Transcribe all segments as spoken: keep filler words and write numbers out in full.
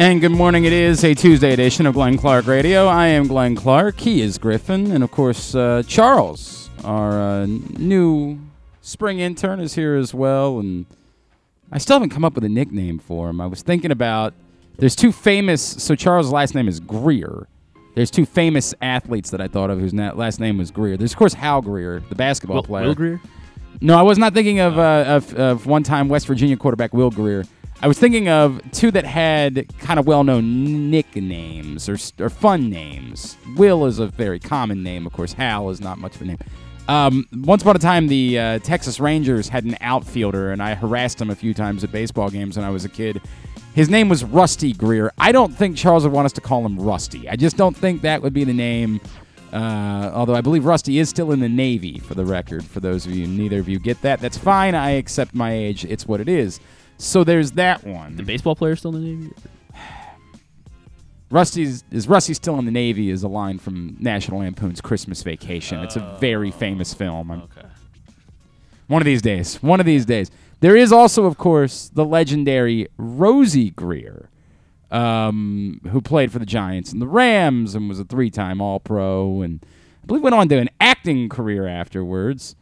And good morning. It is a Tuesday edition of Glenn Clark Radio. I am Glenn Clark. He is Griffin. And, of course, uh, Charles, our uh, new spring intern, is here as well. And I still haven't come up with a nickname for him. I was thinking about there's two famous, so Charles' last name is Greer. There's two famous athletes that I thought of whose na- last name was Greer. There's, of course, Hal Greer, the basketball Will, player. Will Greer? No, I was not thinking of, uh, of, of one-time West Virginia quarterback Will Greer. I was thinking of two that had kind of well-known nicknames or or fun names. Will is a very common name, of course. Hal is not much of a name. Um, once upon a time, the uh, Texas Rangers had an outfielder, and I harassed him a few times at baseball games when I was a kid. His name was Rusty Greer. I don't think Charles would want us to call him Rusty. I just don't think that would be the name. Uh, although I believe Rusty is still in the Navy, for the record, for those of you, neither of you get that. That's fine. I accept my age. It's what it is. So there's that one. The baseball player still in the Navy? Rusty's is Rusty still in the Navy is a line from National Lampoon's Christmas Vacation. Uh, it's a very famous film. Okay. One of these days. One of these days. There is also, of course, the legendary Rosie Greer, um, who played for the Giants and the Rams and was a three-time All-Pro and I believe went on to an acting career afterwards.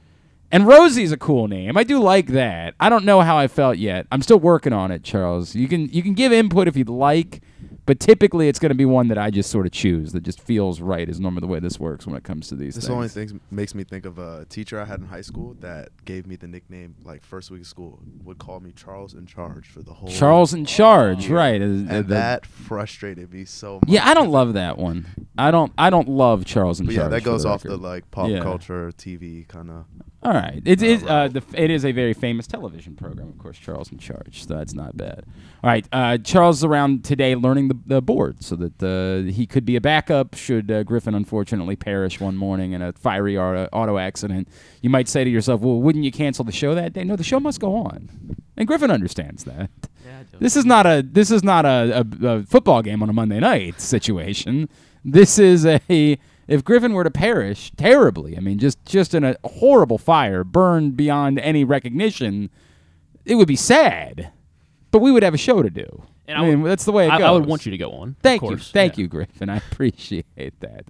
And Rosie's a cool name. I do like that. I don't know how I felt yet. I'm still working on it, Charles. You can you can give input if you'd like, but typically it's going to be one that I just sort of choose that just feels right is normally the way this works when it comes to these this things. This only thing makes me think of a teacher I had in high school that gave me the nickname, like, first week of school, would call me Charles in Charge for the whole Charles in Charge, year. Right. And the, that frustrated me so much. Yeah, I don't love that one. I don't I don't love Charles in but Charge. Yeah, that goes the off record. the, like, pop yeah. culture, T V kind of. All right. It is uh, the it is a very famous television program, of course, Charles in Charge, so that's not bad. All right. Uh, Charles is around today learning the, the board so that uh, he could be a backup should uh, Griffin unfortunately perish one morning in a fiery auto accident. You might say to yourself, well, wouldn't you cancel the show that day? No, the show must go on. And Griffin understands that. Yeah, I do. This is not a this is not a, a, a football game on a Monday night situation. This is a... If Griffin were to perish terribly, I mean, just, just in a horrible fire, burned beyond any recognition, it would be sad. But we would have a show to do. And I mean, I would, that's the way it I, goes. I would want you to go on. Thank you. Thank yeah. you, Griffin. I appreciate that.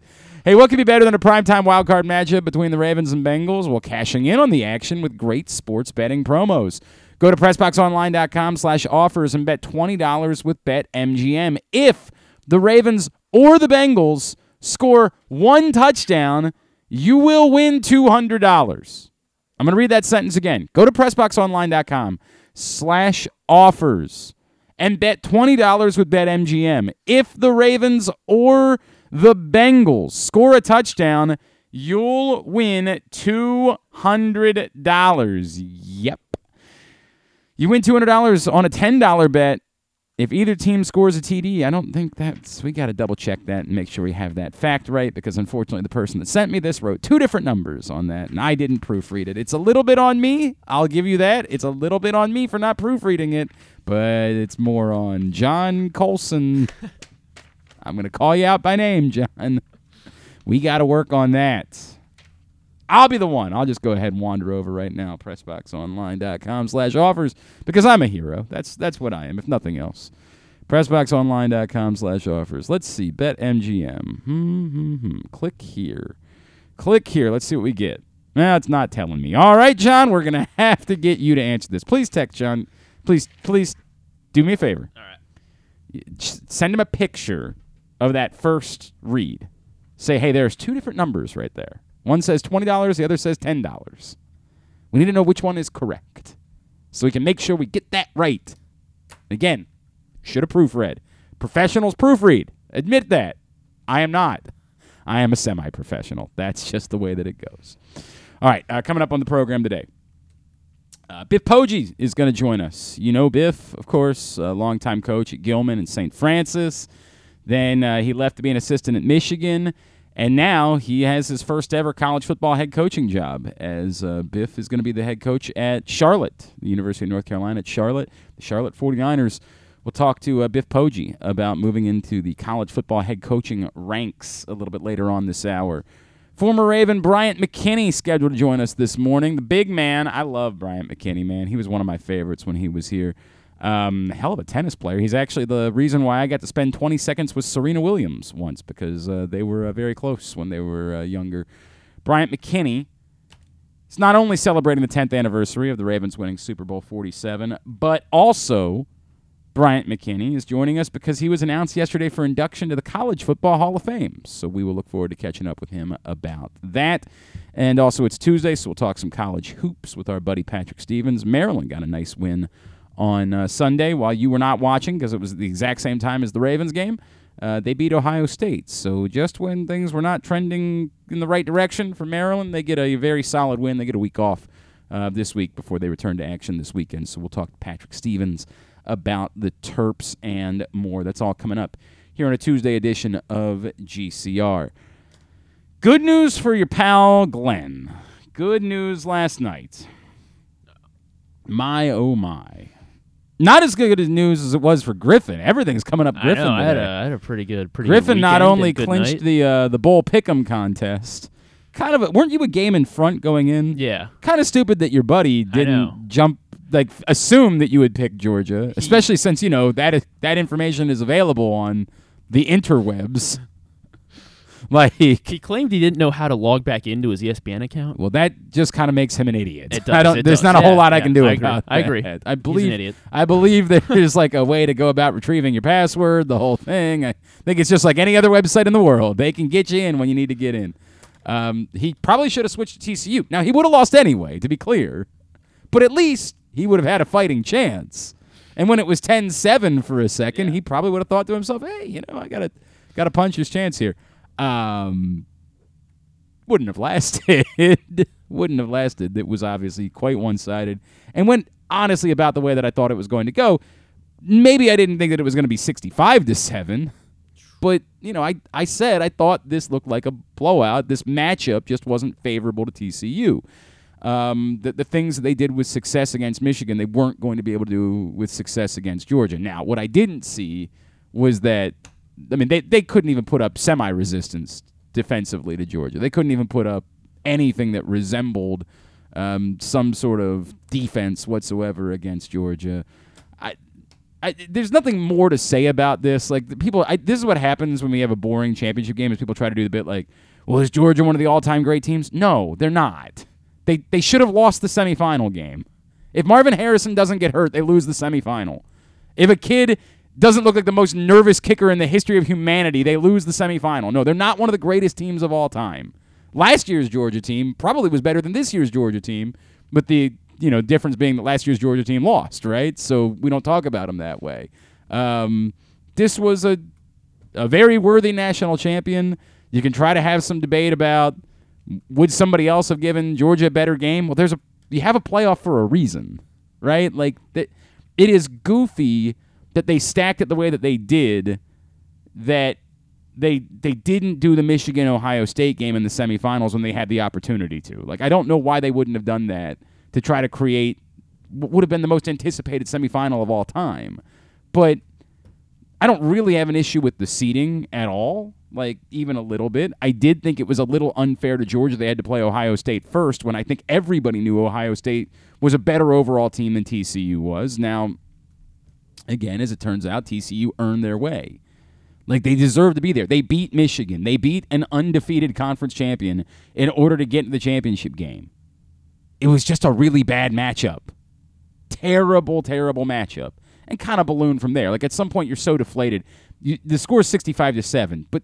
Hey, what could be better than a primetime wildcard matchup between the Ravens and Bengals? Well, cashing in on the action with great sports betting promos. Go to pressboxonline.com slash offers and bet twenty dollars with BetMGM. If the Ravens or the Bengals score one touchdown, you will win two hundred dollars. I'm going to read that sentence again. Go to pressboxonline.com slash offers and bet twenty dollars with BetMGM. If the Ravens or the Bengals score a touchdown, you'll win two hundred dollars. Yep. You win two hundred dollars on a ten dollar bet. If either team scores a T D, I don't think that's... we got to double-check that and make sure we have that fact right because, unfortunately, the person that sent me this wrote two different numbers on that, and I didn't proofread it. It's a little bit on me. I'll give you that. It's a little bit on me for not proofreading it, but it's more on John Colson. I'm going to call you out by name, John. We got to work on that. I'll be the one. I'll just go ahead and wander over right now, pressboxonline.com slash offers, because I'm a hero. That's that's what I am, if nothing else. Pressboxonline.com slash offers. Let's see. BetMGM. Hmm, hmm, hmm. Click here. Click here. Let's see what we get. Now nah, it's not telling me. All right, John, we're going to have to get you to answer this. Please text, John. Please, please do me a favor. All right. Just send him a picture of that first read. Say, hey, there's two different numbers right there. One says twenty dollars, the other says ten dollars. We need to know which one is correct so we can make sure we get that right. Again, should have proofread. Professionals proofread. Admit that. I am not. I am a semi-professional. That's just the way that it goes. All right, uh, coming up on the program today, uh, Biff Poggi is going to join us. You know Biff, of course, a longtime coach at Gilman and Saint Francis. Then uh, he left to be an assistant at Michigan. And now he has his first ever college football head coaching job as uh, Biff is going to be the head coach at Charlotte, the University of North Carolina at Charlotte. The Charlotte 49ers will talk to uh, Biff Poggi about moving into the college football head coaching ranks a little bit later on this hour. Former Raven Bryant McKinnie scheduled to join us this morning. The big man. I love Bryant McKinnie, man. He was one of my favorites when he was here. Um, hell of a tennis player. He's actually the reason why I got to spend twenty seconds with Serena Williams once, because uh, they were uh, very close when they were uh, younger. Bryant McKinnie is not only celebrating the tenth anniversary of the Ravens winning Super Bowl forty-seven, but also Bryant McKinnie is joining us because he was announced yesterday for induction to the College Football Hall of Fame. So we will look forward to catching up with him about that. And also it's Tuesday, so we'll talk some college hoops with our buddy Patrick Stevens. Maryland got a nice win on uh, Sunday, while you were not watching because it was the exact same time as the Ravens game. Uh, they beat Ohio State. So just when things were not trending in the right direction for Maryland, they get a very solid win. They get a week off uh, this week before they return to action this weekend. So we'll talk to Patrick Stevens about the Terps and more. That's all coming up here on a Tuesday edition of G C R. Good news for your pal Glenn. Good news last night. My, oh, my. Not as good as news as it was for Griffin. Everything's coming up Griffin. I know, I had, a, I had a pretty good, pretty Griffin good not only clinched night. the uh, the bowl pick'em contest. Kind of, a, weren't you a game in front going in? Yeah. Kind of stupid that your buddy didn't jump, like assume that you would pick Georgia, especially since you know that is, that information is available on the interwebs. Like he claimed he didn't know how to log back into his E S P N account. Well, that just kind of makes him an idiot. It does, I don't, it there's does. not a whole yeah, lot I yeah, can do I about that. I agree. I believe, He's an idiot. I believe that there's like a way to go about retrieving your password, the whole thing. I think it's just like any other website in the world. They can get you in when you need to get in. Um, he probably should have switched to T C U. Now, he would have lost anyway, to be clear. But at least he would have had a fighting chance. And when it was ten seven for a second, yeah. he probably would have thought to himself, hey, you know, I got to got to puncher's chance here. Um, wouldn't have lasted. wouldn't have lasted. It was obviously quite one-sided and went, honestly, about the way that I thought it was going to go. Maybe I didn't think that it was going to be sixty-five to seven, but, you know, I, I said I thought this looked like a blowout. This matchup just wasn't favorable to T C U. Um, the, the things that they did with success against Michigan, they weren't going to be able to do with success against Georgia. Now, what I didn't see was that I mean, they, they couldn't even put up semi-resistance defensively to Georgia. They couldn't even put up anything that resembled um, some sort of defense whatsoever against Georgia. I, I, there's nothing more to say about this. Like the people, I, this is what happens when we have a boring championship game. Is people try to do the bit like, "Well, is Georgia one of the all-time great teams?" No, they're not. They they should have lost the semifinal game. If Marvin Harrison doesn't get hurt, they lose the semifinal. If a kid doesn't look like the most nervous kicker in the history of humanity, they lose the semifinal. No, they're not one of the greatest teams of all time. Last year's Georgia team probably was better than this year's Georgia team, but the you know difference being that last year's Georgia team lost, right? So we don't talk about them that way. Um, this was a a very worthy national champion. You can try to have some debate about would somebody else have given Georgia a better game? Well, there's a you have a playoff for a reason, right? Like that, it is goofy that they stacked it the way that they did, that they they didn't do the Michigan-Ohio State game in the semifinals when they had the opportunity to. Like, I don't know why they wouldn't have done that to try to create what would have been the most anticipated semifinal of all time. But I don't really have an issue with the seeding at all, like even a little bit. I did think it was a little unfair to Georgia. They had to play Ohio State first when I think everybody knew Ohio State was a better overall team than T C U was. Now, again, as it turns out, T C U earned their way. Like, they deserve to be there. They beat Michigan. They beat an undefeated conference champion in order to get into the championship game. It was just a really bad matchup. Terrible, terrible matchup. And kind of ballooned from there. Like, at some point, you're so deflated. You, the score is sixty-five to seven, but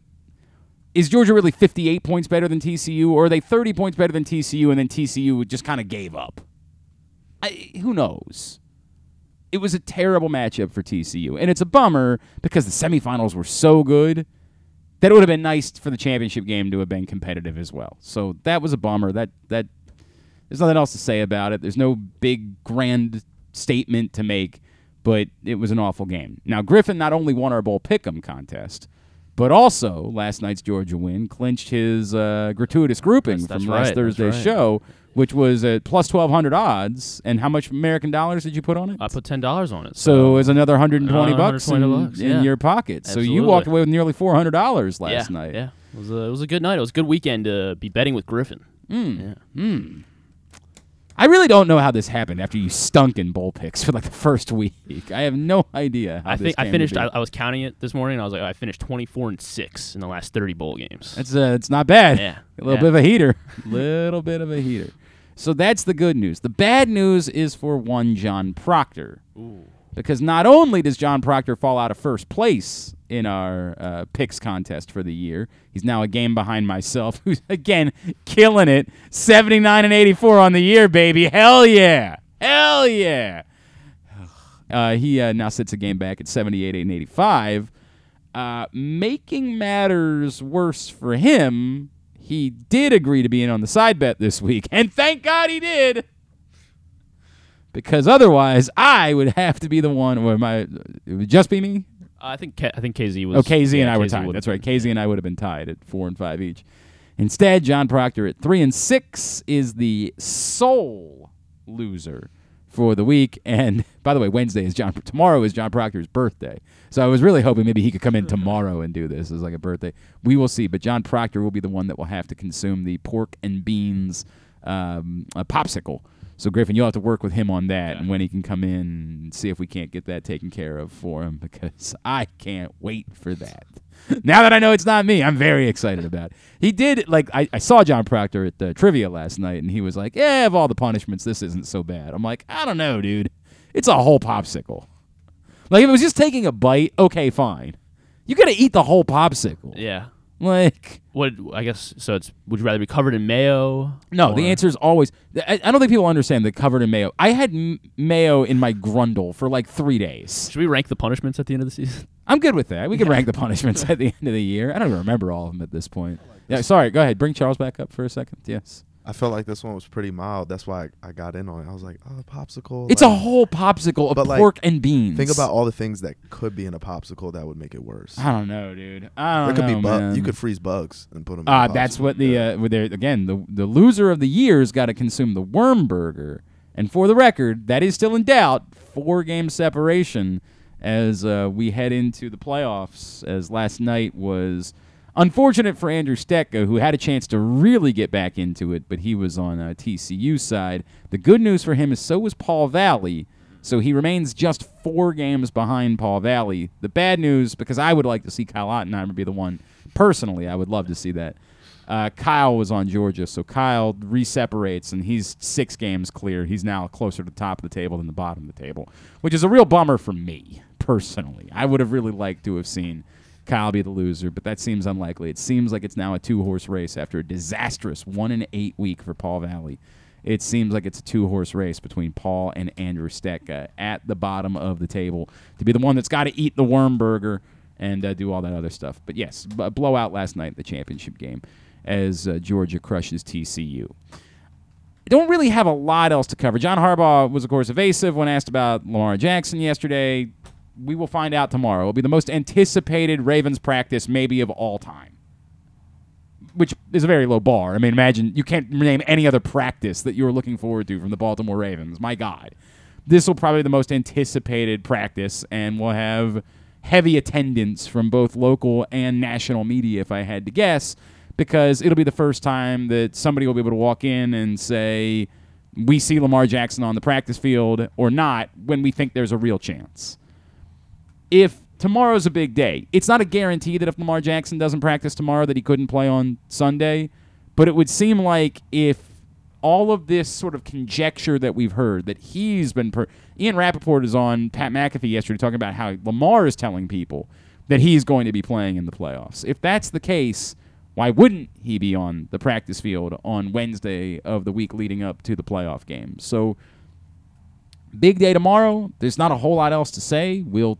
is Georgia really fifty-eight points better than T C U, or are they thirty points better than T C U, and then T C U just kind of gave up? I, who knows? It was a terrible matchup for T C U, and it's a bummer because the semifinals were so good that it would have been nice for the championship game to have been competitive as well. So that was a bummer. That that there's nothing else to say about it. There's no big grand statement to make, but it was an awful game. Now, Griffin not only won our bowl pick'em contest, but also last night's Georgia win clinched his uh, gratuitous grouping that's, that's from right, last Thursday's right. show. Which was at plus twelve hundred odds, and how much American dollars did you put on it? I put ten dollars on it. So, so it was another one hundred twenty uh, bucks one hundred twenty in, yeah. in your pocket. Absolutely. So you walked away with nearly four hundred dollars last yeah, night. Yeah, it was, a, it was a good night. It was a good weekend to be betting with Griffin. Mm. Yeah. Mm. I really don't know how this happened after you stunk in bowl picks for like the first week. I have no idea. How I think this I finished. I, I was counting it this morning. And I was like, I finished twenty-four and six in the last thirty bowl games. That's uh, it's not bad. Yeah, a little yeah. bit of a heater. Little bit of a heater. So that's the good news. The bad news is for one John Proctor, Ooh. because not only does John Proctor fall out of first place in our uh, picks contest for the year, he's now a game behind myself, who's, again, killing it, seventy-nine and eighty-four on the year, baby. Hell yeah. Hell yeah. Uh, he uh, now sits a game back at seventy-eight and eighty-five. Uh, making matters worse for him, he did agree to be in on the side bet this week, and thank God he did, because otherwise I would have to be the one where my it would just be me. Uh, I think K- I think K Z was. Oh, K Z yeah, and I K Z were tied. That's right. K Z yeah. and I would have been tied at four and five each. Instead, John Proctor at three and six is the sole loser for the week. And by the way, Wednesday is John. Tomorrow is John Proctor's birthday. So I was really hoping maybe he could come in tomorrow and do this as like a birthday. We will see. But John Proctor will be the one that will have to consume the pork and beans um, a popsicle. So Griffin, you'll have to work with him on that yeah. and when he can come in and see if we can't get that taken care of for him, because I can't wait for that. Now that I know it's not me, I'm very excited about it. He did, like, I, I saw John Proctor at the trivia last night, and he was like, yeah, of all the punishments, this isn't so bad. I'm like, I don't know, dude. It's a whole popsicle. Like, if it was just taking a bite, okay, fine. You got to eat the whole popsicle. Yeah. Like, what I guess so. It's would you rather be covered in mayo? No, or? The answer is always. I, I don't think people understand the covered in mayo. I had m- mayo in my grundle for like three days. Should we rank the punishments at the end of the season? I'm good with that. We can rank the punishments at the end of the year. I don't even remember all of them at this point. Like this. Yeah, sorry. Go ahead. Bring Charles back up for a second. Yes. I felt like this one was pretty mild. That's why I, I got in on it. I was like, oh, popsicle. It's like, a whole popsicle of pork like, and beans. Think about all the things that could be in a popsicle that would make it worse. I don't know, dude. I don't there could know, be bu- man. You could freeze bugs and put them uh, in a popsicle. That's what the, uh, again, the, the loser of the year has got to consume the worm burger. And for the record, that is still in doubt. Four-game separation as uh, we head into the playoffs, as last night was... Unfortunate for Andrew Stecco, who had a chance to really get back into it, but he was on uh, T C U's side. The good news for him is so was Paul Valley, so he remains just four games behind Paul Valley. The bad news, because I would like to see Kyle Ottenheimer be the one. Personally, I would love to see that. Uh, Kyle was on Georgia, so Kyle reseparates, and he's six games clear. He's now closer to the top of the table than the bottom of the table, which is a real bummer for me, personally. I would have really liked to have seen Kyle be the loser, but that seems unlikely. It seems like it's now a two-horse race after a disastrous one and eight week for Paul Valley. It seems like it's a two-horse race between Paul and Andrew Stecca at the bottom of the table to be the one that's got to eat the worm burger and uh, do all that other stuff. But, yes, a blowout last night in the championship game as uh, Georgia crushes T C U. I don't really have a lot else to cover. John Harbaugh was, of course, evasive when asked about Lamar Jackson yesterday. We will find out tomorrow. It'll be the most anticipated Ravens practice maybe of all time, which is a very low bar. I mean, imagine you can't name any other practice that you were looking forward to from the Baltimore Ravens. My God. This will probably be the most anticipated practice, and we'll have heavy attendance from both local and national media, if I had to guess, because it'll be the first time that somebody will be able to walk in and say, we see Lamar Jackson on the practice field or not when we think there's a real chance. If tomorrow's a big day, it's not a guarantee that if Lamar Jackson doesn't practice tomorrow that he couldn't play on Sunday, but it would seem like if all of this sort of conjecture that we've heard, that he's been... Per- Ian Rappaport is on Pat McAfee yesterday talking about how Lamar is telling people that he's going to be playing in the playoffs. If that's the case, why wouldn't he be on the practice field on Wednesday of the week leading up to the playoff game? So, big day tomorrow. There's not a whole lot else to say. We'll...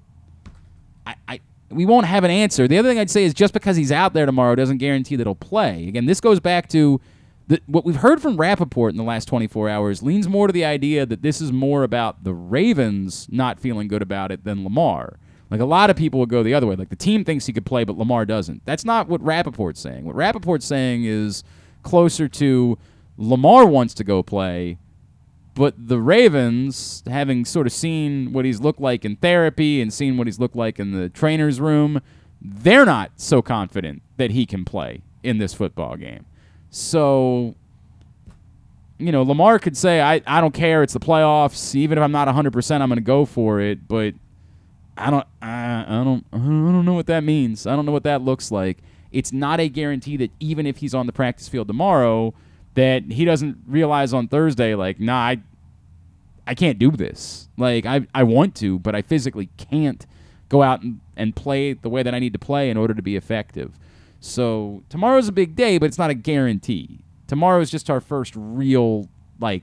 I, I we won't have an answer. The other thing I'd say is just because he's out there tomorrow doesn't guarantee that he'll play. Again, this goes back to the, what we've heard from Rappaport in the last twenty-four hours leans more to the idea that this is more about the Ravens not feeling good about it than Lamar. Like, a lot of people would go the other way. Like, the team thinks he could play, but Lamar doesn't. That's not what Rappaport's saying. What Rappaport's saying is closer to Lamar wants to go play, but the Ravens, having sort of seen what he's looked like in therapy and seen what he's looked like in the trainer's room, they're not so confident that he can play in this football game. So you know, Lamar could say, I, I don't care. It's the playoffs. Even if I'm not one hundred percent, I'm going to go for it. But I don't I, I don't I don't know what that means. I don't know what that looks like. It's not a guarantee that even if he's on the practice field tomorrow, that he doesn't realize on Thursday, like, nah, I I can't do this. Like, I, I want to, but I physically can't go out and, and play the way that I need to play in order to be effective. So tomorrow's a big day, but it's not a guarantee. Tomorrow is just our first real, like,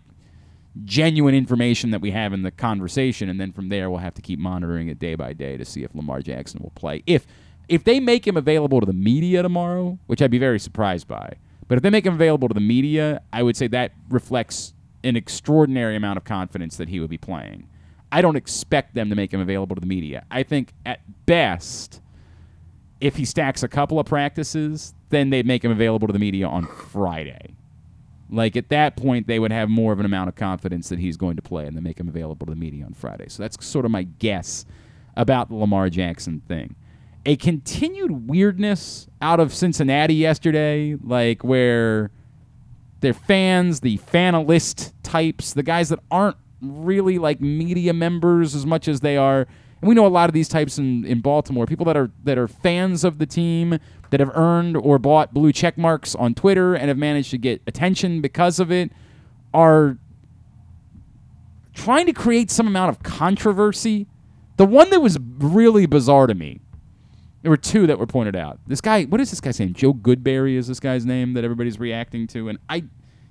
genuine information that we have in the conversation, and then from there we'll have to keep monitoring it day by day to see if Lamar Jackson will play. If if they make him available to the media tomorrow, which I'd be very surprised by, but if they make him available to the media, I would say that reflects an extraordinary amount of confidence that he would be playing. I don't expect them to make him available to the media. I think at best, if he stacks a couple of practices, then they'd make him available to the media on Friday. Like, at that point, they would have more of an amount of confidence that he's going to play, and then make him available to the media on Friday. So that's sort of my guess about the Lamar Jackson thing. A continued weirdness out of Cincinnati yesterday, like, where their fans, the fanalist types, the guys that aren't really, like, media members as much as they are, and we know a lot of these types in, in Baltimore, people that are that are fans of the team, that have earned or bought blue check marks on Twitter and have managed to get attention because of it, are trying to create some amount of controversy. The one that was really bizarre to me, there were two that were pointed out. This guy, what is this guy's name? Joe Goodberry is this guy's name that everybody's reacting to. And I,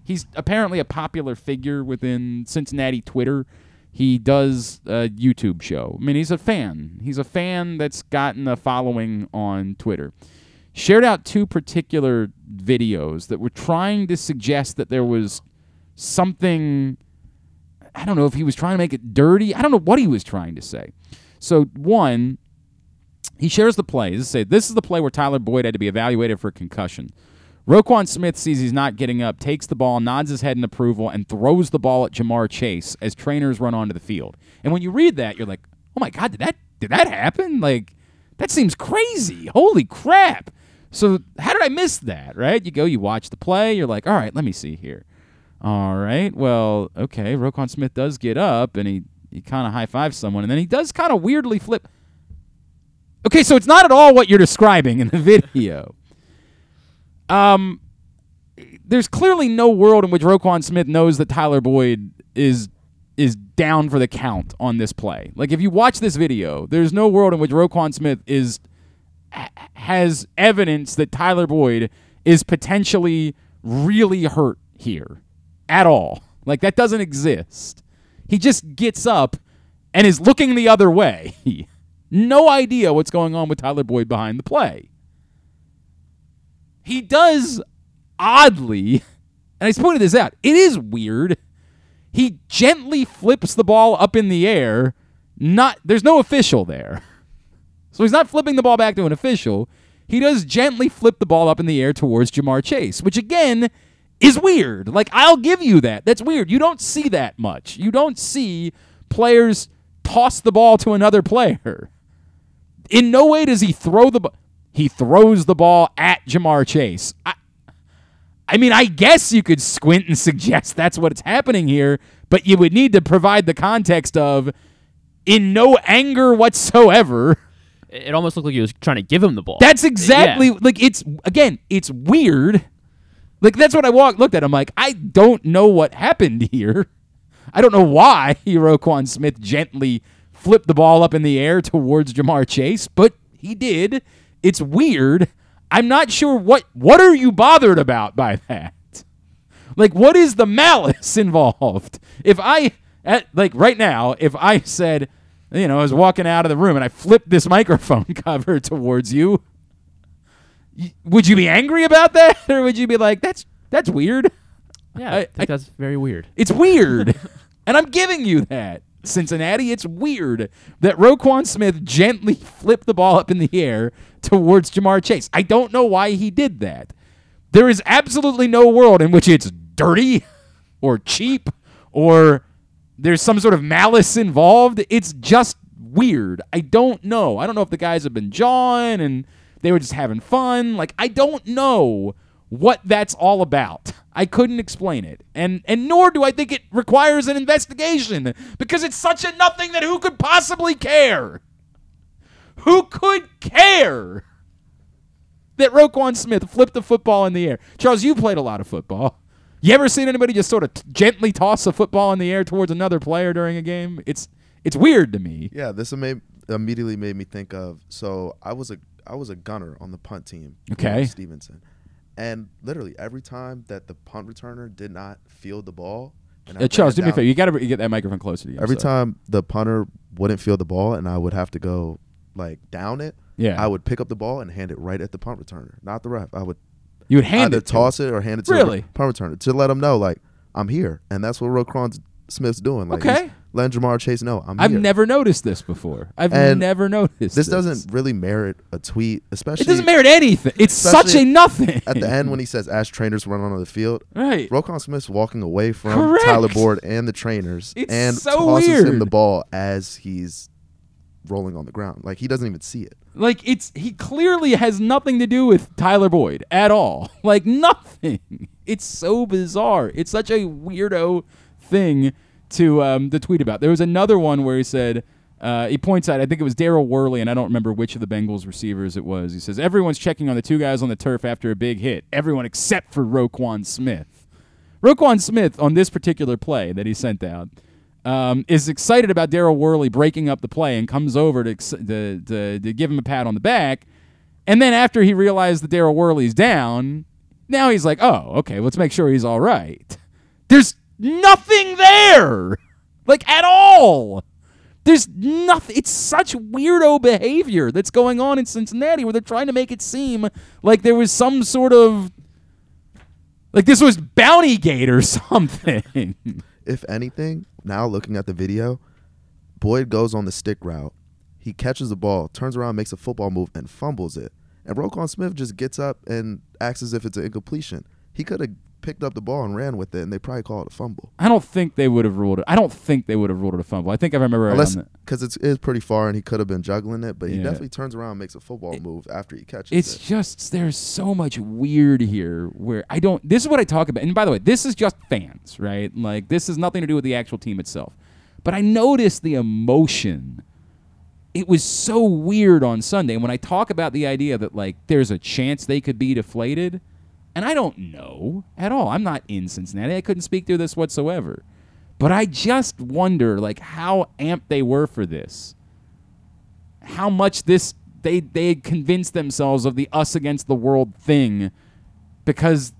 he's apparently a popular figure within Cincinnati Twitter. He does a YouTube show. I mean, he's a fan. He's a fan that's gotten a following on Twitter. Shared out two particular videos that were trying to suggest that there was something, I don't know if he was trying to make it dirty. I don't know what he was trying to say. So one, he shares the play. He says, this is the play where Tyler Boyd had to be evaluated for concussion. Roquan Smith sees he's not getting up, takes the ball, nods his head in approval, and throws the ball at Jamar Chase as trainers run onto the field. And when you read that, you're like, oh, my God, did that did that happen? Like, that seems crazy. Holy crap. So how did I miss that, right? You go, you watch the play, you're like, all right, let me see here. All right, well, okay, Roquan Smith does get up, and he, he kind of high-fives someone, and then he does kind of weirdly flip. Okay, so it's not at all what you're describing in the video. Um, there's clearly no world in which Roquan Smith knows that Tyler Boyd is is down for the count on this play. Like, if you watch this video, there's no world in which Roquan Smith is has evidence that Tyler Boyd is potentially really hurt here at all. Like, that doesn't exist. He just gets up and is looking the other way. No idea what's going on with Tyler Boyd behind the play. He does, oddly, and I just pointed this out, it is weird. He gently flips the ball up in the air. Not There's no official there. So he's not flipping the ball back to an official. He does gently flip the ball up in the air towards Jamar Chase, which, again, is weird. Like, I'll give you that. That's weird. You don't see that much. You don't see players toss the ball to another player. In no way does he throw the ball. He throws the ball at Jamar Chase. I, I mean, I guess you could squint and suggest that's what's happening here, but you would need to provide the context of, in no anger whatsoever. It almost looked like he was trying to give him the ball. That's exactly, yeah. like, it's, again, it's weird. Like, that's what I walked, looked at. I'm like, I don't know what happened here. I don't know why Roquan Smith gently flipped the ball up in the air towards Jamar Chase, but he did. It's weird. I'm not sure what, what are you bothered about by that? Like, what is the malice involved? If I, at, like right now, if I said, you know, I was walking out of the room and I flipped this microphone cover towards you, would you be angry about that? Or would you be like, that's that's weird? Yeah, I, I think I, that's very weird. It's weird. And I'm giving you that, Cincinnati. It's weird that Roquan Smith gently flipped the ball up in the air towards Jamar Chase. I don't know why he did that. There is absolutely no world in which it's dirty or cheap or there's some sort of malice involved. It's just weird. I don't know. I don't know if the guys have been jawing and they were just having fun. Like, I don't know what that's all about. I couldn't explain it, and and nor do I think it requires an investigation, because it's such a nothing that who could possibly care? Who could care that Roquan Smith flipped the football in the air? Charles, you played a lot of football. You ever seen anybody just sort of t- gently toss a football in the air towards another player during a game? It's it's weird to me. Yeah, this ama- immediately made me think of, so I was a I was a gunner on the punt team. Okay. Stevenson. And literally every time that the punt returner did not field the ball, and I uh, Charles, do me a favor. You got to get that microphone closer to you. Every so. time the punter wouldn't field the ball, and I would have to go like down it. Yeah. I would pick up the ball and hand it right at the punt returner, not the ref. I would. You would hand either it, toss it, or hand it to really? the punt returner to let them know, like, I'm here, and that's what Roquan Smith's doing. Like, okay. Letting Jamar Chase know I'm I've here. never noticed this before. I've and never noticed this. This doesn't really merit a tweet, especially. It doesn't merit anything. It's such a nothing. At the end when he says, ask trainers to run onto the field. Right. Roquan Smith's walking away from Correct. Tyler Boyd and the trainers it's and so tosses weird. him the ball as he's rolling on the ground. Like, he doesn't even see it. Like, it's he clearly has nothing to do with Tyler Boyd at all. Like, nothing. It's so bizarre. It's such a weirdo thing to um, the tweet about. There was another one where he said, uh, he points out, I think it was Darryl Worley, and I don't remember which of the Bengals receivers it was. He says, everyone's checking on the two guys on the turf after a big hit. Everyone except for Roquan Smith. Roquan Smith, on this particular play that he sent out, um, is excited about Darryl Worley breaking up the play and comes over to, ex- to, to, to give him a pat on the back. And then after he realized that Darryl Worley's down, now he's like, oh, okay, let's make sure he's all right. There's nothing there, like, at all. There's nothing. It's such weirdo behavior that's going on in Cincinnati, where they're trying to make it seem like there was some sort of, like, this was Bountygate or something. If anything, now looking at the video, Boyd goes on the stick route. He catches the ball, turns around, makes a football move, and fumbles it. And Roquan Smith just gets up and acts as if it's an incompletion. He could have picked up the ball and ran with it, and they probably call it a fumble. I don't think they would have ruled it. I don't think they would have ruled it a fumble. I think I remember Unless, right on that. Because it's, it's pretty far, and he could have been juggling it, but yeah. he definitely turns around and makes a football it, move after he catches it's it. It's just, there's so much weird here where I don't, this is what I talk about. And by the way, this is just fans, right? Like, this has nothing to do with the actual team itself. But I noticed the emotion. It was so weird on Sunday. And when I talk about the idea that, like, there's a chance they could be deflated, and I don't know at all. I'm not in Cincinnati. I couldn't speak through this whatsoever. But I just wonder, like, how amped they were for this. How much this they they convinced themselves of the us against the world thing, because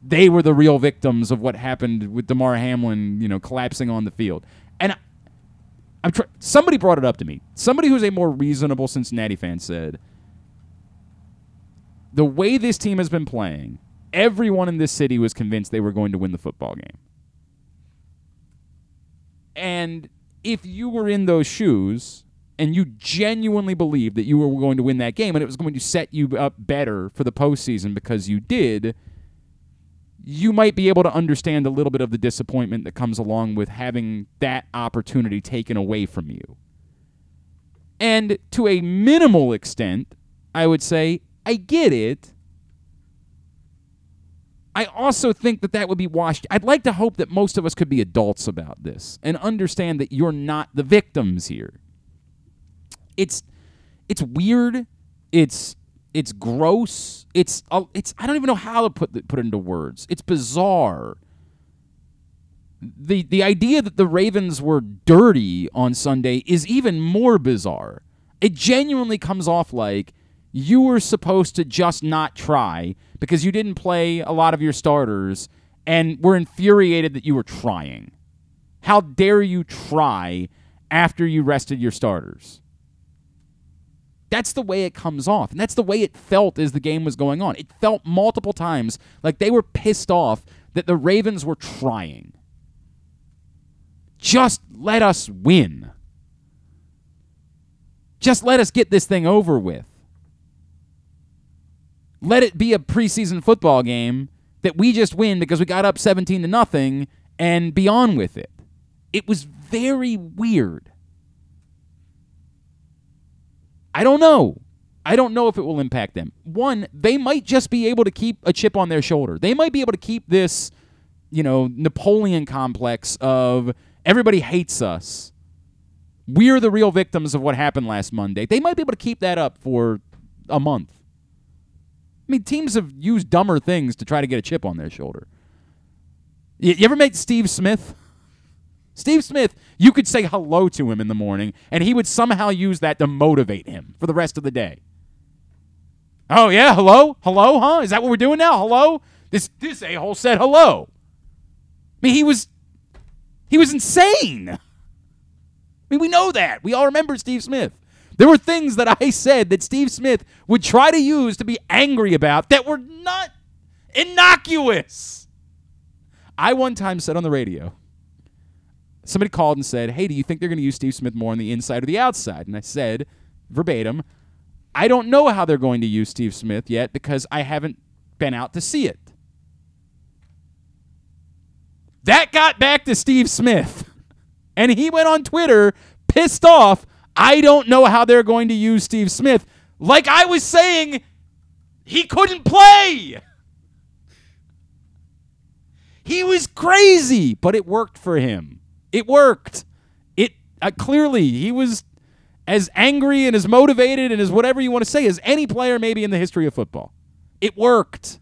they were the real victims of what happened with Damar Hamlin, you know, collapsing on the field. And I, I'm tr- somebody brought it up to me. Somebody who's a more reasonable Cincinnati fan said, the way this team has been playing, everyone in this city was convinced they were going to win the football game. And if you were in those shoes and you genuinely believed that you were going to win that game and it was going to set you up better for the postseason because you did, you might be able to understand a little bit of the disappointment that comes along with having that opportunity taken away from you. And to a minimal extent, I would say, I get it. I also think that that would be washed. I'd like to hope that most of us could be adults about this and understand that you're not the victims here. It's it's weird. It's it's gross. It's it's I don't even know how to put the, put it into words. It's bizarre. The the idea that the Ravens were dirty on Sunday is even more bizarre. It genuinely comes off like you were supposed to just not try because you didn't play a lot of your starters and were infuriated that you were trying. How dare you try after you rested your starters? That's the way it comes off, and that's the way it felt as the game was going on. It felt multiple times like they were pissed off that the Ravens were trying. Just let us win. Just let us get this thing over with. Let it be a preseason football game that we just win because we got up seventeen to nothing and be on with it. It was very weird. I don't know. I don't know if it will impact them. One, they might just be able to keep a chip on their shoulder. They might be able to keep this, you know, Napoleon complex of everybody hates us. We're the real victims of what happened last Monday. They might be able to keep that up for a month. I mean, teams have used dumber things to try to get a chip on their shoulder. You, you ever met Steve Smith? Steve Smith, you could say hello to him in the morning, and he would somehow use that to motivate him for the rest of the day. Oh, yeah, hello? Hello, huh? Is that what we're doing now? Hello? This this a-hole said hello. I mean, he was, he was insane. I mean, we know that. We all remember Steve Smith. There were things that I said that Steve Smith would try to use to be angry about that were not innocuous. I one time said on the radio, somebody called and said, hey, do you think they're going to use Steve Smith more on the inside or the outside? And I said, verbatim, I don't know how they're going to use Steve Smith yet because I haven't been out to see it. That got back to Steve Smith. And he went on Twitter pissed off, I don't know how they're going to use Steve Smith. Like I was saying, he couldn't play. He was crazy, but it worked for him. It worked. It uh, clearly, he was as angry and as motivated and as whatever you want to say as any player maybe in the history of football. It worked.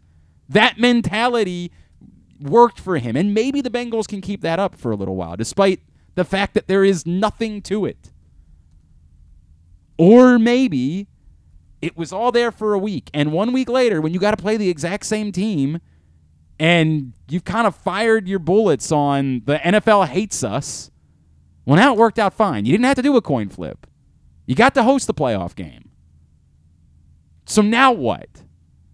That mentality worked for him, and maybe the Bengals can keep that up for a little while, despite the fact that there is nothing to it. Or maybe it was all there for a week, and one week later, when you got to play the exact same team, and you've kind of fired your bullets on the N F L hates us, well, now it worked out fine. You didn't have to do a coin flip. You got to host the playoff game. So now what?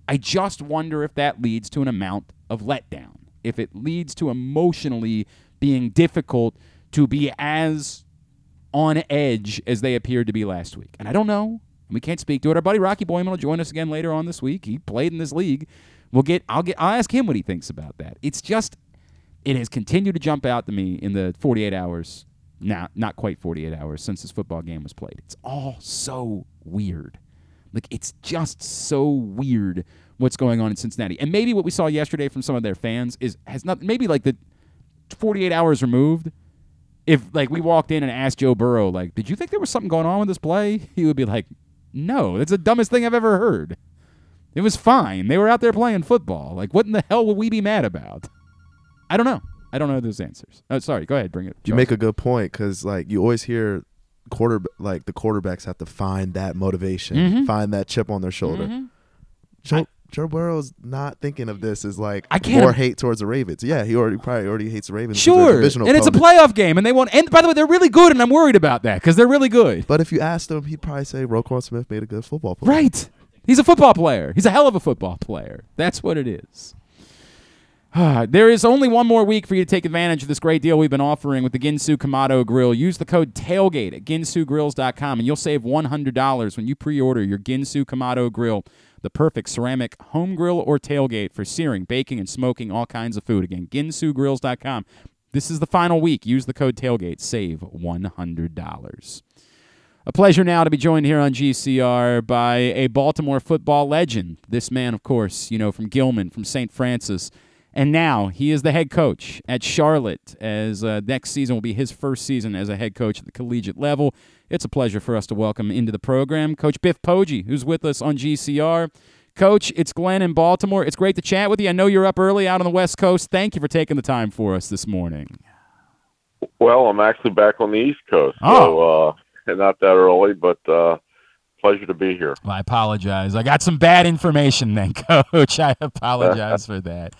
I just wonder if that leads to an amount of letdown, if it leads to emotionally being difficult to be as on edge as they appeared to be last week. And I don't know. We can't speak to it. Our buddy Rocky Boyman will join us again later on this week. He played in this league. We'll get. I'll get. I'll ask him what he thinks about that. It's just, it has continued to jump out to me in the forty-eight hours, nah, not quite forty-eight hours since this football game was played. It's all so weird. Like, it's just so weird what's going on in Cincinnati. And maybe what we saw yesterday from some of their fans is has not. Maybe like the forty-eight hours removed. If like we walked in and asked Joe Burrow, like, did you think there was something going on with this play? He would be like, no, that's the dumbest thing I've ever heard. It was fine. They were out there playing football. Like, what in the hell would we be mad about? I don't know. I don't know those answers. Oh, sorry. Go ahead. Bring it. Charles. You make a good point because, like, you always hear quarter like the quarterbacks have to find that motivation, mm-hmm. find that chip on their shoulder. Mm-hmm. Joe, I, Joe Burrow's not thinking of this as like I can't, more hate towards the Ravens. Yeah, he already probably already hates the Ravens. Sure, and opponent. It's a playoff game, and they want. And by the way, they're really good, and I'm worried about that because they're really good. But if you asked him, he'd probably say Roquan Smith made a good football play. Right. He's a football player. He's a hell of a football player. That's what it is. There is only one more week for you to take advantage of this great deal we've been offering with the Ginsu Kamado Grill. Use the code TAILGATE at ginsu grills dot com, and you'll save one hundred dollars when you pre-order your Ginsu Kamado Grill, the perfect ceramic home grill or tailgate for searing, baking, and smoking all kinds of food. Again, ginsu grills dot com. This is the final week. Use the code TAILGATE. Save one hundred dollars. A pleasure now to be joined here on G C R by a Baltimore football legend. This man, of course, you know, from Gilman, from Saint Francis. And now he is the head coach at Charlotte, as uh, next season will be his first season as a head coach at the collegiate level. It's a pleasure for us to welcome into the program Coach Biff Poggi, who's with us on G C R. Coach, it's Glenn in Baltimore. It's great to chat with you. I know you're up early out on the West Coast. Thank you for taking the time for us this morning. Well, I'm actually back on the East Coast. Oh. So, uh not that early, but uh, pleasure to be here. Well, I apologize. I got some bad information then, Coach. I apologize for that.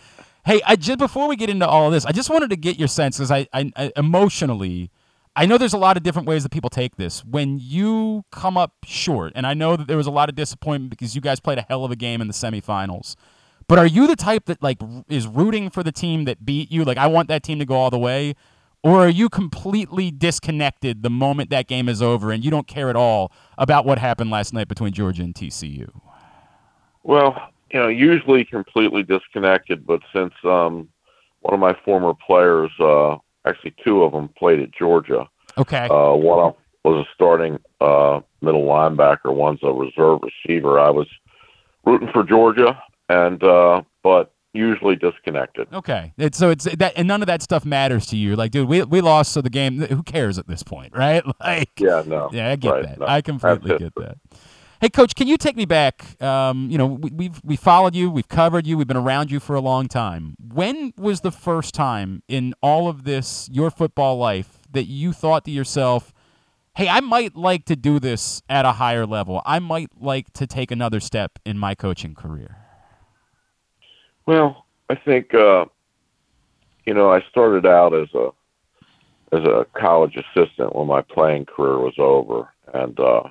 Hey, I just before we get into all this, I just wanted to get your sense because I, I, I emotionally, I know there's a lot of different ways that people take this. When you come up short, and I know that there was a lot of disappointment because you guys played a hell of a game in the semifinals. But are you the type that like is rooting for the team that beat you? Like, I want that team to go all the way. Or are you completely disconnected the moment that game is over and you don't care at all about what happened last night between Georgia and T C U? Well, you know, usually completely disconnected, but since um, one of my former players, uh, actually two of them, played at Georgia. Okay. Uh, one, was a starting uh, middle linebacker. One's a reserve receiver. I was rooting for Georgia, and uh, but usually disconnected. Okay, it's, so it's that, and none of that stuff matters to you. Like, dude, we we lost, so the game. Who cares at this point, right? Like, yeah, no, yeah, I get right, that. No, I completely get that. Hey, Coach, can you take me back? Um, you know, we, we've we followed you, we've covered you, we've been around you for a long time. When was the first time in all of this, your football life, that you thought to yourself, hey, I might like to do this at a higher level. I might like to take another step in my coaching career? Well, I think, uh, you know, I started out as a as a college assistant when my playing career was over, and uh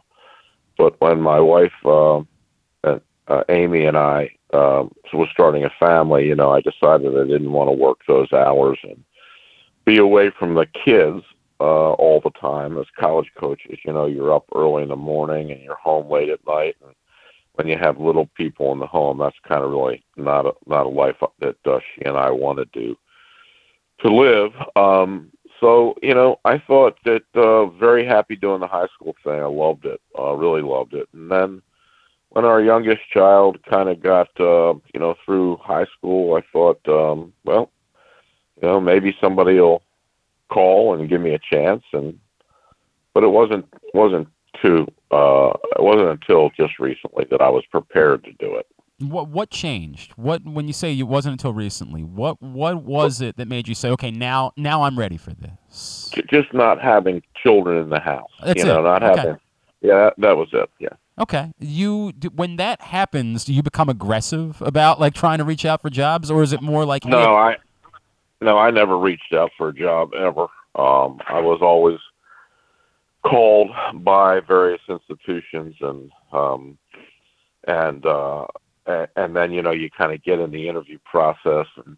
but when my wife, uh, and, uh, Amy, and I uh, was starting a family, you know, I decided I didn't want to work those hours and be away from the kids uh, all the time. As college coaches, you know, you're up early in the morning and you're home late at night. And when you have little people in the home, that's kind of really not a, not a life that uh, she and I wanted to to live. Um So, you know, I thought that uh, very happy doing the high school thing. I loved it, uh, really loved it. And then when our youngest child kind of got, uh, you know, through high school, I thought, um, well, you know, maybe somebody will call and give me a chance. And but it wasn't wasn't too uh, it wasn't until just recently that I was prepared to do it. What what changed? What when you say it wasn't until recently? What what was it that made you say, okay, now now I'm ready for this? Just not having children in the house. That's you know, it. Not okay. having. Yeah, that was it. Yeah. Okay. You when that happens, do you become aggressive about like trying to reach out for jobs, or is it more like? No, hey, I. No, I never reached out for a job ever. Um, I was always called by various institutions, and um, and. Uh, And then, you know, you kind of get in the interview process, and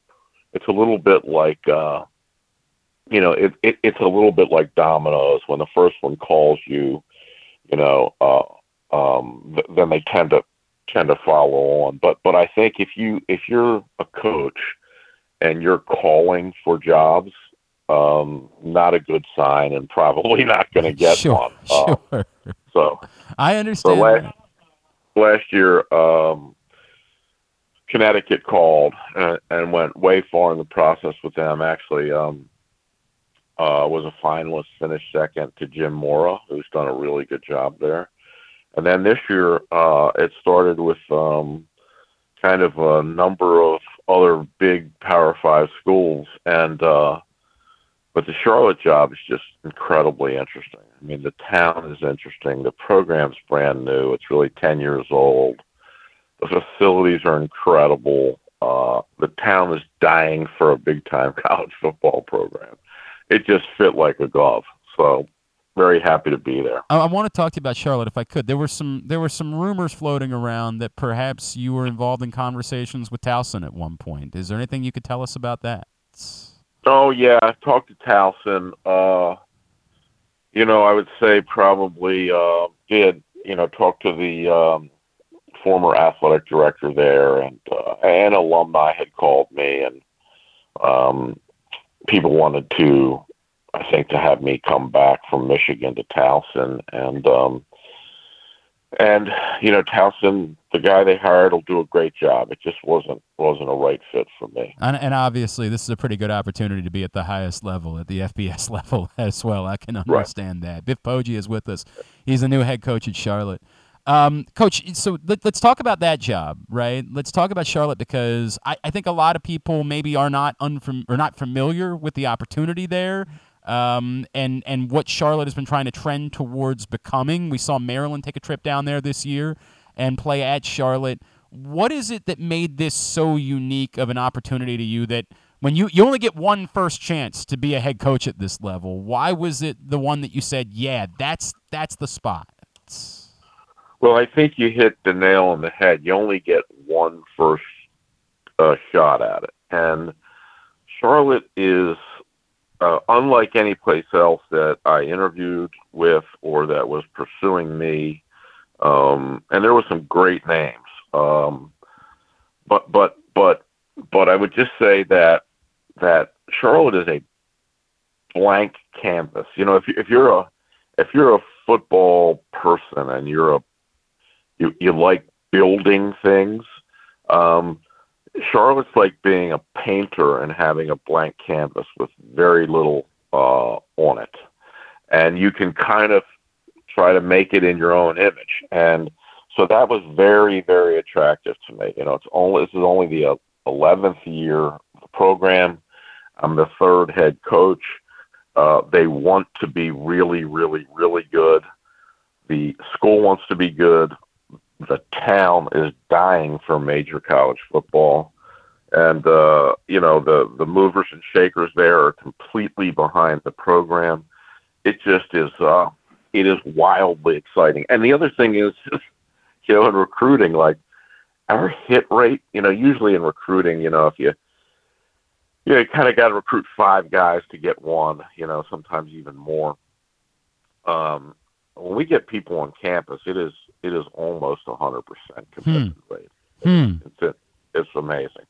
it's a little bit like, uh, you know, it, it, it's a little bit like dominoes. When the first one calls you, you know, uh, um, th- then they tend to tend to follow on. But but I think if you if you're a coach and you're calling for jobs, um, not a good sign, and probably not going to get sure, one. Uh, sure. So I understand. So last, last year. Um, Connecticut called uh, and went way far in the process with them. Actually, um, uh, was a finalist, finished second to Jim Mora, who's done a really good job there. And then this year, uh, it started with um, kind of a number of other big Power Five schools, and uh, but the Charlotte job is just incredibly interesting. I mean, the town is interesting, the program's brand new; it's really ten years old. The facilities are incredible. Uh, the town is dying for a big-time college football program. It just fit like a glove. So very happy to be there. I, I want to talk to you about Charlotte, if I could. There were some there were some rumors floating around that perhaps you were involved in conversations with Towson at one point. Is there anything you could tell us about that? Oh, yeah. I talked to Towson. Uh, you know, I would say probably uh, did, you know, talk to the um, – former athletic director there, and uh, and alumni had called me, and um, people wanted to, I think, to have me come back from Michigan to Towson, and um, and you know, Towson, the guy they hired, will do a great job. It just wasn't wasn't a right fit for me. And, and obviously, this is a pretty good opportunity to be at the highest level, at the F B S level as well. I can understand right. that. Biff Poggi is with us. He's the new head coach at Charlotte. Um, Coach, so let, let's talk about that job, right? Let's talk about Charlotte, because I, I think a lot of people maybe are not unfam- or not familiar with the opportunity there, um, and and what Charlotte has been trying to trend towards becoming. We saw Maryland take a trip down there this year and play at Charlotte. What is it that made this so unique of an opportunity to you, that when you, you only get one first chance to be a head coach at this level? Why was it the one that you said, yeah, that's that's the spot? It's, Well, I think you hit the nail on the head. You only get one first uh, shot at it. And Charlotte is uh, unlike any place else that I interviewed with or that was pursuing me. Um, and there were some great names. Um, but, but, but, but I would just say that, that Charlotte is a blank canvas. You know, if, you, if you're a, if you're a football person and you're a you, you like building things, um, Charlotte's like being a painter and having a blank canvas with very little uh, on it, and you can kind of try to make it in your own image. And so that was very, very attractive to me. You know, it's only this is only the eleventh year of the program. I'm the third head coach. Uh, they want to be really, really, really good. The school wants to be good. The town is dying for major college football. And, uh, you know, the, the movers and shakers there are completely behind the program. It just is, uh, it is wildly exciting. And the other thing is, you know, in recruiting, like our hit rate, you know, usually in recruiting, you know, if you, you know, you kind of got to recruit five guys to get one, you know, sometimes even more. Um, when we get people on campus, it is, it is almost a hundred percent competitive hmm. rate. Hmm. It's, it's, it's amazing.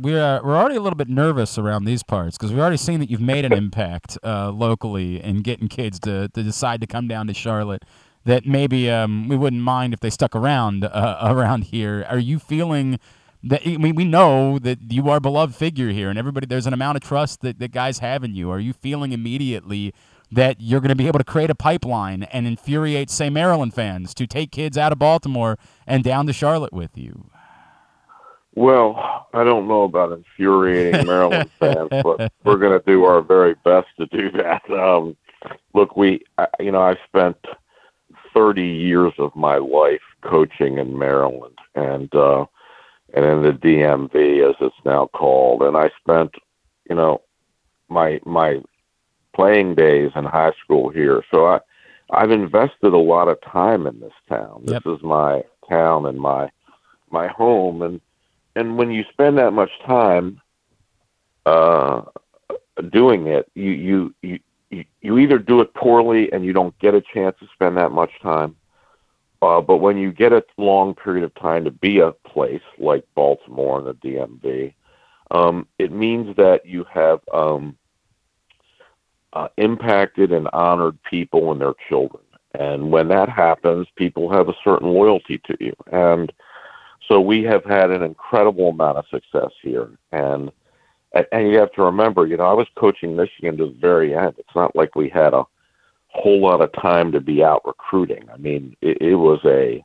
We're we're already a little bit nervous around these parts because we've already seen that you've made an impact uh, locally in getting kids to, to decide to come down to Charlotte that maybe um, we wouldn't mind if they stuck around uh, around here. Are you feeling that I mean, we know that you are a beloved figure here and everybody there's an amount of trust that, that guys have in you. Are you feeling immediately that you're going to be able to create a pipeline and infuriate, say, Maryland fans to take kids out of Baltimore and down to Charlotte with you? Well, I don't know about infuriating Maryland fans, but we're going to do our very best to do that. Um, look, we, I, you know, I spent thirty years of my life coaching in Maryland and uh, and in the D M V, as it's now called. And I spent, you know, my my playing days in high school here. So I, I've invested a lot of time in this town. Yep. This is my town and my my home. And And when you spend that much time uh, doing it, you, you you you either do it poorly and you don't get a chance to spend that much time. Uh, but when you get a long period of time to be a place like Baltimore and the D M V, um, it means that you have um, uh, impacted and honored people and their children. And when that happens, people have a certain loyalty to you. And so we have had an incredible amount of success here. And, and you have to remember, you know, I was coaching Michigan to the very end. It's not like we had a whole lot of time to be out recruiting. I mean, it, it was a,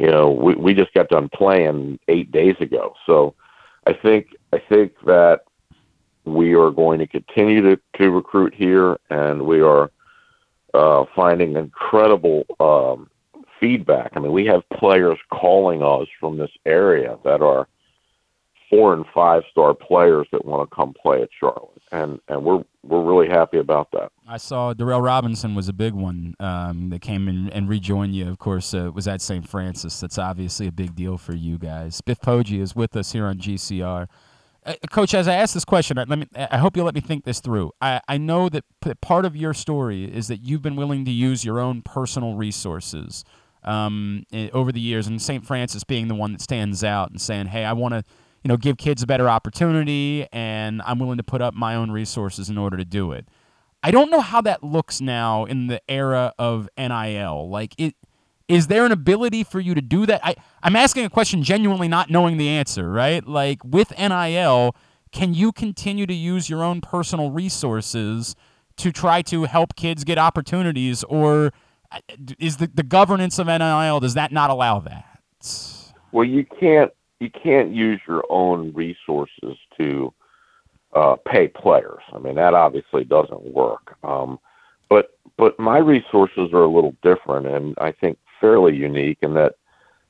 you know, we, we just got done playing eight days ago. So I think, I think that we are going to continue to, to recruit here, and we are uh, finding incredible um feedback. I mean, we have players calling us from this area that are four and five star players that want to come play at Charlotte, and and we're we're really happy about that. I saw Darrell Robinson was a big one um, that came in and rejoined you. Of course, uh, was at Saint Francis. That's obviously a big deal for you guys. Biff Poggi is with us here on G C R. Uh, Coach, as I ask this question, let me. I hope you let me think this through. I, I know that p- part of your story is that you've been willing to use your own personal resources Um, over the years, and Saint Francis being the one that stands out and saying, hey, I want to, you know, give kids a better opportunity, and I'm willing to put up my own resources in order to do it. I don't know how that looks now in the era of N I L. Like, it, is there an ability for you to do that? I, I'm asking a question genuinely not knowing the answer, right? Like, with N I L, can you continue to use your own personal resources to try to help kids get opportunities, or is the, the governance of N I L, does that not allow that? Well, you can't you can't use your own resources to uh, pay players. I mean, that obviously doesn't work. Um, but but my resources are a little different, and I think fairly unique in that,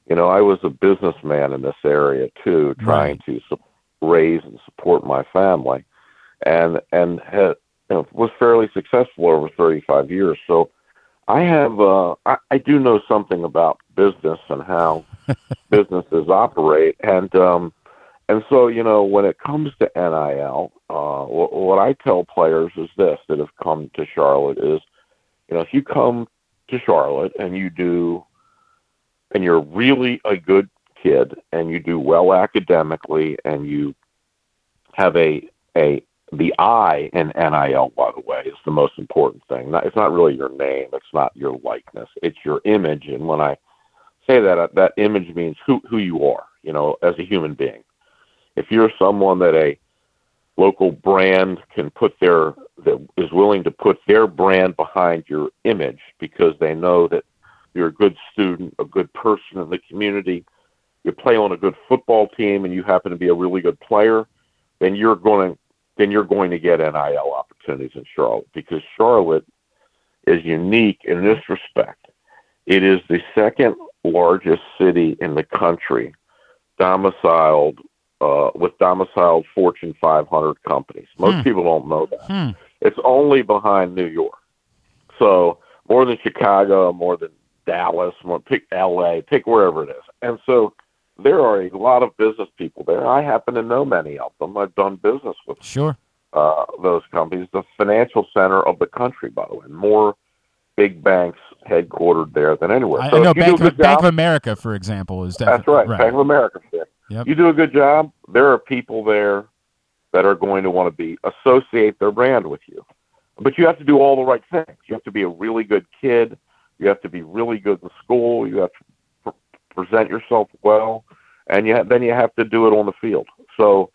you know, I was a businessman in this area too, trying right. to su- raise and support my family, and and had, you know, was fairly successful over thirty-five years. So I have, uh, I, I do know something about business and how businesses operate. And, um, and so, you know, when it comes to N I L, uh, wh- what I tell players is this, that have come to Charlotte is, you know, if you come to Charlotte and you do, and you're really a good kid and you do well academically and you have a, a the I in N I L, by the way, is the most important thing. It's not really your name. It's not your likeness. It's your image. And when I say that, that image means who, who you are, you know, as a human being. If you're someone that a local brand can put their, that is willing to put their brand behind your image because they know that you're a good student, a good person in the community, you play on a good football team and you happen to be a really good player, then you're going to, then you're going to get N I L opportunities in Charlotte, because Charlotte is unique in this respect. It is the second largest city in the country, domiciled uh, with domiciled Fortune five hundred companies. Most hmm. people don't know that. Hmm. It's only behind New York. So more than Chicago, more than Dallas, more, pick L A, pick wherever it is. And so there are a lot of business people there. I happen to know many of them. I've done business with sure. uh, those companies. The financial center of the country, by the way. More big banks headquartered there than anywhere. I, so I know Bank, of, job, Bank of America, for example, is definitely. That's right. right. Bank of America. Yep. You do a good job, there are people there that are going to want to be associate their brand with you. But you have to do all the right things. You have to be a really good kid. You have to be really good in school. You have to present yourself well, and you ha- then you have to do it on the field. So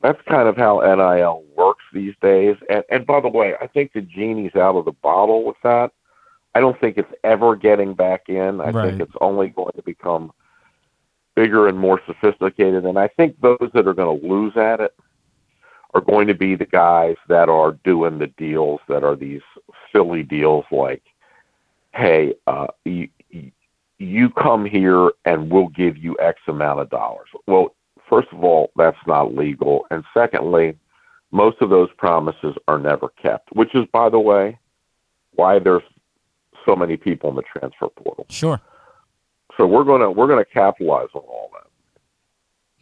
that's kind of how N I L works these days. And, and by the way, I think the genie's out of the bottle with that. I don't think it's ever getting back in. I right. think it's only going to become bigger and more sophisticated. And I think those that are going to lose at it are going to be the guys that are doing the deals that are these silly deals like, hey, uh, you, you come here and we'll give you X amount of dollars. Well, first of all, that's not legal. And secondly, most of those promises are never kept, which is, by the way, why there's so many people in the transfer portal. Sure. So we're going to, we're going to capitalize on all that.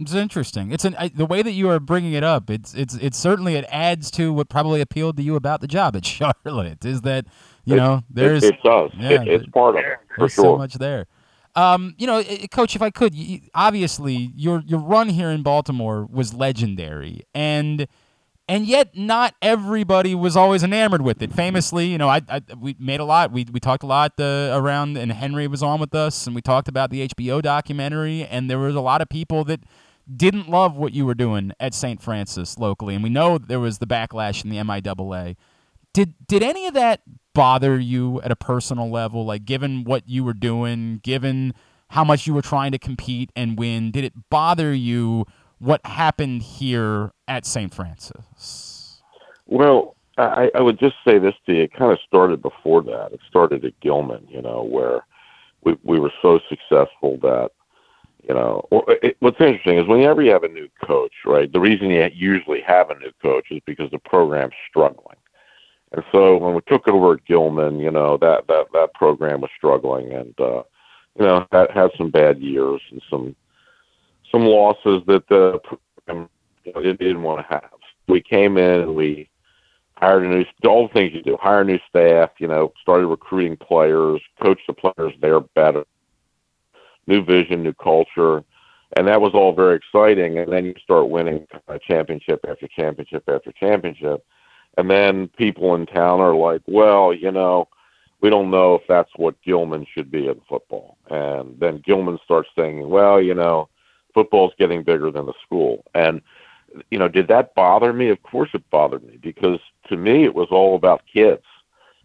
It's interesting. It's an, I, the way that you are bringing it up, it's it's it's certainly, it adds to what probably appealed to you about the job at Charlotte, is that, you know, there's... It, it does. Yeah, it, it's part of it, for there's sure. There's so much there. Um, you know, Coach, if I could, you, obviously your your run here in Baltimore was legendary, and and yet not everybody was always enamored with it. Famously, you know, I, I we made a lot. We we talked a lot uh, around, and Henry was on with us, and we talked about the H B O documentary, and there was a lot of people that didn't love what you were doing at Saint Francis locally, and we know there was the backlash in the M I A A. Did did any of that bother you at a personal level? Like, given what you were doing, given how much you were trying to compete and win, did it bother you what happened here at Saint Francis? Well, I, I would just say this to you. It kind of started before that. It started at Gilman, you know, where we we were so successful that, you know, it, what's interesting is whenever you have a new coach, right, the reason you usually have a new coach is because the program's struggling. And so when we took over at Gilman, you know, that, that, that program was struggling and, uh, you know, had, had some bad years and some some losses that the program, you know, it didn't want to have. We came in and we hired a new – all the things you do, hire new staff, you know, started recruiting players, coached the players there better. New vision, new culture, and that was all very exciting. And then you start winning a championship after championship after championship, and then people in town are like, well, you know, we don't know if that's what Gilman should be in football. And then Gilman starts saying, well, you know, football's getting bigger than the school. And, you know, did that bother me? Of course it bothered me, because to me it was all about kids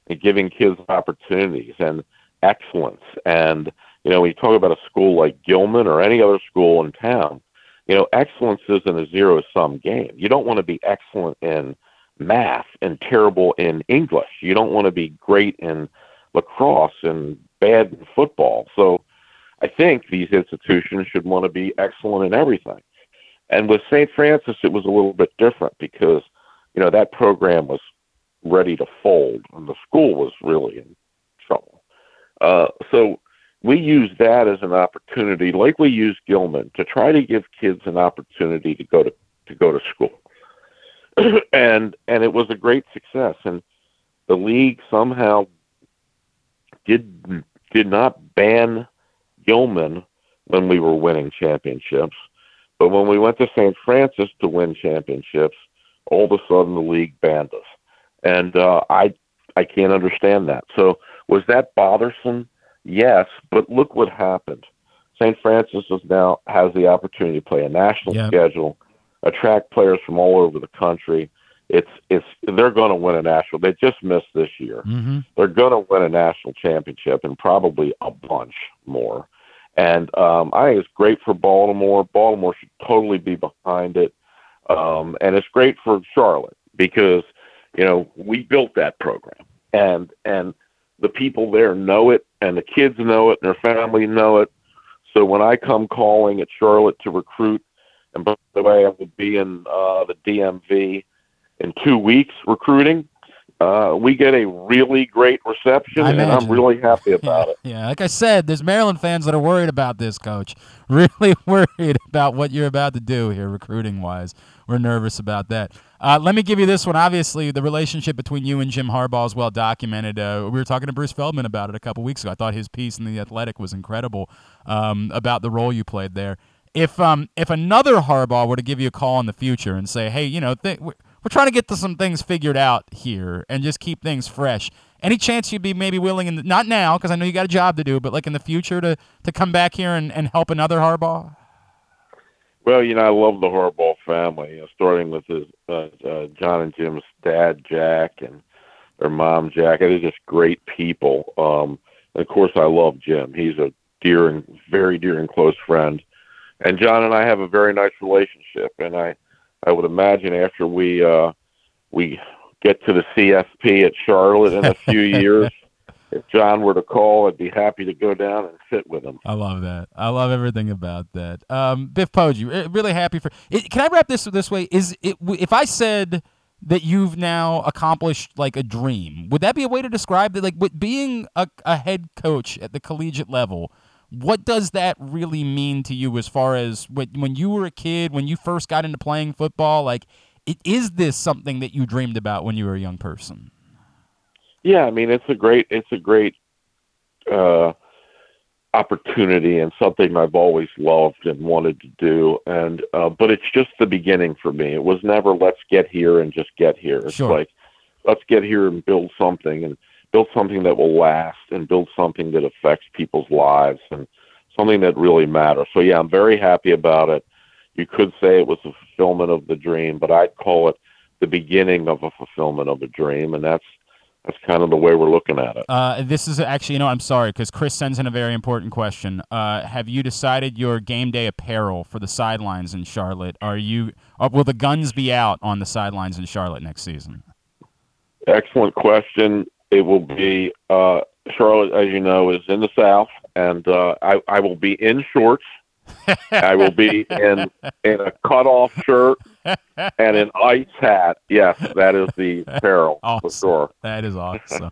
and giving kids opportunities and excellence. And, you know, when you talk about a school like Gilman or any other school in town, you know, excellence isn't a zero-sum game. You don't want to be excellent in math and terrible in English. You don't want to be great in lacrosse and bad in football. So I think these institutions should want to be excellent in everything. And with Saint Francis, it was a little bit different because, you know, that program was ready to fold and the school was really in trouble. Uh, so we use that as an opportunity, like we use Gilman, to try to give kids an opportunity to go to, to go to school. and and it was a great success. And the league somehow did did not ban Gilman when we were winning championships. But when we went to Saint Francis to win championships, all of a sudden the league banned us. And uh, I I can't understand that. So was that bothersome? Yes, but look what happened. Saint Francis is now has the opportunity to play a national yeah. schedule, attract players from all over the country. It's it's they're going to win a national. They just missed this year. Mm-hmm. They're going to win a national championship and probably a bunch more. And um, I think it's great for Baltimore. Baltimore should totally be behind it. Um, and it's great for Charlotte because, you know, we built that program. And and the people there know it, and the kids know it, and their family know it. So when I come calling at Charlotte to recruit, and by the way, I will be in uh, the D M V in two weeks recruiting, uh, we get a really great reception, and I'm really happy about it. Yeah, like I said, there's Maryland fans that are worried about this, Coach. Really worried about what you're about to do here recruiting-wise. We're nervous about that. Uh, let me give you this one. Obviously, the relationship between you and Jim Harbaugh is well documented. Uh, we were talking to Bruce Feldman about it a couple weeks ago. I thought his piece in The Athletic was incredible um, about the role you played there. If um, if another Harbaugh were to give you a call in the future and say, hey, you know, th- we're trying to get to some things figured out here and just keep things fresh, any chance you'd be maybe willing, in the, not now because I know you got a job to do, but like in the future to, to come back here and, and help another Harbaugh? Well, you know, I love the Harbaugh family, you know, starting with his uh, uh, John and Jim's dad, Jack, and their mom, Jack. They're just great people. Um, and, of course, I love Jim. He's a dear and very dear and close friend. And John and I have a very nice relationship. And I, I would imagine after we uh, we get to the C F P at Charlotte in a few years, if John were to call, I'd be happy to go down and sit with him. I love that. I love everything about that. Um, Biff Poggi, really happy for. It, can I wrap this this way? Is it, if I said that you've now accomplished like a dream, would that be a way to describe that? Like with being a, a head coach at the collegiate level, what does that really mean to you as far as when, when you were a kid, when you first got into playing football? Like, it, is this something that you dreamed about when you were a young person? Yeah, I mean, it's a great, it's a great uh, opportunity and something I've always loved and wanted to do. And uh, but it's just the beginning for me. It was never let's get here and just get here. It's sure. like let's get here and build something and build something that will last and build something that affects people's lives and something that really matters. So yeah, I'm very happy about it. You could say it was a fulfillment of the dream, but I'd call it the beginning of a fulfillment of a dream, and that's. That's kind of the way we're looking at it. Uh, this is actually, you know, I'm sorry, because Chris sends in a very important question. Uh, have you decided your game day apparel for the sidelines in Charlotte? Are you? Are, will the guns be out on the sidelines in Charlotte next season? Excellent question. It will be, uh, Charlotte, as you know, is in the South, and uh, I, I will be in shorts. I will be in in a cutoff shirt and an ice hat. Yes, that is the apparel awesome. For sure. That is awesome.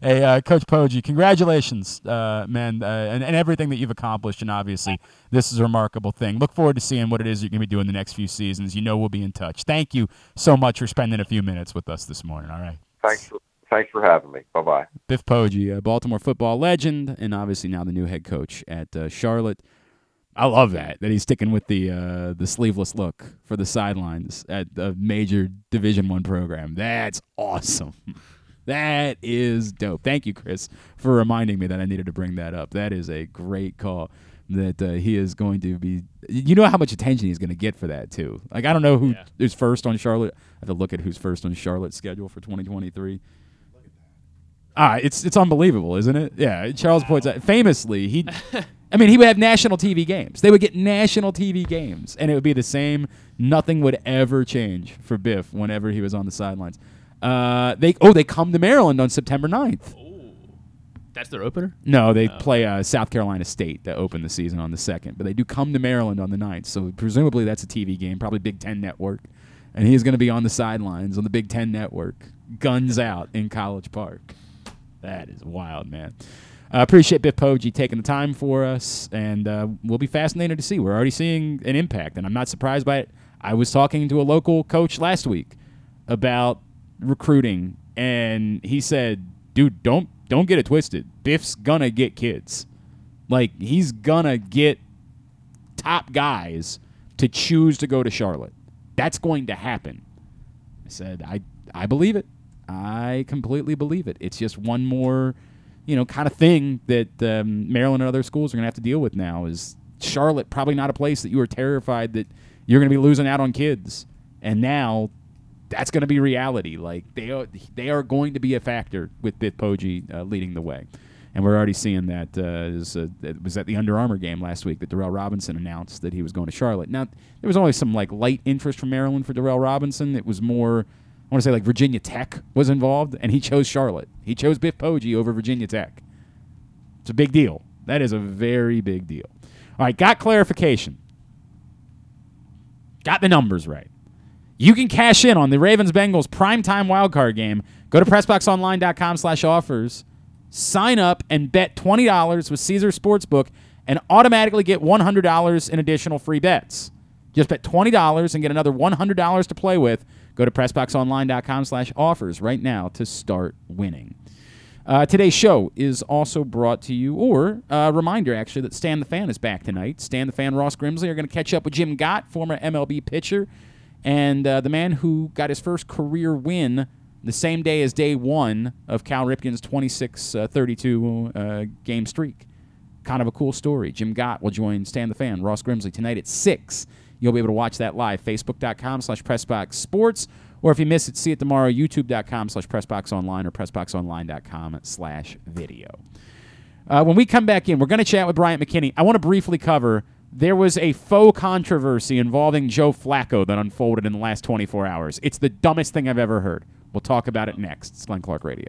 Hey, uh, Coach Poggi, congratulations, uh, man, uh, and, and everything that you've accomplished. And obviously, this is a remarkable thing. Look forward to seeing what it is you're going to be doing the next few seasons. You know, we'll be in touch. Thank you so much for spending a few minutes with us this morning. All right. Thanks. For- Thanks for having me. Bye-bye. Biff Poggi, a Baltimore football legend, and obviously now the new head coach at uh, Charlotte. I love that, that he's sticking with the uh, the sleeveless look for the sidelines at a major Division One program. That's awesome. That is dope. Thank you, Chris, for reminding me that I needed to bring that up. That is a great call that uh, he is going to be – you know how much attention he's going to get for that, too. Like, I don't know who yeah. is first on Charlotte. I have to look at who's first on Charlotte's schedule for twenty twenty-three. Ah, it's it's unbelievable, isn't it? Yeah, Charles wow. points out – famously, he – I mean, he would have national T V games. They would get national T V games, and it would be the same. Nothing would ever change for Biff whenever he was on the sidelines. Uh, they oh, they come to Maryland on September ninth. Oh, that's their opener? No, they oh. play uh, South Carolina State to open the season on the second, but they do come to Maryland on the ninth, so presumably that's a T V game, probably Big Ten Network, and he's going to be on the sidelines on the Big Ten Network, guns out in College Park. That is wild, man. I uh, appreciate Biff Poggi taking the time for us, and uh, we'll be fascinated to see. We're already seeing an impact, and I'm not surprised by it. I was talking to a local coach last week about recruiting, and he said, dude, don't don't get it twisted. Biff's going to get kids. Like, he's going to get top guys to choose to go to Charlotte. That's going to happen. I said, I I believe it. I completely believe it. It's just one more, you know, kind of thing that um, Maryland and other schools are going to have to deal with now is Charlotte, probably not a place that you were terrified that you're going to be losing out on kids. And now that's going to be reality. Like, they are, they are going to be a factor with Biff Poggi uh, leading the way. And we're already seeing that. Uh, is, uh, it was at the Under Armour game last week that Darrell Robinson announced that he was going to Charlotte. Now, there was always some, like, light interest from Maryland for Darrell Robinson. It was more, I want to say, like, Virginia Tech was involved, and he chose Charlotte. He chose Biff Poggi over Virginia Tech. It's a big deal. That is a very big deal. All right, got clarification. Got the numbers right. You can cash in on the Ravens-Bengals primetime wildcard game. Go to pressboxonline.com slash offers. Sign up and bet twenty dollars with Caesars Sportsbook and automatically get one hundred dollars in additional free bets. Just bet twenty dollars and get another one hundred dollars to play with. Go to pressboxonline.com slash offers right now to start winning. Uh, today's show is also brought to you, or a uh, reminder, actually, that Stan the Fan is back tonight. Stan the Fan, Ross Grimsley are going to catch up with Jim Gott, former M L B pitcher, and uh, the man who got his first career win the same day as day one of Cal Ripken's twenty-six thirty-two uh, uh, game streak. Kind of a cool story. Jim Gott will join Stan the Fan, Ross Grimsley, tonight at six. You'll be able to watch that live. Facebook.com slash Pressbox Sports. Or if you miss it, see it tomorrow. YouTube.com slash Pressbox Online or Pressboxonline.com slash video. Uh, when we come back in, we're going to chat with Bryant McKinnie. I want to briefly cover... There was a faux controversy involving Joe Flacco that unfolded in the last twenty-four hours. It's the dumbest thing I've ever heard. We'll talk about it next. It's Glenn Clark Radio.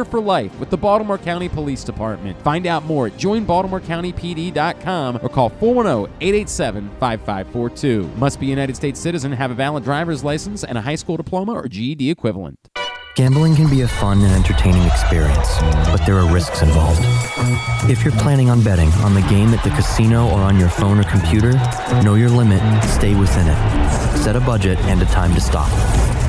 for life, with the Baltimore County Police Department. Find out more at join baltimore county p d dot com or call four one zero, eight eight seven, five five four two. Must be a United States citizen, have a valid driver's license, and a high school diploma or G E D equivalent. Gambling can be a fun and entertaining experience, but there are risks involved. If you're planning on betting on the game at the casino or on your phone or computer, know your limit, stay within it. Set a budget and a time to stop.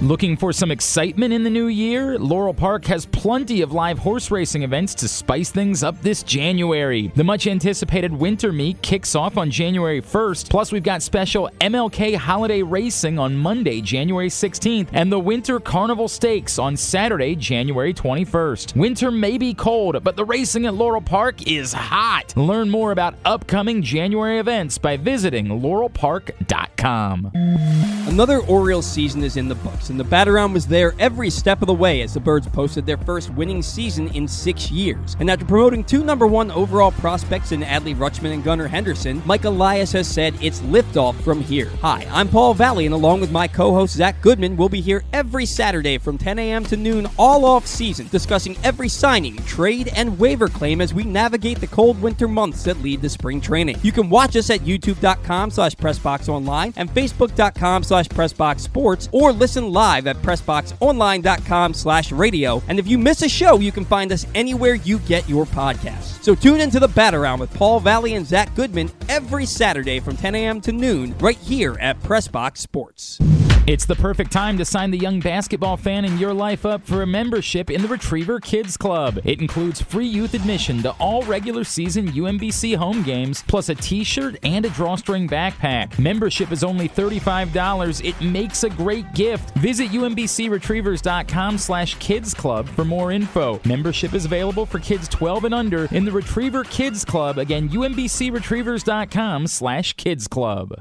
Looking for some excitement in the new year? Laurel Park has plenty of live horse racing events to spice things up this January. The much-anticipated Winter Meet kicks off on January first, plus we've got special M L K Holiday Racing on Monday, January sixteenth, and the Winter Carnival Stakes on Saturday, January twenty-first. Winter may be cold, but the racing at Laurel Park is hot. Learn more about upcoming January events by visiting laurel park dot com. Another Orioles season is in the books, and the bat around was there every step of the way as the Birds posted their first winning season in six years. And after promoting two number one overall prospects in Adley Rutschman and Gunnar Henderson, Mike Elias has said it's liftoff from here. Hi, I'm Paul Valley, and along with my co-host Zach Goodman, we'll be here every Saturday from ten a.m. to noon all off-season, discussing every signing, trade, and waiver claim as we navigate the cold winter months that lead to spring training. You can watch us at youtube.com slash pressboxonline and facebook.com slash pressboxsports or listen live live at pressboxonline dot com slash radio. And if you miss a show, you can find us anywhere you get your podcasts. So tune into the Bat Around with Paul Valley and Zach Goodman every Saturday from ten a.m. to noon right here at PressBox Sports. It's the perfect time to sign the young basketball fan in your life up for a membership in the Retriever Kids Club. It includes free youth admission to all regular season U M B C home games, plus a t-shirt and a drawstring backpack. Membership is only thirty-five dollars. It makes a great gift. Visit U M B C retrievers dot com slash kids club for more info. Membership is available for kids twelve and under in the Retriever Kids Club. Again, U M B C retrievers dot com slash kids club.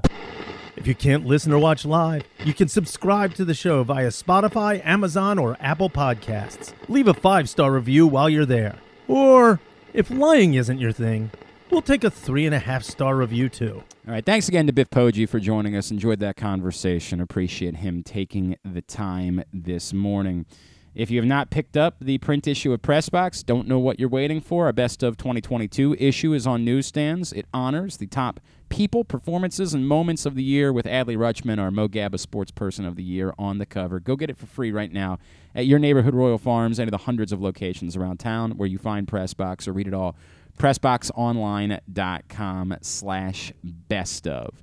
If you can't listen or watch live, you can subscribe to the show via Spotify, Amazon, or Apple Podcasts. Leave a five-star review while you're there. Or, if lying isn't your thing, we'll take a three and a half star review, too. All right, thanks again to Biff Poggi for joining us. Enjoyed that conversation. Appreciate him taking the time this morning. If you have not picked up the print issue of PressBox, don't know what you're waiting for. Our Best of twenty twenty-two issue is on newsstands. It honors the top people, performances, and moments of the year with Adley Rutschman, our Mo Gabba Sports Person of the Year, on the cover. Go get it for free right now at your neighborhood Royal Farms, any of the hundreds of locations around town where you find PressBox, or read it all, pressboxonline dot com slash best of.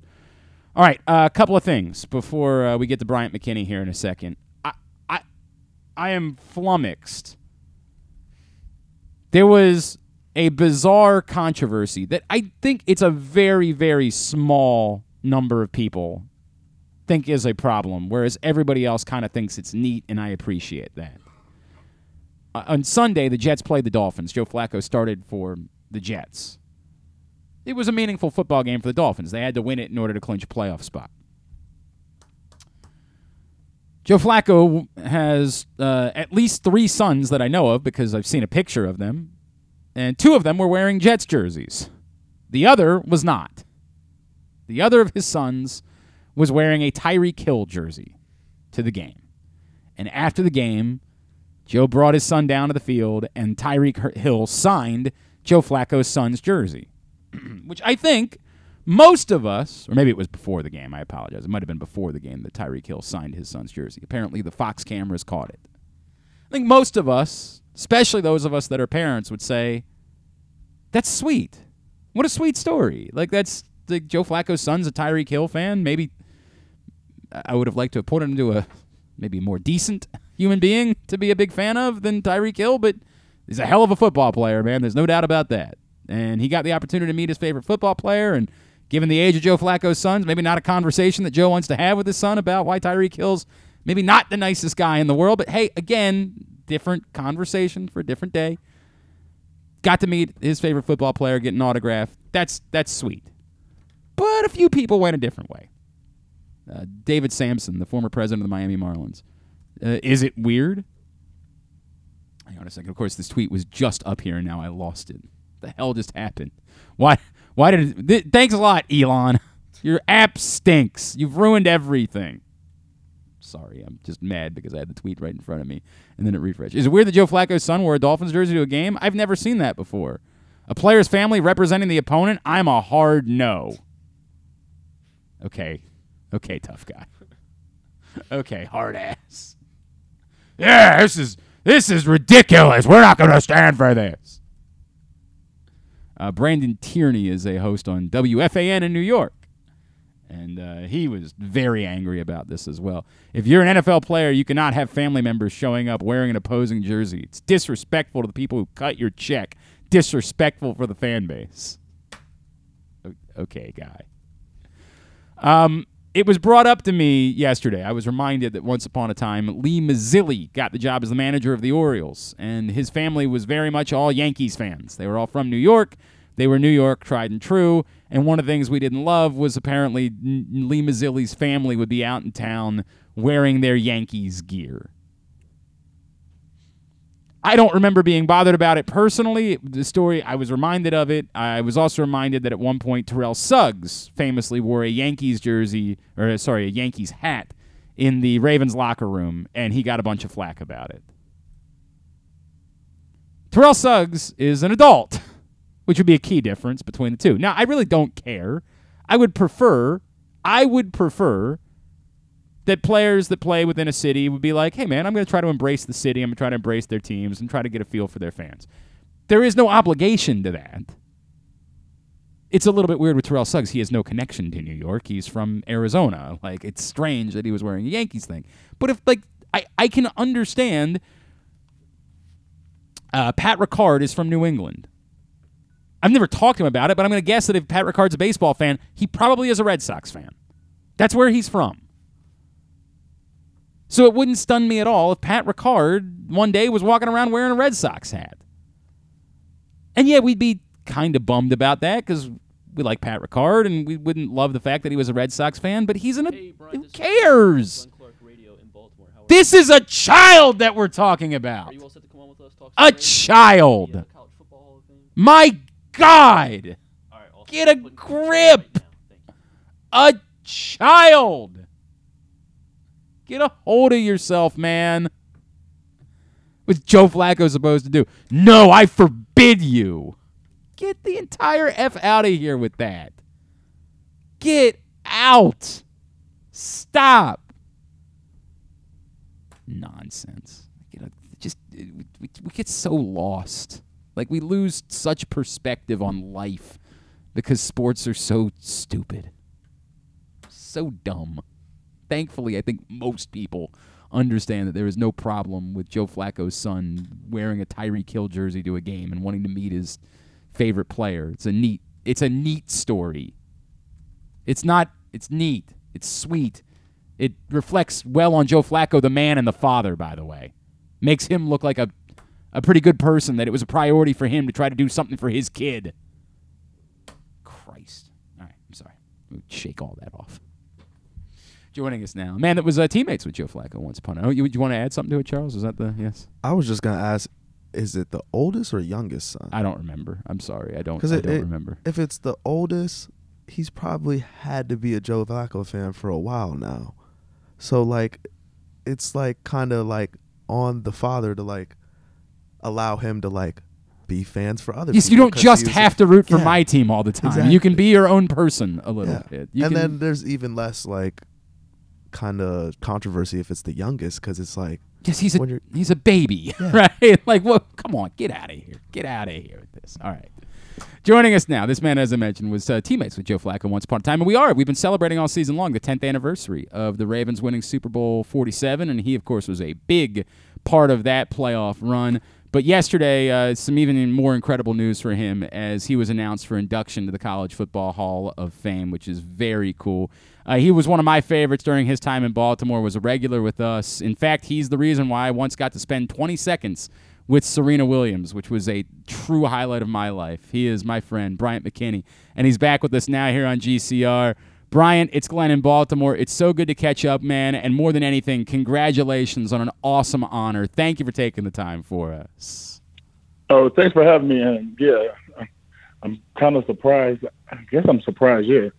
All right, a uh, couple of things before uh, we get to Bryant McKinnie here in a second. I, I, I am flummoxed. There was a bizarre controversy that I think it's a very, very small number of people think is a problem, whereas everybody else kind of thinks it's neat, and I appreciate that. Uh, on Sunday, the Jets played the Dolphins. Joe Flacco started for the Jets. It was a meaningful football game for the Dolphins. They had to win it in order to clinch a playoff spot. Joe Flacco has uh, at least three sons that I know of because I've seen a picture of them. And two of them were wearing Jets jerseys. The other was not. The other of his sons was wearing a Tyreek Hill jersey to the game. And after the game, Joe brought his son down to the field, and Tyreek Hill signed Joe Flacco's son's jersey, which I think most of us, or maybe it was before the game, I apologize. It might have been before the game that Tyreek Hill signed his son's jersey. Apparently the Fox cameras caught it. I think most of us, especially those of us that are parents, would say, that's sweet. What a sweet story. Like, that's like Joe Flacco's son's a Tyreek Hill fan. Maybe I would have liked to have put him to a maybe more decent human being to be a big fan of than Tyreek Hill, but he's a hell of a football player, man. There's no doubt about that. And he got the opportunity to meet his favorite football player, and given the age of Joe Flacco's sons, maybe not a conversation that Joe wants to have with his son about why Tyreek Hill's maybe not the nicest guy in the world, but hey, again, different conversation for a different day. Got to meet his favorite football player, get an autograph. That's that's sweet. But a few people went a different way. Uh, David Sampson, the former president of the Miami Marlins. Uh, is it weird? Hang on a second. Of course, this tweet was just up here, and now I lost it. What the hell just happened? Why Why did it... Th- thanks a lot, Elon. Your app stinks. You've ruined everything. Sorry, I'm just mad because I had the tweet right in front of me, and then it refreshed. Is it weird that Joe Flacco's son wore a Dolphins jersey to a game? I've never seen that before. A player's family representing the opponent? I'm a hard no. Okay. Okay, tough guy. Okay, hard ass. Yeah, this is this is ridiculous. We're not going to stand for this. Uh, Brandon Tierney is a host on W F A N in New York. And uh, he was very angry about this as well. If you're an N F L player, you cannot have family members showing up wearing an opposing jersey. It's disrespectful to the people who cut your check. Disrespectful for the fan base. Okay, guy. Um, it was brought up to me yesterday. I was reminded that once upon a time, Lee Mazzilli got the job as the manager of the Orioles. And his family was very much all Yankees fans. They were all from New York. They were New York, tried and true, and one of the things we didn't love was apparently Lee Mazzilli's family would be out in town wearing their Yankees gear. I don't remember being bothered about it personally. The story, I was reminded of it. I was also reminded that at one point Terrell Suggs famously wore a Yankees jersey, or sorry, a Yankees hat in the Ravens locker room, and he got a bunch of flack about it. Terrell Suggs is an adult, which would be a key difference between the two. Now, I really don't care. I would prefer, I would prefer that players that play within a city would be like, hey, man, I'm going to try to embrace the city. I'm going to try to embrace their teams and try to get a feel for their fans. There is no obligation to that. It's a little bit weird with Terrell Suggs. He has no connection to New York. He's from Arizona. Like, it's strange that he was wearing a Yankees thing. But if, like, I, I can understand uh, Pat Ricard is from New England. I've never talked to him about it, but I'm going to guess that if Pat Ricard's a baseball fan, he probably is a Red Sox fan. That's where he's from. So it wouldn't stun me at all if Pat Ricard one day was walking around wearing a Red Sox hat. And yeah, we'd be kind of bummed about that because we like Pat Ricard and we wouldn't love the fact that he was a Red Sox fan, but he's an ad- hey, Brian, who cares? Glenn Clark Radio in Baltimore. How are this you? Is a child that we're talking about. Are you all set to come on with us? Talk a radio? Child. Yeah, college football Hall of Fame. My God. All right, get a grip. Right, a child. Get a hold of yourself, man. What's Joe Flacco supposed to do? No, I forbid you. Get the entire F out of here with that. Get out. Stop. Nonsense. You know, just we, we get so lost. Like, we lose such perspective on life because sports are so stupid. So dumb. Thankfully, I think most people understand that there is no problem with Joe Flacco's son wearing a Tyreek Hill jersey to a game and wanting to meet his favorite player. It's a neat, it's a neat story. It's not, it's neat. It's sweet. It reflects well on Joe Flacco, the man and the father, by the way. Makes him look like a, a pretty good person, that it was a priority for him to try to do something for his kid. Christ. All right, I'm sorry. We'll shake all that off. Joining us now, a man that was uh, teammates with Joe Flacco once upon a time. You, you want to add something to it, Charles? Is that the yes? I was just gonna ask, is it the oldest or youngest son? I don't remember. I'm sorry, I don't. Because I don't it, remember. If it's the oldest, he's probably had to be a Joe Flacco fan for a while now. So like, it's like kind of like on the father to like allow him to like be fans for other. Yes, people. You don't just have like, to root for yeah, my team all the time. Exactly. You can be your own person a little yeah. bit. You and can, then there's even less like. Kind of controversy if it's the youngest because it's like yes he's a he's a baby yeah. right like well come on get out of here get out of here with this. All right, joining us now, this man, as I mentioned, was uh, teammates with Joe Flacco once upon a time, and we are we've been celebrating all season long the tenth anniversary of the Ravens winning Super Bowl forty-seven, and he of course was a big part of that playoff run. But yesterday, uh, some even more incredible news for him as he was announced for induction to the College Football Hall of Fame, which is very cool. Uh, he was one of my favorites during his time in Baltimore, was a regular with us. In fact, he's the reason why I once got to spend twenty seconds with Serena Williams, which was a true highlight of my life. He is my friend, Bryant McKinnie, and he's back with us now here on G C R. Bryant, it's Glenn in Baltimore. It's so good to catch up, man. And more than anything, congratulations on an awesome honor. Thank you for taking the time for us. Oh, thanks for having me. And yeah, I'm kind of surprised. I guess I'm surprised, yeah.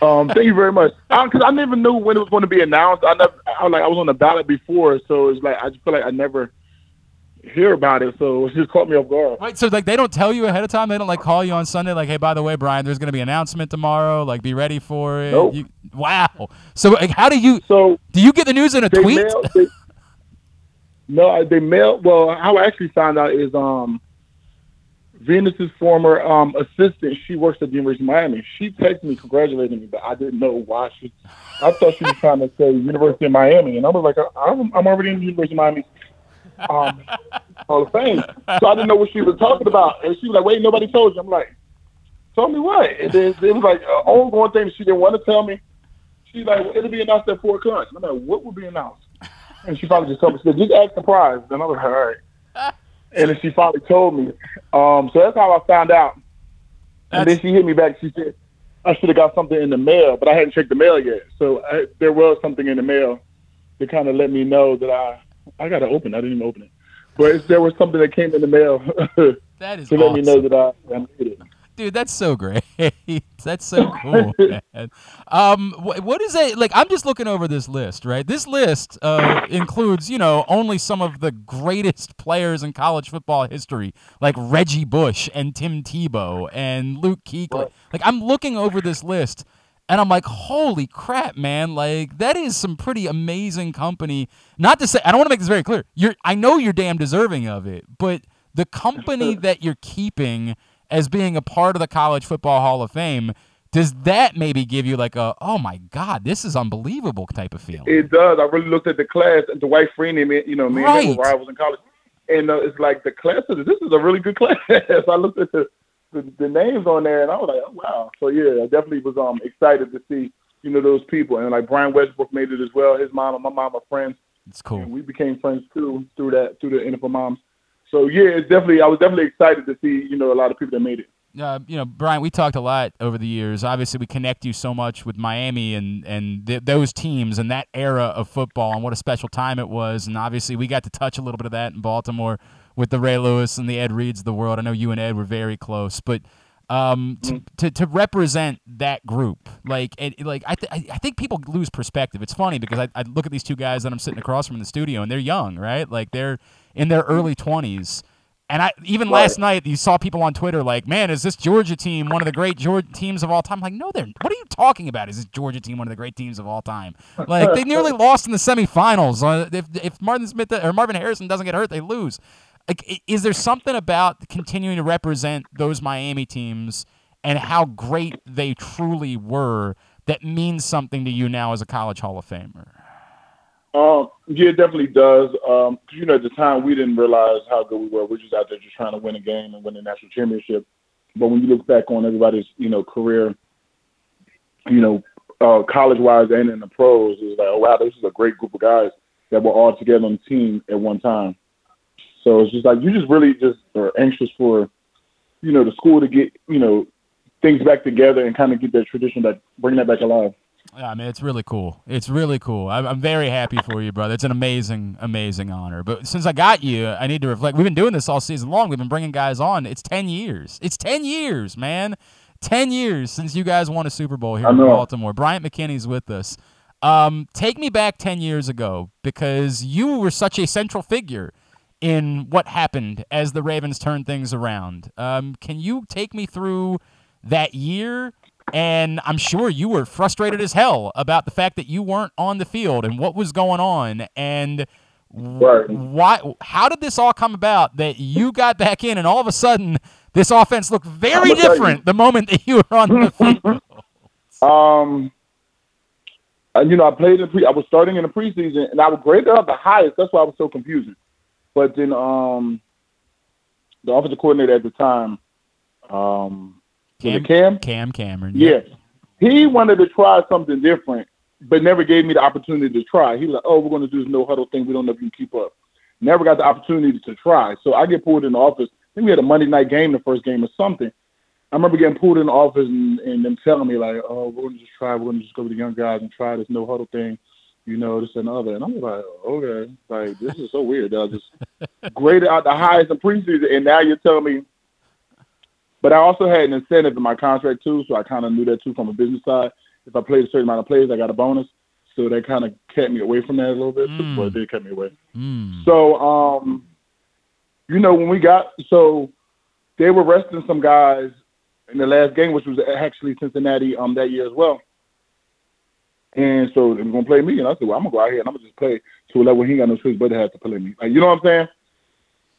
um, thank you very much. Because I, I never knew when it was going to be announced. I never, I, like, I was on the ballot before, so it's like I just feel like I never hear about it, so it just caught me off guard. Right, so like they don't tell you ahead of time? They don't like call you on Sunday like, hey, by the way, Brian, there's going to be an announcement tomorrow, like be ready for it? Nope. You, wow. So like, how do you so do you get the news in a tweet? Mailed, they, no, they mail. Well, how I actually found out is um, Venus's former um, assistant, she works at the University of Miami. She texted me congratulating me, but I didn't know why. She, I thought she was trying to say University of Miami, and I was like, I'm, I'm already in the University of Miami. um, Hall of Fame. So I didn't know what she was talking about. And she was like, wait, nobody told you. I'm like, told me what? And then it was like an ongoing thing she didn't want to tell me. She's like, well, it'll be announced at four o'clock. I'm like, what will be announced? And she probably just told me. She said, just act surprised. And I was like, all right. And then she finally told me. Um, so that's how I found out. And that's- then she hit me back. She said, I should have got something in the mail, but I hadn't checked the mail yet. So I, there was something in the mail that kind of let me know that I I got to open it. I didn't even open it. But there was something that came in the mail that is to awesome. Let me know that I, I made it. Dude, that's so great. That's so cool, man. Um, wh- what is it? Like, I'm just looking over this list, right? This list uh, includes, you know, only some of the greatest players in college football history, like Reggie Bush and Tim Tebow and Luke Kuechly. Right. Like, I'm looking over this list, And I'm like, holy crap, man. Like, that is some pretty amazing company. Not to say, I don't want to make this very clear. You're, I know you're damn deserving of it, but the company that you're keeping as being a part of the College Football Hall of Fame, does that maybe give you like a, oh my God, this is unbelievable type of feeling? It does. I really looked at the class, and Dwight Freeney, you know, me right. and him were rivals in college. And uh, it's like the class, this is a really good class. I looked at the, the, the names on there, and I was like, oh, wow. So, yeah, I definitely was um excited to see, you know, those people. And, like, Brian Westbrook made it as well. His mom and my mom are friends. It's cool. And we became friends, too, through that, through the N F L Moms. So, yeah, it's definitely, I was definitely excited to see, you know, a lot of people that made it. Uh, you know, Brian, we talked a lot over the years. Obviously, we connect you so much with Miami and, and th- those teams and that era of football and what a special time it was. And obviously, we got to touch a little bit of that in Baltimore with the Ray Lewis and the Ed Reeds of the world. I know you and Ed were very close. But um, to, to to represent that group, like, it, like I, th- I think people lose perspective. It's funny because I, I look at these two guys that I'm sitting across from in the studio, and they're young, right? Like, they're in their early twenties. And I even right. last night, you saw people on Twitter like, man, is this Georgia team one of the great Georgia teams of all time? I'm like, no, they're what are you talking about? Is this Georgia team one of the great teams of all time? Like, they nearly lost in the semifinals. If if Martin Smith or Marvin Harrison doesn't get hurt, they lose. Like, is there something about continuing to represent those Miami teams and how great they truly were that means something to you now as a college Hall of Famer? Um, yeah, it definitely does. Um, you know, at the time, we didn't realize how good we were. We're just out there just trying to win a game and win a national championship. But when you look back on everybody's, you know, career, you know, uh, college-wise and in the pros, it's like, oh, wow, this is a great group of guys that were all together on the team at one time. So it's just like you just really just are anxious for, you know, the school to get, you know, things back together and kind of get that tradition, that bring that back alive. Yeah, I mean, it's really cool. It's really cool. I'm, I'm very happy for you, brother. It's an amazing, amazing honor. But since I got you, I need to reflect. We've been doing this all season long. We've been bringing guys on. It's ten years. It's ten years, man. ten years since you guys won a Super Bowl here in Baltimore. Bryant McKinnie's with us. Um, take me back ten years ago, because you were such a central figure in what happened as the Ravens turned things around. Um, can you take me through that year? And I'm sure you were frustrated as hell about the fact that you weren't on the field and what was going on. And right. why? How did this all come about that you got back in and all of a sudden this offense looked very different the moment that you were on the field? Um, you know, I played in pre. I was starting in the preseason, and I was graded out the highest. That's why I was so confusing. But then um, the offensive coordinator at the time, um. Cam, Cam Cam Cameron. Yeah. yeah. He wanted to try something different, but never gave me the opportunity to try. He like, oh, we're going to do this no-huddle thing. We don't know if you can keep up. Never got the opportunity to try. So I get pulled in the office. I think we had a Monday night game, the first game or something. I remember getting pulled in the office and, and them telling me, like, oh, we're going to just try. We're going to just go to the young guys and try this no-huddle thing, you know, this and the other. And I'm like, okay. Like, this is so weird. I just graded out the highest in preseason, and now you're telling me. But I also had an incentive in my contract, too, so I kind of knew that, too, from a business side. If I played a certain amount of plays, I got a bonus. So that kind of kept me away from that a little bit. Mm. Well, it did kept me away. Mm. So, um, you know, when we got – so they were resting some guys in the last game, which was actually Cincinnati um, that year as well. And so they were going to play me. And I said, well, I'm going to go out here and I'm going to just play to a level he ain't got no choice but to have to play me. Like, you know what I'm saying?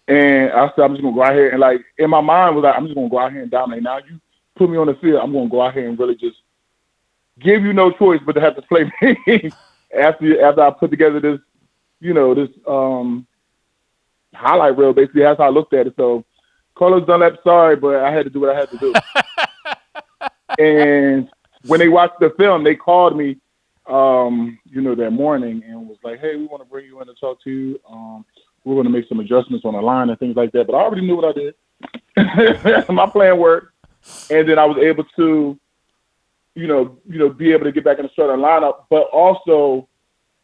And I said, I'm just going to go out here. And, like, in my mind was like, I'm just going to go out here and dominate. Now you put me on the field, I'm going to go out here and really just give you no choice but to have to play me. after after I put together this, you know, this um, highlight reel, basically. That's how I looked at it. So, Carlos Dunlap, sorry, but I had to do what I had to do. And when they watched the film, they called me, um, you know, that morning and was like, hey, we want to bring you in to talk to you. Um, We're going to make some adjustments on the line and things like that. But I already knew what I did. My plan worked. And then I was able to, you know, you know, be able to get back in the starting lineup. But also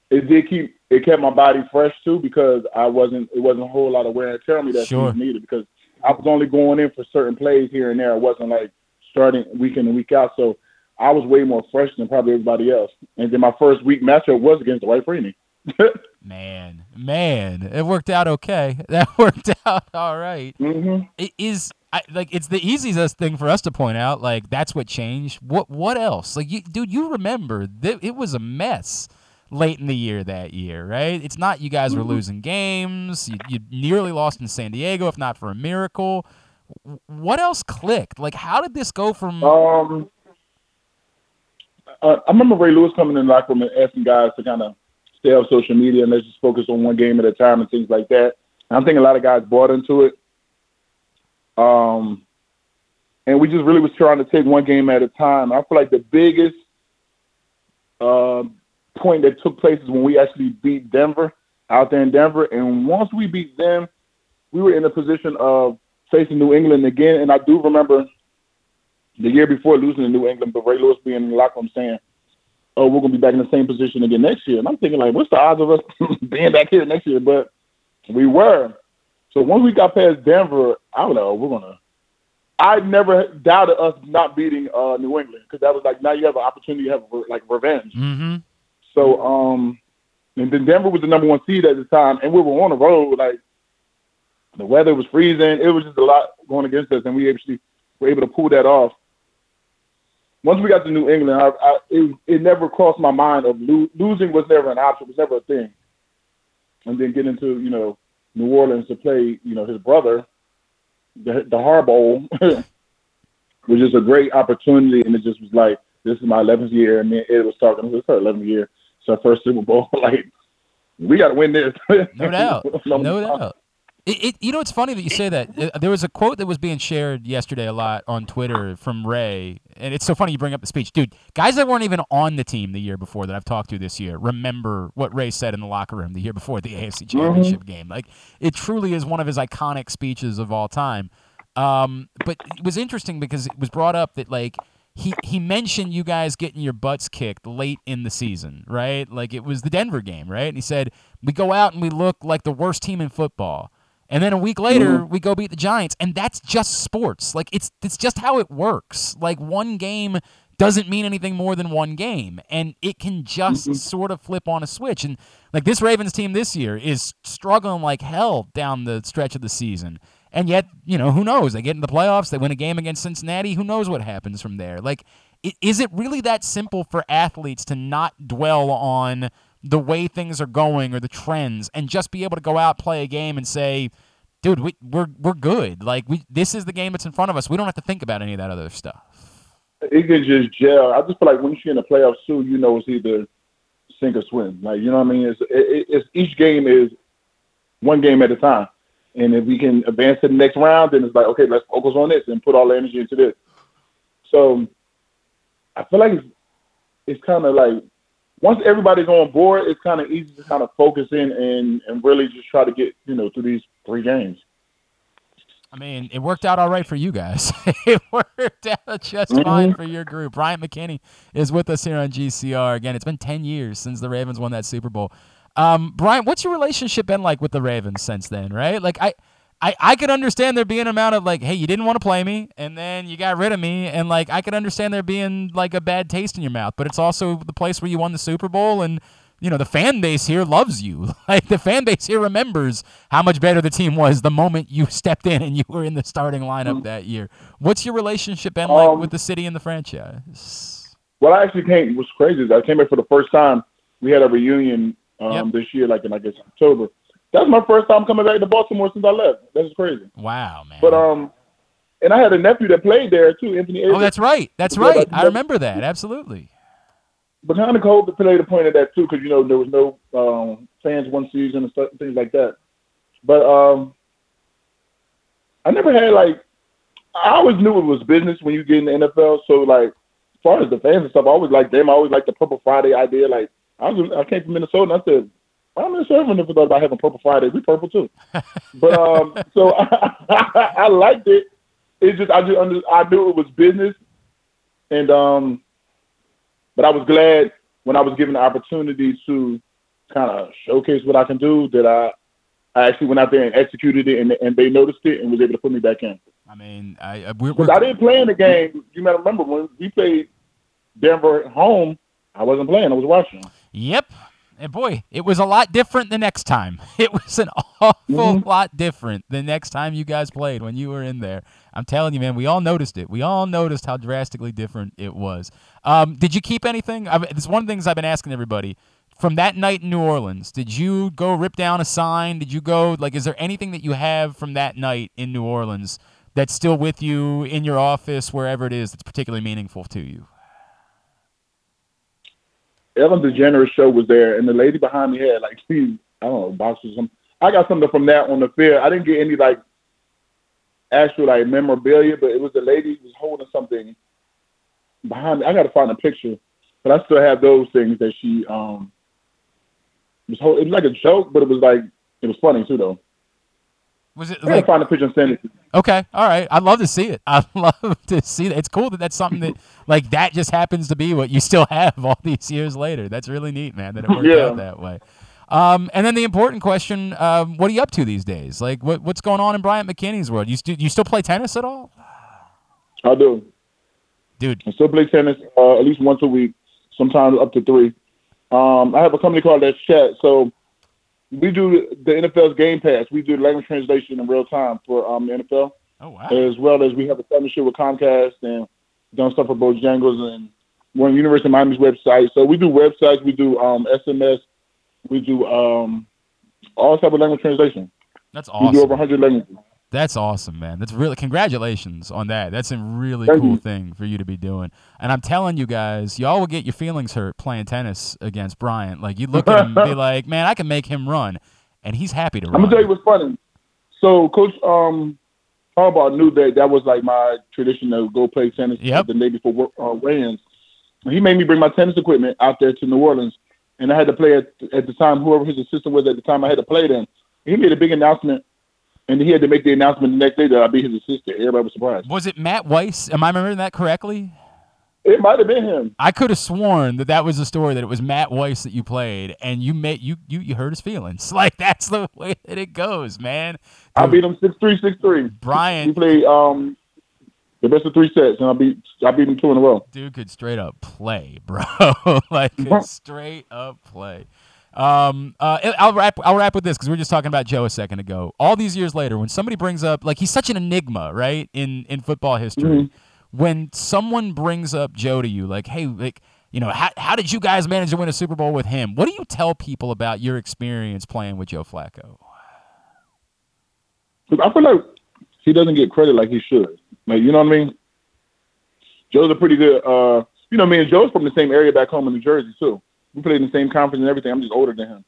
it did keep it kept my body fresh too, because I wasn't it wasn't a whole lot of wear and tear on me that sure. was needed, because I was only going in for certain plays here and there. It wasn't like starting week in and week out. So I was way more fresh than probably everybody else. And then my first week matchup was against Dwight Freeney. man man, it worked out okay. That worked out all right. Mm-hmm. It is I, like, it's the easiest thing for us to point out. Like, that's what changed. What what else? Like, you, dude, you remember that it was a mess late in the year that year, right? It's not you guys were losing games. You, you nearly lost in San Diego, if not for a miracle. What else clicked? Like, how did this go from? Um, I remember Ray Lewis coming in the locker room and asking guys to kind of stay off social media and let's just focus on one game at a time and things like that. And I think a lot of guys bought into it. Um, and we just really was trying to take one game at a time. I feel like the biggest uh, point that took place is when we actually beat Denver out there in Denver. And once we beat them, we were in a position of facing New England again. And I do remember the year before losing to New England, but Ray Lewis being in the locker room saying, oh, we're going to be back in the same position again next year. And I'm thinking, like, what's the odds of us being back here next year? But we were. So once we got past Denver, I don't know, we're going to – I never doubted us not beating uh, New England because that was like, now you have an opportunity to have, like, revenge. Mm-hmm. So um, – and then Denver was the number one seed at the time, and we were on the road. Like, the weather was freezing. It was just a lot going against us, and we actually were able to pull that off. Once we got to New England, I, I, it, it never crossed my mind of lo- losing was never an option, was never a thing. And then get into, you know, New Orleans to play, you know, his brother, the, the Harbaugh, was just a great opportunity. And it just was like, this is my eleventh year. And then Ed was talking, this is her eleventh year. It's our first Super Bowl. Like, we got to win this. No doubt. No, no doubt. It, it, you know, it's funny that you say that. There was a quote that was being shared yesterday a lot on Twitter from Ray. And it's so funny you bring up the speech. Dude, guys that weren't even on the team the year before that I've talked to this year remember what Ray said in the locker room the year before the A F C Championship mm-hmm. game. Like, it truly is one of his iconic speeches of all time. Um, but it was interesting because it was brought up that, like, he, he mentioned you guys getting your butts kicked late in the season, right? Like, it was the Denver game, right? And he said, we go out and we look like the worst team in football. And then a week later, mm-hmm. we go beat the Giants, and that's just sports. Like, it's it's just how it works. Like, one game doesn't mean anything more than one game, and it can just mm-hmm. sort of flip on a switch. And, like, this Ravens team this year is struggling like hell down the stretch of the season. And yet, you know, who knows? They get in the playoffs. They win a game against Cincinnati. Who knows what happens from there? Like, it, is it really that simple for athletes to not dwell on – the way things are going or the trends and just be able to go out, play a game and say, dude, we, we're we're good. Like, we this is the game that's in front of us. We don't have to think about any of that other stuff. It could just gel. I just feel like once you're in the playoffs too, you know it's either sink or swim. Like, you know what I mean? It's, it, it's each game is one game at a time. And if we can advance to the next round, then it's like, okay, let's focus on this and put all the energy into this. So I feel like it's, it's kind of like, once everybody's on board, it's kind of easy to kind of focus in and, and really just try to get, you know, through these three games. I mean, it worked out all right for you guys. It worked out just mm-hmm. fine for your group. Bryant McKinnie is with us here on G C R. Again, it's been ten years since the Ravens won that Super Bowl. Um, Bryant, what's your relationship been like with the Ravens since then, right? Like, I, I, I could understand there being an amount of, like, hey, you didn't want to play me, and then you got rid of me, and, like, I could understand there being, like, a bad taste in your mouth, but it's also the place where you won the Super Bowl, and, you know, the fan base here loves you. Like, the fan base here remembers how much better the team was the moment you stepped in and you were in the starting lineup mm-hmm. that year. What's your relationship been like um, with the city and the franchise? Well, I actually came, what's crazy is I came here for the first time. We had a reunion um, yep. this year, like, in, I guess, October. That's my first time coming back to Baltimore since I left. That's crazy. Wow, man. But um, and I had a nephew that played there too, Anthony Avery. Oh, that's right. That's right. I remember that. Absolutely. But kind of cold to play the point of that too, because you know there was no um, fans one season and stuff, things like that. But um, I never had like I always knew it was business when you get in the N F L. So like, as far as the fans and stuff, I always liked them. I always liked the Purple Friday idea. Like I was, I came from Minnesota, and I said, I'm not sure if I thought about having Purple Friday. We purple too, but um, so I, I, I liked it. It's just I just under, I knew it was business, and um, but I was glad when I was given the opportunity to kind of showcase what I can do. That I, I actually went out there and executed it, and and they noticed it and was able to put me back in. I mean, I because I didn't play in the game. You might remember when we played Denver at home. I wasn't playing. I was watching. Yep. And boy, it was a lot different the next time. It was an awful mm-hmm. lot different the next time you guys played when you were in there. I'm telling you, man, we all noticed it. We all noticed how drastically different it was. Um, did you keep anything? I mean, it's one of the things I've been asking everybody. From that night in New Orleans, did you go rip down a sign? Did you go, like, is there anything that you have from that night in New Orleans that's still with you in your office, wherever it is, that's particularly meaningful to you? Ellen DeGeneres' show was there, and the lady behind me had, like, she, I don't know, boxes or something. I got something from that on the field. I didn't get any, like, actual, like, memorabilia, but it was the lady who was holding something behind me. I got to find a picture, but I still have those things that she um, was holding. It was like a joke, but it was, like, it was funny, too, though. Was it, I gotta like, find a picture and send it. Okay, all right. I'd love to see it. I'd love to see that. It's cool that that's something that, like, that just happens to be what you still have all these years later. That's really neat, man, that it worked yeah. out that way. Um, and then the important question, um, what are you up to these days? Like, what what's going on in Bryant McKinnie's world? You, st- you still play tennis at all? I do. Dude. I still play tennis uh, at least once a week, sometimes up to three. Um, I have a company called Let's Chat, so we do the N F L's Game Pass. We do language translation in real time for um, the N F L. Oh, wow. As well as we have a partnership with Comcast and done stuff for Bojangles, and we're on University of Miami's website. So we do websites. We do um, S M S. We do um, all type of language translation. That's awesome. We do over one hundred languages. That's awesome, man. That's really congratulations on that. That's a really Thank cool you. thing for you to be doing. And I'm telling you guys, y'all will get your feelings hurt playing tennis against Bryant. Like, you look at him and be like, man, I can make him run. And he's happy to run. I'm going to tell you what's funny. So Coach um, Harbaugh knew that that was, like, my tradition to go play tennis yep. the day before uh, weigh-ins. He made me bring my tennis equipment out there to New Orleans. And I had to play at, at the time, whoever his assistant was at the time, I had to play then. He made a big announcement. And he had to make the announcement the next day that I'd be his assistant. Everybody was surprised. Was it Matt Weiss? Am I remembering that correctly? It might have been him. I could have sworn that that was the story, that it was Matt Weiss that you played, and you made, you, you, you hurt his feelings. Like, that's the way that it goes, man. Dude, I beat him six three, six three. Bryant. We played um, the best of three sets, and I beat, I beat him two in a row. Dude could straight up play, bro. Like, could straight up play. Um, uh, I'll wrap. I'll wrap with this because we were just talking about Joe a second ago. All these years later, when somebody brings up, like, he's such an enigma, right? In in football history, mm-hmm. when someone brings up Joe to you, like, hey, like, you know, how how did you guys manage to win a Super Bowl with him? What do you tell people about your experience playing with Joe Flacco? I feel like he doesn't get credit like he should. Like, you know what I mean? Joe's a pretty good. Uh, you know, me and Joe's from the same area back home in New Jersey too. We played in the same conference and everything. I'm just older than him,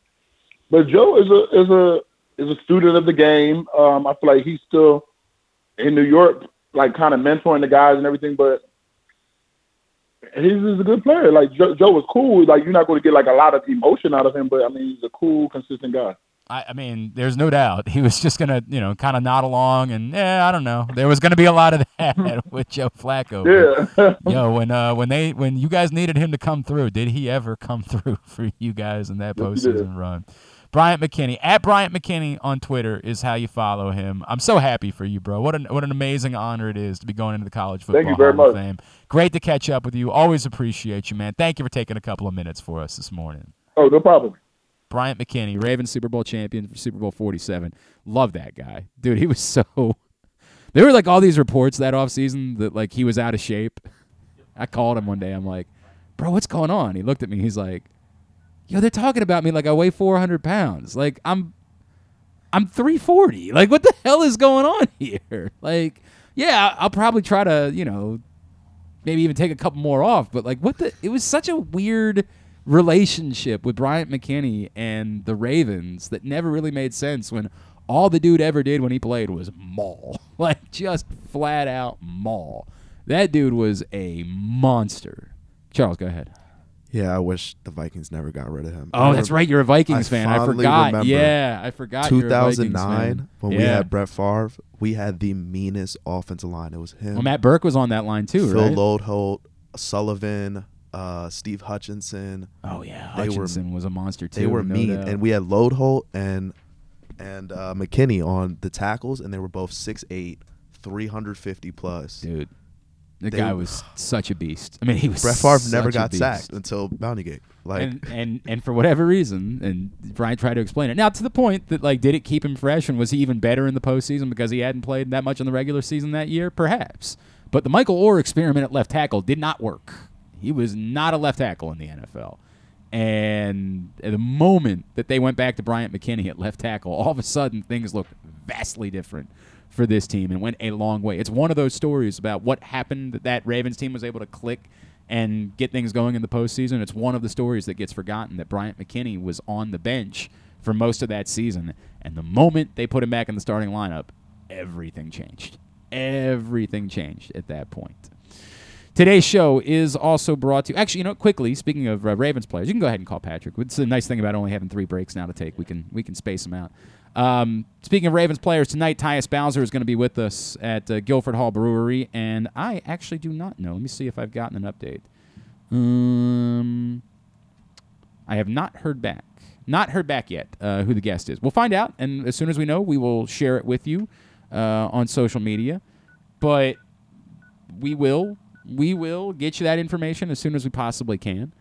but Joe is a is a is a student of the game. Um, I feel like he's still in New York, like, kind of mentoring the guys and everything. But he's, he's a good player. Like, Joe, Joe was cool. Like, you're not going to get, like, a lot of emotion out of him, but I mean, he's a cool, consistent guy. I, I mean, there's no doubt he was just gonna, you know, kind of nod along, and yeah, I don't know. There was gonna be a lot of that with Joe Flacco. Yeah. Yo, when uh, when they when you guys needed him to come through, did he ever come through for you guys in that postseason yeah. run? Bryant McKinnie, at Bryant McKinnie on Twitter is how you follow him. I'm so happy for you, bro. What an what an amazing honor it is to be going into the college football. Thank you very Hall much. Of Fame. Great to catch up with you. Always appreciate you, man. Thank you for taking a couple of minutes for us this morning. Oh, no problem. Bryant McKinnie, Ravens Super Bowl champion, Super Bowl forty-seven. Love that guy. Dude, he was so – there were, like, all these reports that offseason that, like, he was out of shape. I called him one day. I'm like, bro, what's going on? He looked at me. He's like, yo, they're talking about me like I weigh four hundred pounds. Like, I'm I'm three forty. Like, what the hell is going on here? Like, yeah, I'll probably try to, you know, maybe even take a couple more off. But, like, what the – it was such a weird – relationship with Bryant McKinnie and the Ravens that never really made sense when all the dude ever did when he played was maul. Like, just flat out maul. That dude was a monster. Charles, go ahead. Yeah, I wish the Vikings never got rid of him. Oh, that's right. You're a Vikings I fan. I forgot. Yeah, I forgot. two thousand nine, when yeah. we had Brett Favre, we had the meanest offensive line. It was him. Well, Matt Burke was on that line too, Phil right? Phil Lodeholt, Sullivan. Uh, Steve Hutchinson. Oh, yeah. Hutchinson were, was a monster, too. They were no mean. Doubt. And we had Lodeholt and and uh, McKinnie on the tackles, and they were both six eight, three fifty plus. Dude. The they, guy was such a beast. I mean, he was. Brett Favre never got sacked until Bountygate. Like, and, and and for whatever reason, and Bryant tried to explain it. Now, to the point that, like, did it keep him fresh, and was he even better in the postseason because he hadn't played that much in the regular season that year? Perhaps. But the Michael Orr experiment at left tackle did not work. He was not a left tackle in the N F L. And at the moment that they went back to Bryant McKinnie at left tackle, all of a sudden things looked vastly different for this team and went a long way. It's one of those stories about what happened that that Ravens team was able to click and get things going in the postseason. It's one of the stories that gets forgotten, that Bryant McKinnie was on the bench for most of that season. And the moment they put him back in the starting lineup, everything changed. Everything changed at that point. Today's show is also brought to you. Actually, you know, quickly, speaking of uh, Ravens players, you can go ahead and call Patrick. It's a nice thing about only having three breaks now to take. We can we can space them out. Um, speaking of Ravens players, tonight Tyus Bowser is going to be with us at uh, Guilford Hall Brewery, and I actually do not know. Let me see if I've gotten an update. Um, I have not heard back. Not heard back yet uh, who the guest is. We'll find out, and as soon as we know, we will share it with you uh, on social media. But we will... We will get you that information as soon as we possibly can.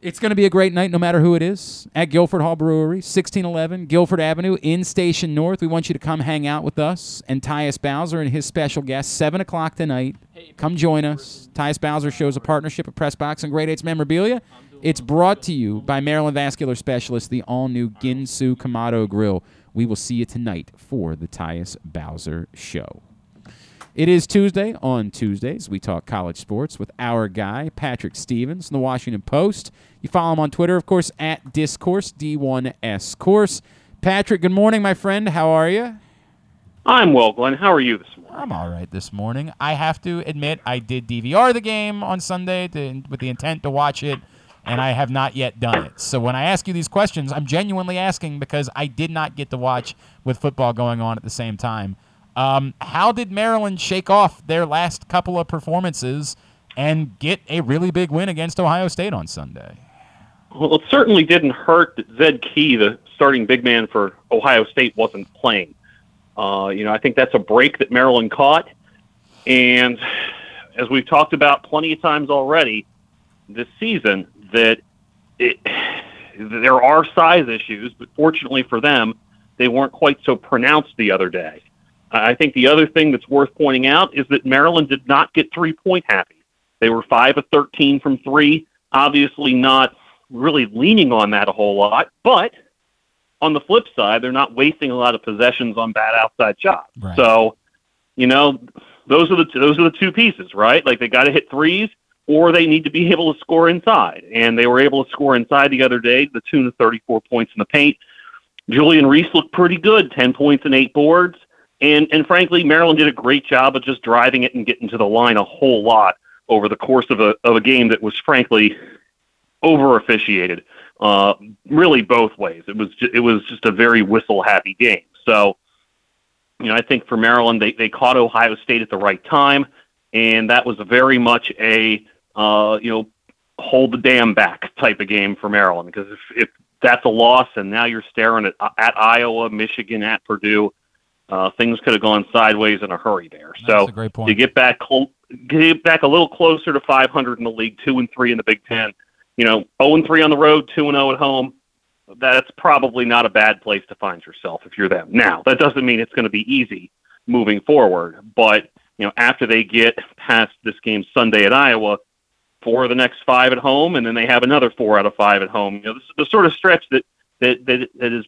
It's going to be a great night no matter who it is. At Guilford Hall Brewery, sixteen eleven Guilford Avenue in Station North. We want you to come hang out with us and Tyus Bowser and his special guest, seven o'clock tonight. Come join us. Tyus Bowser shows a partnership of Pressbox and Great Eights Memorabilia. It's brought to you by Maryland Vascular Specialist, the all-new Ginsu Kamado Grill. We will see you tonight for the Tyus Bowser Show. It is Tuesday. On Tuesdays, we talk college sports with our guy, Patrick Stevens, from the Washington Post. You follow him on Twitter, of course, at Discourse, D one S Course. Patrick, good morning, my friend. How are you? I'm well, Glenn. How are you this morning? I'm all right this morning. I have to admit, I did D V R the game on Sunday to, with the intent to watch it, and I have not yet done it. So when I ask you these questions, I'm genuinely asking because I did not get to watch with football going on at the same time. Um, how did Maryland shake off their last couple of performances and get a really big win against Ohio State on Sunday? Well, it certainly didn't hurt that Zed Key, the starting big man for Ohio State, wasn't playing. Uh, you know, I think that's a break that Maryland caught. And as we've talked about plenty of times already this season, that it, there are size issues, but fortunately for them, they weren't quite so pronounced the other day. I think the other thing that's worth pointing out is that Maryland did not get three-point happy. They were five of thirteen from three, obviously not really leaning on that a whole lot, but on the flip side, they're not wasting a lot of possessions on bad outside shots. Right. So, you know, those are the two, those are the two pieces, right? Like, they got to hit threes, or they need to be able to score inside, and they were able to score inside the other day, the tune of thirty-four points in the paint. Julian Reese looked pretty good, ten points and eight boards. And and frankly, Maryland did a great job of just driving it and getting to the line a whole lot over the course of a of a game that was frankly over officiated, uh, really both ways. It was ju- it was just a very whistle happy game. So, you know, I think for Maryland, they they caught Ohio State at the right time, and that was very much a uh, you know hold the dam back type of game for Maryland, because if if that's a loss and now you're staring at at Iowa, Michigan, at Purdue. Uh, things could have gone sideways in a hurry there. That's so to get back cl- get back a little closer to five hundred in the league, two and three in the Big Ten, you know, zero and three on the road, two and zero at home. That's probably not a bad place to find yourself if you're them. Now, that doesn't mean it's going to be easy moving forward, but you know, after they get past this game Sunday at Iowa, four of the next five at home, and then they have another four out of five at home. You know, this is the sort of stretch that that that, that is.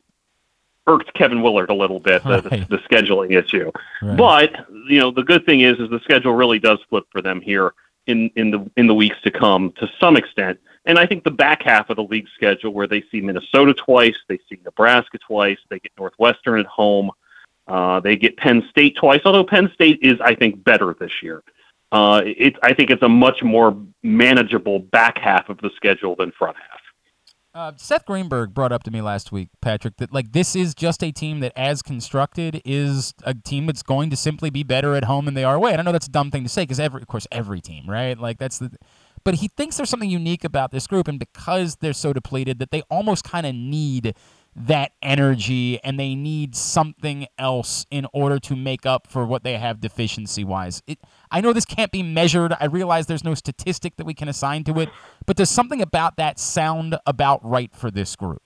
irked Kevin Willard a little bit, right. the, the scheduling issue. Right. But, you know, the good thing is is the schedule really does flip for them here in, in the in the weeks to come to some extent. And I think the back half of the league schedule, where they see Minnesota twice, they see Nebraska twice, they get Northwestern at home, uh, they get Penn State twice, although Penn State is, I think, better this year. Uh, it, I think it's a much more manageable back half of the schedule than front half. Uh, Seth Greenberg brought up to me last week, Patrick, that like this is just a team that, as constructed, is a team that's going to simply be better at home than they are away. And I know that's a dumb thing to say because, every, of course, every team, right? Like that's the, but he thinks there's something unique about this group, and because they're so depleted that they almost kind of need that energy, and they need something else in order to make up for what they have deficiency-wise. It, I know this can't be measured. I realize there's no statistic that we can assign to it, but there's something about that sound about right for this group.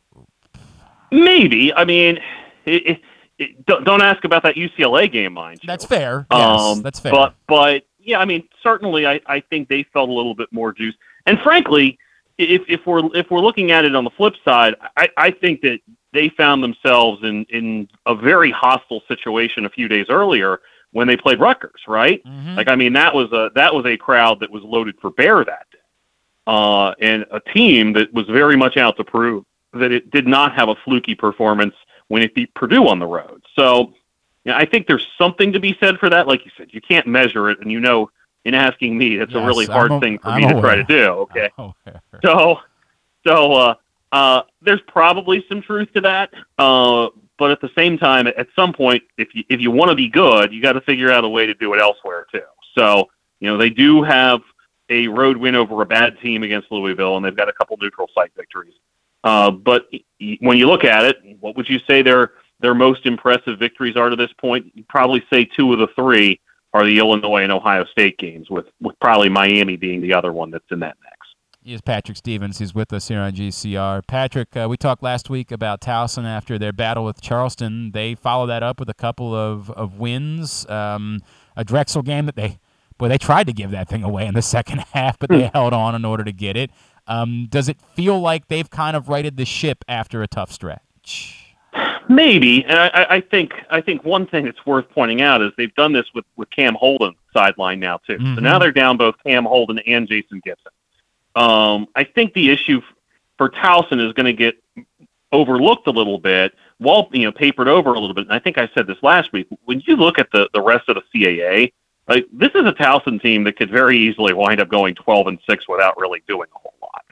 Maybe. I mean, it, it, it, don't, don't ask about that U C L A game, mind you. That's fair. Yes, um, that's fair. But, but yeah, I mean, certainly I, I think they felt a little bit more juice. And frankly, if, if we're if we're looking at it on the flip side, I, I think that they found themselves in, in a very hostile situation a few days earlier when they played Rutgers, right? Mm-hmm. Like, I mean, that was a that was a crowd that was loaded for bear that day, uh, and a team that was very much out to prove that it did not have a fluky performance when it beat Purdue on the road. So, you know, I think there's something to be said for that. Like you said, you can't measure it, and you know. In asking me, that's yes, a really hard a, thing for I'm me aware. to try to do. Okay, so so uh, uh, there's probably some truth to that, uh, but at the same time, at some point, if you if you want to be good, you got to figure out a way to do it elsewhere too. So you know they do have a road win over a bad team against Louisville, and they've got a couple neutral site victories. Uh, but when you look at it, what would you say their their most impressive victories are to this point? You'd probably say two of the three are the Illinois and Ohio State games, with, with probably Miami being the other one that's in that mix. He is Patrick Stevens. He's with us here on G C R. Patrick, uh, we talked last week about Towson after their battle with Charleston. They followed that up with a couple of, of wins, um, a Drexel game that they – boy, they tried to give that thing away in the second half, but they held on in order to get it. Um, does it feel like they've kind of righted the ship after a tough stretch? Maybe, and I, I think I think one thing that's worth pointing out is they've done this with, with Cam Holden sideline now too. Mm-hmm. So now they're down both Cam Holden and Jason Gibson. Um, I think the issue for Towson is going to get overlooked a little bit, while you know papered over a little bit. And I think I said this last week. When you look at the, the rest of the C A A, like this is a Towson team that could very easily wind up going twelve and six without really doing a whole lot.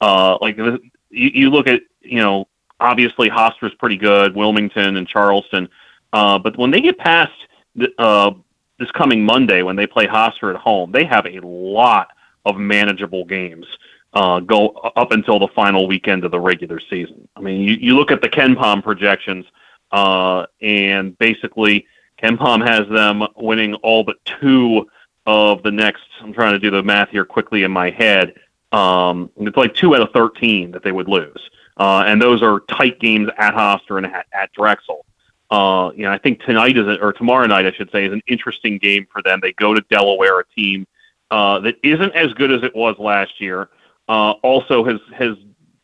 Uh, like you, you look at you know. Obviously, Hofstra's pretty good, Wilmington and Charleston. Uh, but when they get past the, uh, this coming Monday, when they play Hofstra at home, they have a lot of manageable games uh, go up until the final weekend of the regular season. I mean, you, you look at the KenPom projections, uh, and basically KenPom has them winning all but two of the next, I'm trying to do the math here quickly in my head, um, it's like two out of thirteen that they would lose. Uh, and those are tight games at Hofstra and at, at Drexel. Uh, you know, I think tonight is a, or tomorrow night, I should say, is an interesting game for them. They go to Delaware, a team uh, that isn't as good as it was last year. Uh, also, has has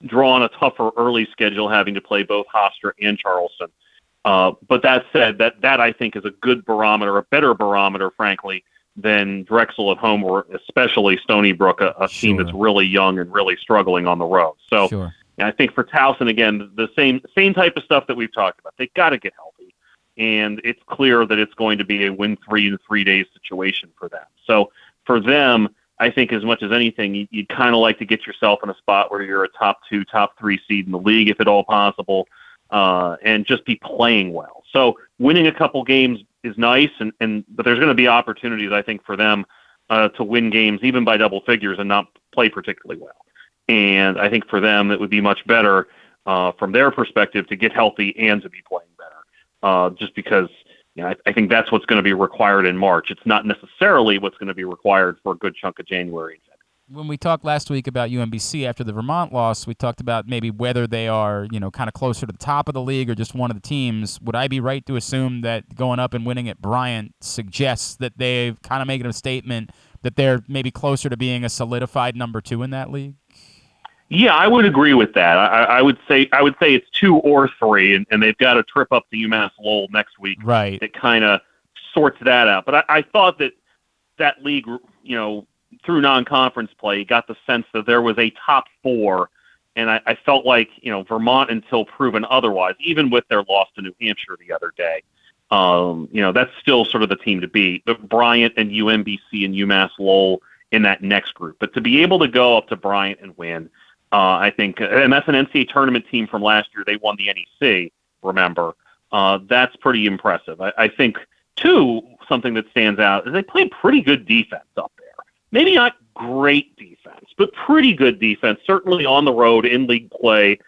drawn a tougher early schedule, having to play both Hofstra and Charleston. Uh, but that said, that that I think is a good barometer, a better barometer, frankly, than Drexel at home, or especially Stony Brook, a, a sure. team that's really young and really struggling on the road. So. Sure. And I think for Towson, again, the same same type of stuff that we've talked about. They've got to get healthy, and it's clear that it's going to be a win three in three days situation for them. So for them, I think as much as anything, you'd kind of like to get yourself in a spot where you're a top two, top three seed in the league, if at all possible, uh, and just be playing well. So winning a couple games is nice, and, and but there's going to be opportunities, I think, for them uh, to win games even by double figures and not play particularly well. And I think for them, it would be much better uh, from their perspective to get healthy and to be playing better, uh, just because you know, I, I think that's what's going to be required in March. It's not necessarily what's going to be required for a good chunk of January. When we talked last week about U M B C after the Vermont loss, we talked about maybe whether they are, you know, kind of closer to the top of the league or just one of the teams. Would I be right to assume that going up and winning at Bryant suggests that they've kind of made a statement that they're maybe closer to being a solidified number two in that league? Yeah, I would agree with that. I, I would say I would say it's two or three, and, and they've got a trip up to UMass Lowell next week. Right. That kind of sorts that out. But I, I thought that that league, you know, through non-conference play, got the sense that there was a top four, and I, I felt like, you know, Vermont until proven otherwise, even with their loss to New Hampshire the other day, um, you know, that's still sort of the team to beat. But Bryant and U M B C and UMass Lowell in that next group. But to be able to go up to Bryant and win, Uh, I think, and that's an N C A A tournament team from last year. They won the N E C, remember. Uh, that's pretty impressive. I, I think, too, something that stands out is they play pretty good defense up there. Maybe not great defense, but pretty good defense, certainly on the road, in league play,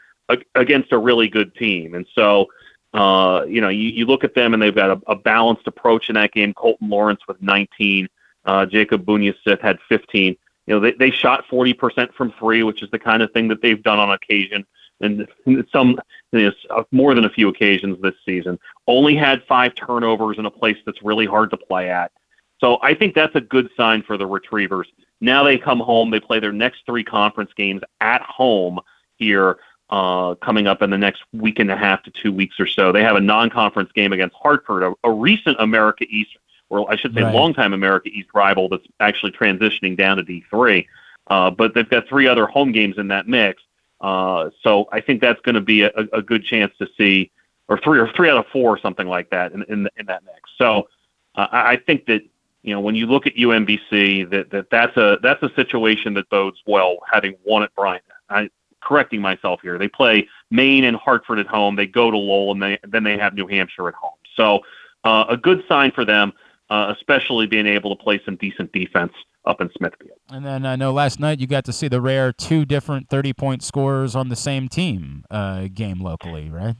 against a really good team. And so, uh, you know, you, you look at them and they've got a, a balanced approach in that game. Colton Lawrence with nineteen, uh, Jacob Bunyasith had fifteen. You know, they, they shot forty percent from three, which is the kind of thing that they've done on occasion, and some, you know, more than a few occasions this season. Only had five turnovers in a place that's really hard to play at. So I think that's a good sign for the Retrievers. Now they come home. They play their next three conference games at home here uh, coming up in the next week and a half to two weeks or so. They have a non-conference game against Hartford, a, a recent America East, or I should say right. longtime America East rival that's actually transitioning down to D three. Uh, but they've got three other home games in that mix. Uh, so I think that's going to be a, a good chance to see, or three or three out of four or something like that in in, in that mix. So uh, I think that, you know, when you look at U M B C, that, that that's a that's a situation that bodes well, having won at Bryant. I correcting myself here. They play Maine and Hartford at home. They go to Lowell, and they, then they have New Hampshire at home. So uh, a good sign for them, uh, especially being able to play some decent defense up in Smithfield. And then I know last night you got to see the rare two different thirty-point scorers on the same team uh, game locally, right?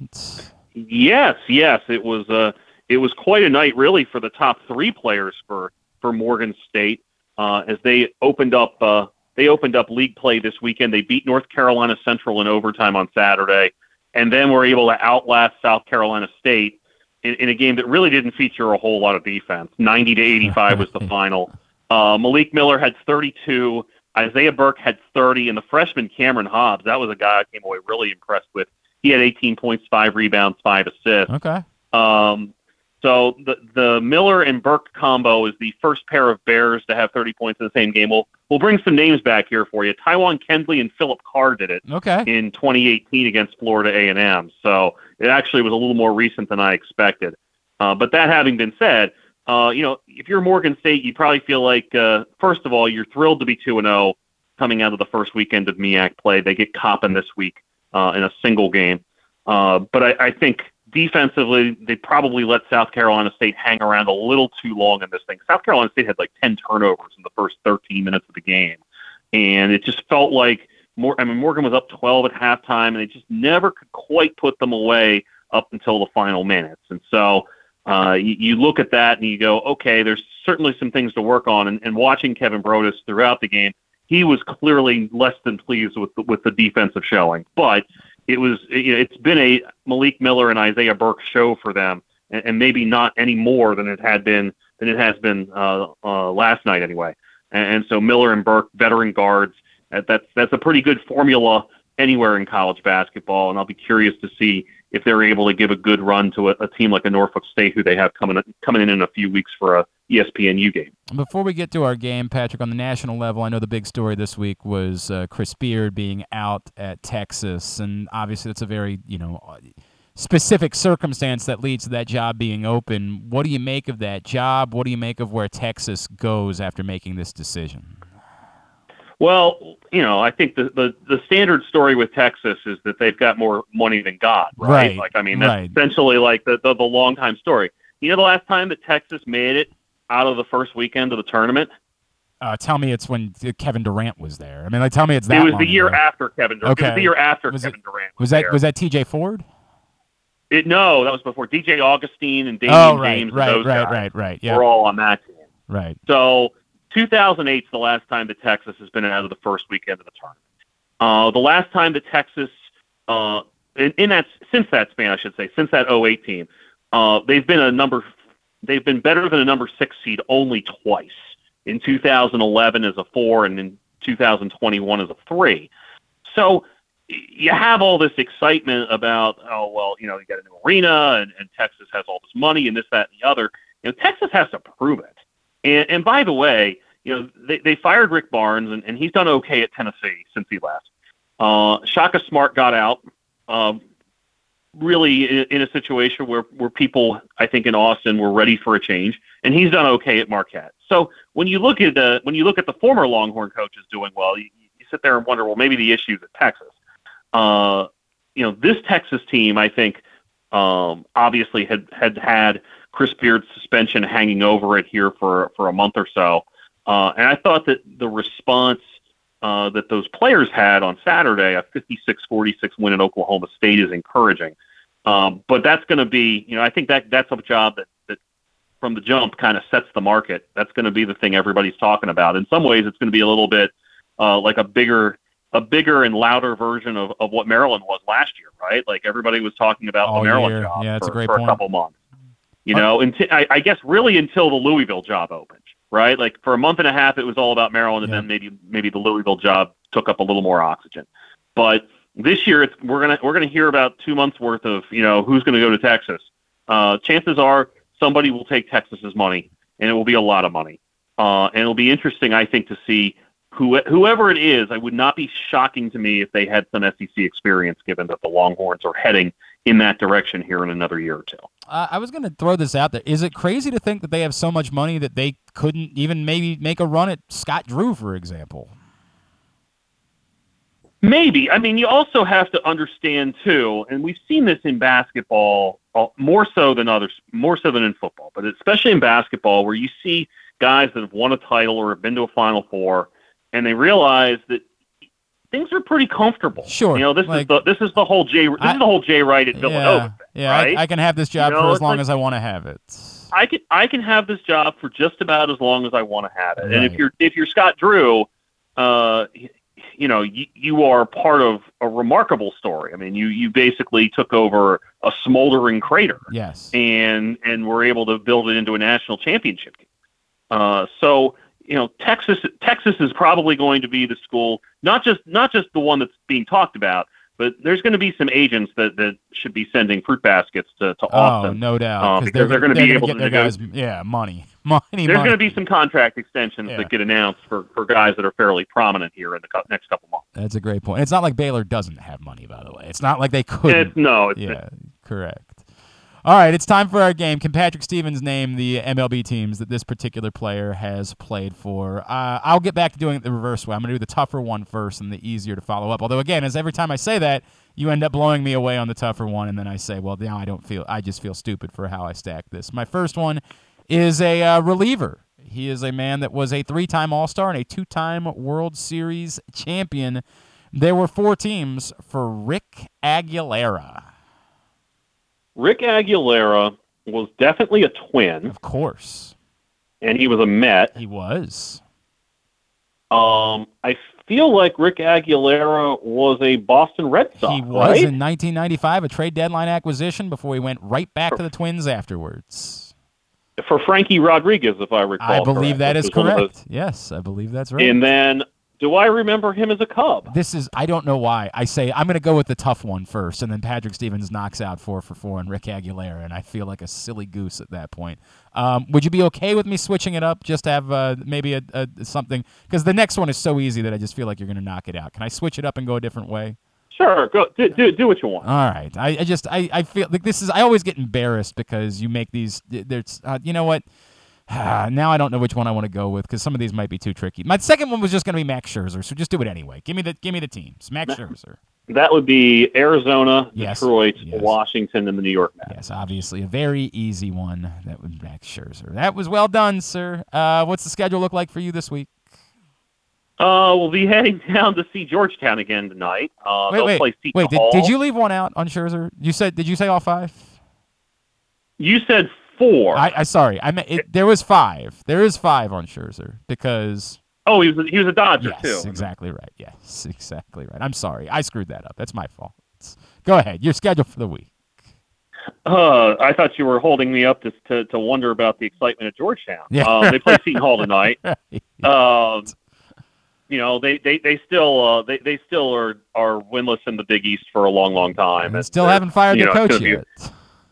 Yes, yes. It was uh, it was quite a night, really, for the top three players for, for Morgan State uh, as they opened up uh, they opened up league play this weekend. They beat North Carolina Central in overtime on Saturday, and then were able to outlast South Carolina State in, in a game that really didn't feature a whole lot of defense. ninety to eighty-five was the final. Uh, Malik Miller had thirty-two, Isaiah Burke had thirty, and the freshman Cameron Hobbs, that was a guy I came away really impressed with. He had eighteen points, five rebounds, five assists. Okay. Um, so the the Miller and Burke combo is the first pair of Bears to have thirty points in the same game. We'll, we'll bring some names back here for you. Tywan Kendley and Philip Carr did it okay. in twenty eighteen against Florida A and M. So it actually was a little more recent than I expected. Uh, but that having been said, Uh, you know, if you're Morgan State, you probably feel like, uh, first of all, you're thrilled to be two and oh coming out of the first weekend of MEAC play. They get Coppin this week uh, in a single game. Uh, but I, I think defensively, they probably let South Carolina State hang around a little too long in this thing. South Carolina State had like ten turnovers in the first thirteen minutes of the game. And it just felt like, more, I mean, Morgan was up twelve at halftime, and they just never could quite put them away up until the final minutes. And so... Uh, you, you look at that and you go, okay, there's certainly some things to work on. And, and watching Kevin Broadus throughout the game, he was clearly less than pleased with the, with the defensive showing. But it was it, it's been a Malik Miller and Isaiah Burke show for them, and, and maybe not any more than it had been than it has been uh, uh, last night anyway. And, and so Miller and Burke, veteran guards, that's that's a pretty good formula anywhere in college basketball. And I'll be curious to see if they're able to give a good run to a, a team like a Norfolk State, who they have coming coming in in a few weeks for a E S P N U game. Before we get to our game, Patrick, on the national level, I know the big story this week was uh, Chris Beard being out at Texas, and obviously that's a very, you know, specific circumstance that leads to that job being open. What do you make of that job? What do you make of where Texas goes after making this decision? Well, you know, I think the, the, the standard story with Texas is that they've got more money than God, right? right. Like, I mean, that's right. essentially like the, the, the long-time story. You know the last time that Texas made it out of the first weekend of the tournament? Uh, tell me it's when Kevin Durant was there. I mean, like, tell me it's that It was long the year ago. after Kevin Durant. Okay. It was the year after was Kevin it, Durant was, was that there. Was that T J Ford? It, no, that was before. D J Augustine and Damian oh, right, James right, and those right, guys right, right, yep. were all on that team. Right. So... two thousand eight is the last time that Texas has been out of the first weekend of the tournament. Uh, the last time that Texas, uh, in, in that since that span, I should say, since that oh eight team, uh, they've been a number, they've been better than a number six seed only twice. In two thousand eleven as a four, and in two thousand twenty-one as a three. So you have all this excitement about, oh well, you know, you got a new arena, and, and Texas has all this money, and this, that, and the other. You know, Texas has to prove it. And, and by the way, you know, they, they fired Rick Barnes, and, and he's done okay at Tennessee since he left. Uh, Shaka Smart got out, um, really in, in a situation where, where people, I think, in Austin were ready for a change, and he's done okay at Marquette. So when you look at the when you look at the former Longhorn coaches doing well, you, you sit there and wonder, well, maybe the issue's at Texas. Uh, you know, this Texas team, I think, um, obviously had had had Chris Beard's suspension hanging over it here for for a month or so. Uh, and I thought that the response uh, that those players had on Saturday, a fifty-six forty-six win at Oklahoma State, is encouraging. Um, but that's going to be, you know, I think that that's a job that, that from the jump kind of sets the market. That's going to be the thing everybody's talking about. In some ways, it's going to be a little bit uh, like a bigger a bigger and louder version of, of what Maryland was last year, right? Like everybody was talking about oh, the Maryland yeah. job yeah, for, a, great for a couple months. You know, and t- I, I guess really until the Louisville job opened, right? Like for a month and a half, it was all about Maryland, and yeah. then maybe maybe the Louisville job took up a little more oxygen. But this year, it's, we're gonna we're gonna hear about two months worth of you know who's gonna go to Texas. Uh, chances are somebody will take Texas's money, and it will be a lot of money. Uh, and it'll be interesting, I think, to see who whoever it is. I would not be shocking to me if they had some S E C experience, given that the Longhorns are heading in that direction here in another year or two. Uh, I was going to throw this out there. Is it crazy to think that they have so much money that they couldn't even maybe make a run at Scott Drew, for example? Maybe. I mean, you also have to understand too, and we've seen this in basketball uh, more so than others, more so than in football, but especially in basketball, where you see guys that have won a title or have been to a Final Four, and they realize that things are pretty comfortable. Sure, you know this like, is the this is the whole Jay this I, is the whole Jay Wright at Villanova. Yeah, thing, yeah right? I, I can have this job you know, for as long like, as I want to have it. I can I can have this job for just about as long as I want to have it. Right. And if you're if you're Scott Drew, uh, you know you, you are part of a remarkable story. I mean, you you basically took over a smoldering crater. Yes, and and were able to build it into a national championship game. Uh, so. You know, Texas. Texas is probably going to be the school, not just not just the one that's being talked about, but there's going to be some agents that, that should be sending fruit baskets to, to Austin. Oh, no doubt, uh, because they're, they're going to be able to negotiate. Guys, yeah, money, money. There's going to be some contract extensions yeah. that get announced for, for guys that are fairly prominent here in the co- next couple months. That's a great point. It's not like Baylor doesn't have money, by the way. It's not like they couldn't. It's, no, it's, yeah, it's, correct. All right, it's time for our game. Can Patrick Stevens name the M L B teams that this particular player has played for? Uh, I'll get back to doing it the reverse way. I'm going to do the tougher one first and the easier to follow up. Although, again, as every time I say that, you end up blowing me away on the tougher one, and then I say, well, now I don't feel. I just feel stupid for how I stack this. My first one is a uh, reliever. He is a man that was a three-time All-Star and a two-time World Series champion. There were four teams for Rick Aguilera. Rick Aguilera was definitely a Twin. Of course. And he was a Met. He was. Um, I feel like Rick Aguilera was a Boston Red Sox, He was right? in nineteen ninety-five, a trade deadline acquisition before he went right back for, to the Twins afterwards. For Frankie Rodriguez, if I recall I believe correct. that is correct. Yes, I believe that's right. And then... do I remember him as a Cub? This is, I don't know why. I say, I'm going to go with the tough one first, and then Patrick Stevens knocks out four for four and Rick Aguilera, and I feel like a silly goose at that point. Um, would you be okay with me switching it up, just to have uh, maybe a, a something? Because the next one is so easy that I just feel like you're going to knock it out. Can I switch it up and go a different way? Sure, go do, do do what you want. All right, I, I just I, I feel like this is. I always get embarrassed because you make these. There's uh, you know what. Now I don't know which one I want to go with because some of these might be too tricky. My second one was just going to be Max Scherzer, so just do it anyway. Give me the give me the teams. Max that, Scherzer. That would be Arizona, yes. Detroit, yes. Washington, and the New York Mets. Yes, obviously a very easy one. That would be Max Scherzer. That was well done, sir. Uh, what's the schedule look like for you this week? Uh, we'll be heading down to see Georgetown again tonight. Uh, wait, wait, play wait. Did, did you leave one out on Scherzer? You said did you say all five? You said. Four. I, I sorry. I meant it, there was five. There is five on Scherzer because. Oh, he was a, he was a Dodger yes, too. Yes, exactly right. Yes, exactly right. I'm sorry. I screwed that up. That's my fault. Go ahead. You're scheduled for the week. Uh, I thought you were holding me up to to, to wonder about the excitement at Georgetown. Yeah. Uh, they play Seton Hall tonight. Right. Um, you know they they they still uh, they they still are are winless in the Big East for a long long time. And still haven't fired their coach yet.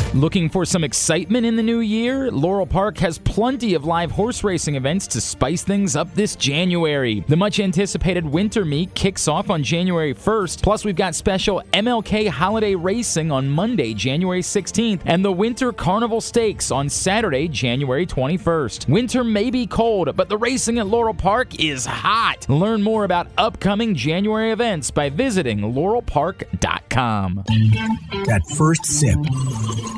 Looking for some excitement in the new year? Laurel Park has plenty of live horse racing events to spice things up this January. The much-anticipated winter meet kicks off on January first, plus we've got special M L K Holiday Racing on Monday, January sixteenth, and the Winter Carnival Stakes on Saturday, January twenty-first. Winter may be cold, but the racing at Laurel Park is hot. Learn more about upcoming January events by visiting laurel park dot com. That first sip.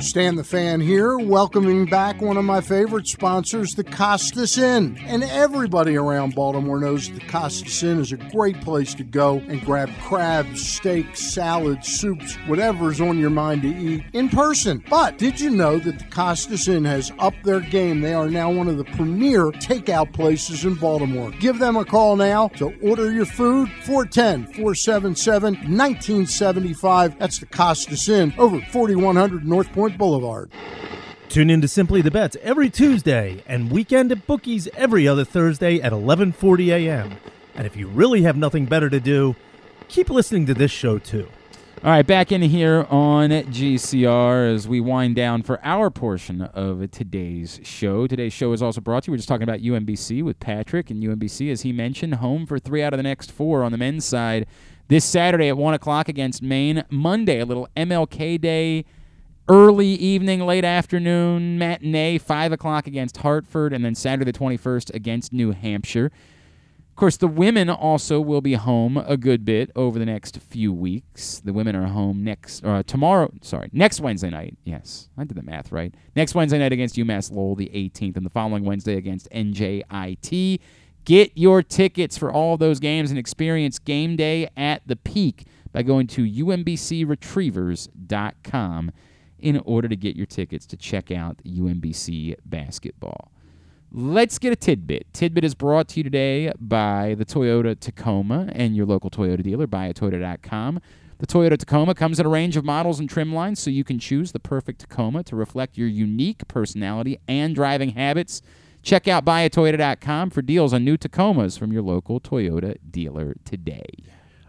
Stan the Fan here, welcoming back one of my favorite sponsors, the Costas Inn. And everybody around Baltimore knows the Costas Inn is a great place to go and grab crabs, steaks, salads, soups, whatever's on your mind to eat in person. But did you know that the Costas Inn has upped their game? They are now one of the premier takeout places in Baltimore. Give them a call now to order your food, four one zero, four seven seven, one nine seven five. That's the Costas Inn, over forty-one hundred North Point Boulevard. Tune in to Simply the Bets every Tuesday and Weekend at Bookies every other Thursday at eleven forty a.m. And if you really have nothing better to do, keep listening to this show too. All right, back in here on G C R as we wind down for our portion of today's show. Today's show is also brought to you. We're just talking about U M B C with Patrick, and U M B C, as he mentioned, home for three out of the next four on the men's side this Saturday at one o'clock against Maine. Monday, a little M L K Day early evening, late afternoon matinee, five o'clock against Hartford, and then Saturday the twenty-first against New Hampshire. Of course, the women also will be home a good bit over the next few weeks. The women are home next uh, tomorrow. Sorry, next Wednesday night. Yes, I did the math right. Next Wednesday night against UMass Lowell, the eighteenth, and the following Wednesday against N J I T. Get your tickets for all those games and experience game day at the peak by going to U M B C retrievers dot com in order to get your tickets to check out U M B C basketball. Let's get a tidbit. Tidbit is brought to you today by the Toyota Tacoma and your local Toyota dealer, buy a toyota dot com. The Toyota Tacoma comes in a range of models and trim lines, so you can choose the perfect Tacoma to reflect your unique personality and driving habits. Check out buy a toyota dot com for deals on new Tacomas from your local Toyota dealer today.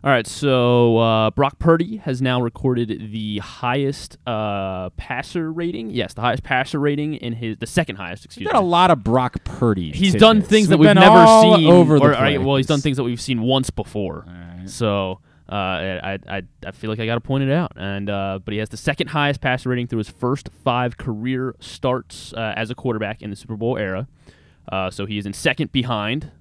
All right, so uh, Brock Purdy has now recorded the highest uh, passer rating. Yes, the highest passer rating in his the second highest. Excuse me. Done a lot of Brock Purdy. He's tidbits. done things that we've, we've never seen. Over or, the right, well, he's done things that we've seen once before. Right. So uh, I I I feel like I got to point it out. And uh, but he has the second highest passer rating through his first five career starts uh, as a quarterback in the Super Bowl era. Uh, so he is in second behind.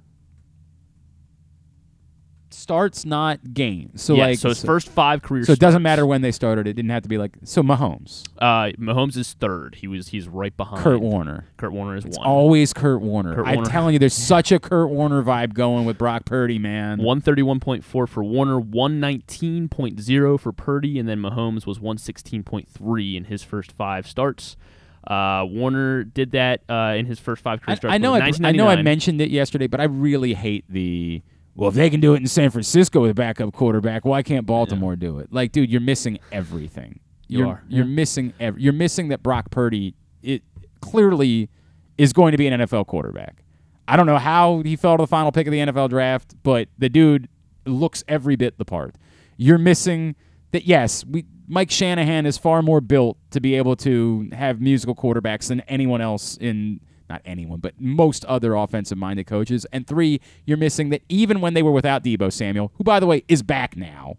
Starts, not games. So yeah, like, so his so, first five career. So starts. It doesn't matter when they started. It didn't have to be like so. Mahomes. Uh, Mahomes is third. He was. He's right behind Kurt Warner. Kurt Warner is it's one. Always Kurt Warner. Kurt I'm Warner. telling you, there's such a Kurt Warner vibe going with Brock Purdy, man. One thirty-one point four for Warner. One nineteen point zero for Purdy, and then Mahomes was one sixteen point three in his first five starts. Uh, Warner did that uh, in his first five career I, starts. I know. I, I know. I mentioned it yesterday, but I really hate the. Well, if they can do it in San Francisco with a backup quarterback, why can't Baltimore yeah. do it? Like, dude, you're missing everything. You you're, are. You're yeah. missing. Ev- you're missing that Brock Purdy. It clearly is going to be an N F L quarterback. I don't know how he fell to the final pick of the N F L draft, but the dude looks every bit the part. You're missing that. Yes, we. Mike Shanahan is far more built to be able to have musical quarterbacks than anyone else in. Not anyone, but most other offensive-minded coaches. And three, you're missing that even when they were without Deebo Samuel, who, by the way, is back now.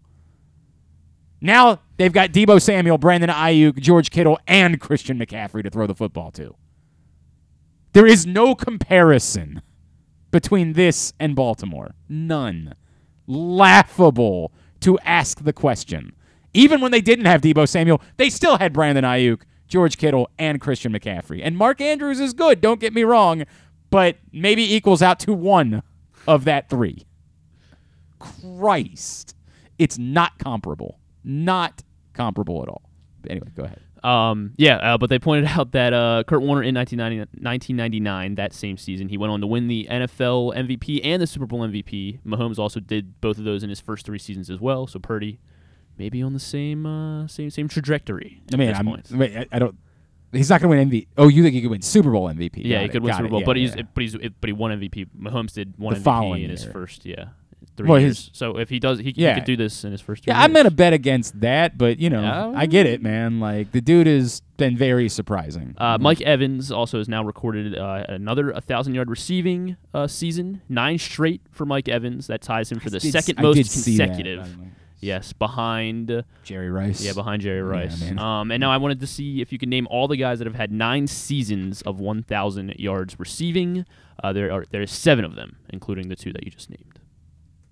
Now they've got Deebo Samuel, Brandon Ayuk, George Kittle, and Christian McCaffrey to throw the football to. There is no comparison between this and Baltimore. None. Laughable to ask the question. Even when they didn't have Deebo Samuel, they still had Brandon Ayuk, George Kittle, and Christian McCaffrey. And Mark Andrews is good, don't get me wrong, but maybe equals out to one of that three. Christ. It's not comparable. Not comparable at all. Anyway, go ahead. Um, yeah, uh, but they pointed out that uh, Kurt Warner in nineteen ninety-nine, that same season, he went on to win the N F L M V P and the Super Bowl M V P. Mahomes also did both of those in his first three seasons as well, so Purdy... Maybe on the same uh, same same trajectory. I mean, I'm, I, mean I, I don't. He's not going to win M V P. Oh, you think he could win Super Bowl M V P? Yeah, Got he could it. win Got Super Bowl, yeah, but, yeah, he's, yeah. but he's but he's but he won M V P. Mahomes did one the M V P in his year. first yeah three well, years. His, so if he does, he, yeah. he could do this in his first. Three yeah, years. I'm gonna bet against that, but you know, yeah. I get it, man. Like the dude has been very surprising. Uh, mm-hmm. Mike Evans also has now recorded uh, another thousand yard receiving uh, season, nine straight for Mike Evans. That ties him for the did, second most consecutive. Yes, behind... Uh, Jerry Rice. Yeah, behind Jerry Rice. Yeah, um, and now I wanted to see if you can name all the guys that have had nine seasons of one thousand yards receiving. Uh, there are there is seven of them, including the two that you just named.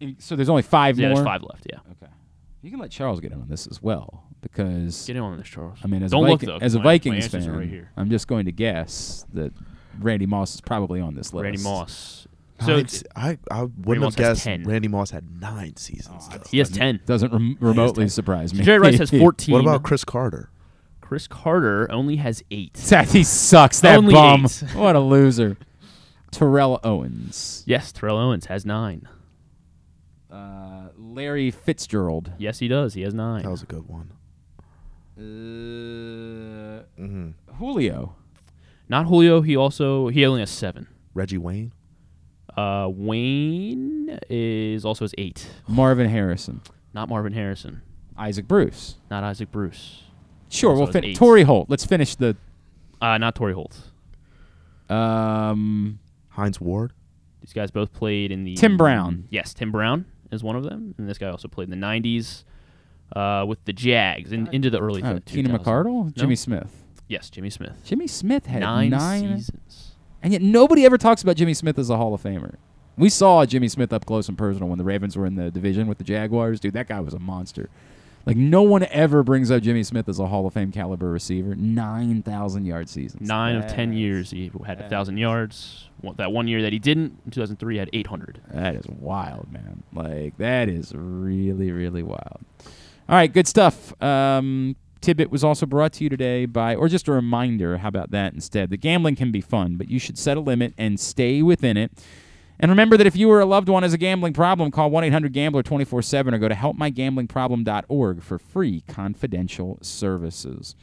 And so there's only five yeah, more? Yeah, there's five left, yeah. Okay. You can let Charles get in on this as well, because... Get in on this, Charles. I mean, as Don't a, Viking, look, though, as a my, Vikings my fan, right here. I'm just going to guess that Randy Moss is probably on this list. Randy Moss... So I'd, I I wouldn't have guessed Randy Moss had nine seasons. Oh, he has ten. Doesn't rem- remotely ten. surprise me. Jerry Rice has fourteen. What about Chris Carter? Chris Carter only has eight. He sucks. That only bum. Eight. What a loser. Terrell Owens. Yes, Terrell Owens has nine. Uh, Larry Fitzgerald. Yes, he does. He has nine. That was a good one. Uh, mm-hmm. Julio. Not Julio. He also he only has seven. Reggie Wayne. Uh, Wayne is also his eight. Marvin Harrison. Not Marvin Harrison. Isaac Bruce. Not Isaac Bruce. Sure, also we'll finish. Torrey Holt. Let's finish the... Uh, not Torrey Holt. Um, Hines Ward. These guys both played in the... Tim Brown. Yes, Tim Brown is one of them. And this guy also played in the nineties uh, with the Jags in, into the early uh, two thousands. Keenan McCardle? No? Jimmy Smith. Yes, Jimmy Smith. Jimmy Smith had nine, nine seasons. And yet nobody ever talks about Jimmy Smith as a Hall of Famer. We saw Jimmy Smith up close and personal when the Ravens were in the division with the Jaguars. Dude, that guy was a monster. Like, no one ever brings up Jimmy Smith as a Hall of Fame caliber receiver. nine thousand yard seasons. Nine that of ten is, years he had one thousand yards. That one year that he didn't, in two thousand three, had eight hundred. That is wild, man. Like, that is really, really wild. All right, good stuff. Um, Tidbit was also brought to you today by, or just a reminder, how about that instead? The gambling can be fun, but you should set a limit and stay within it. And remember that if you or a loved one has a gambling problem, call one eight hundred gambler twenty-four seven or go to help my gambling problem dot org for free confidential services.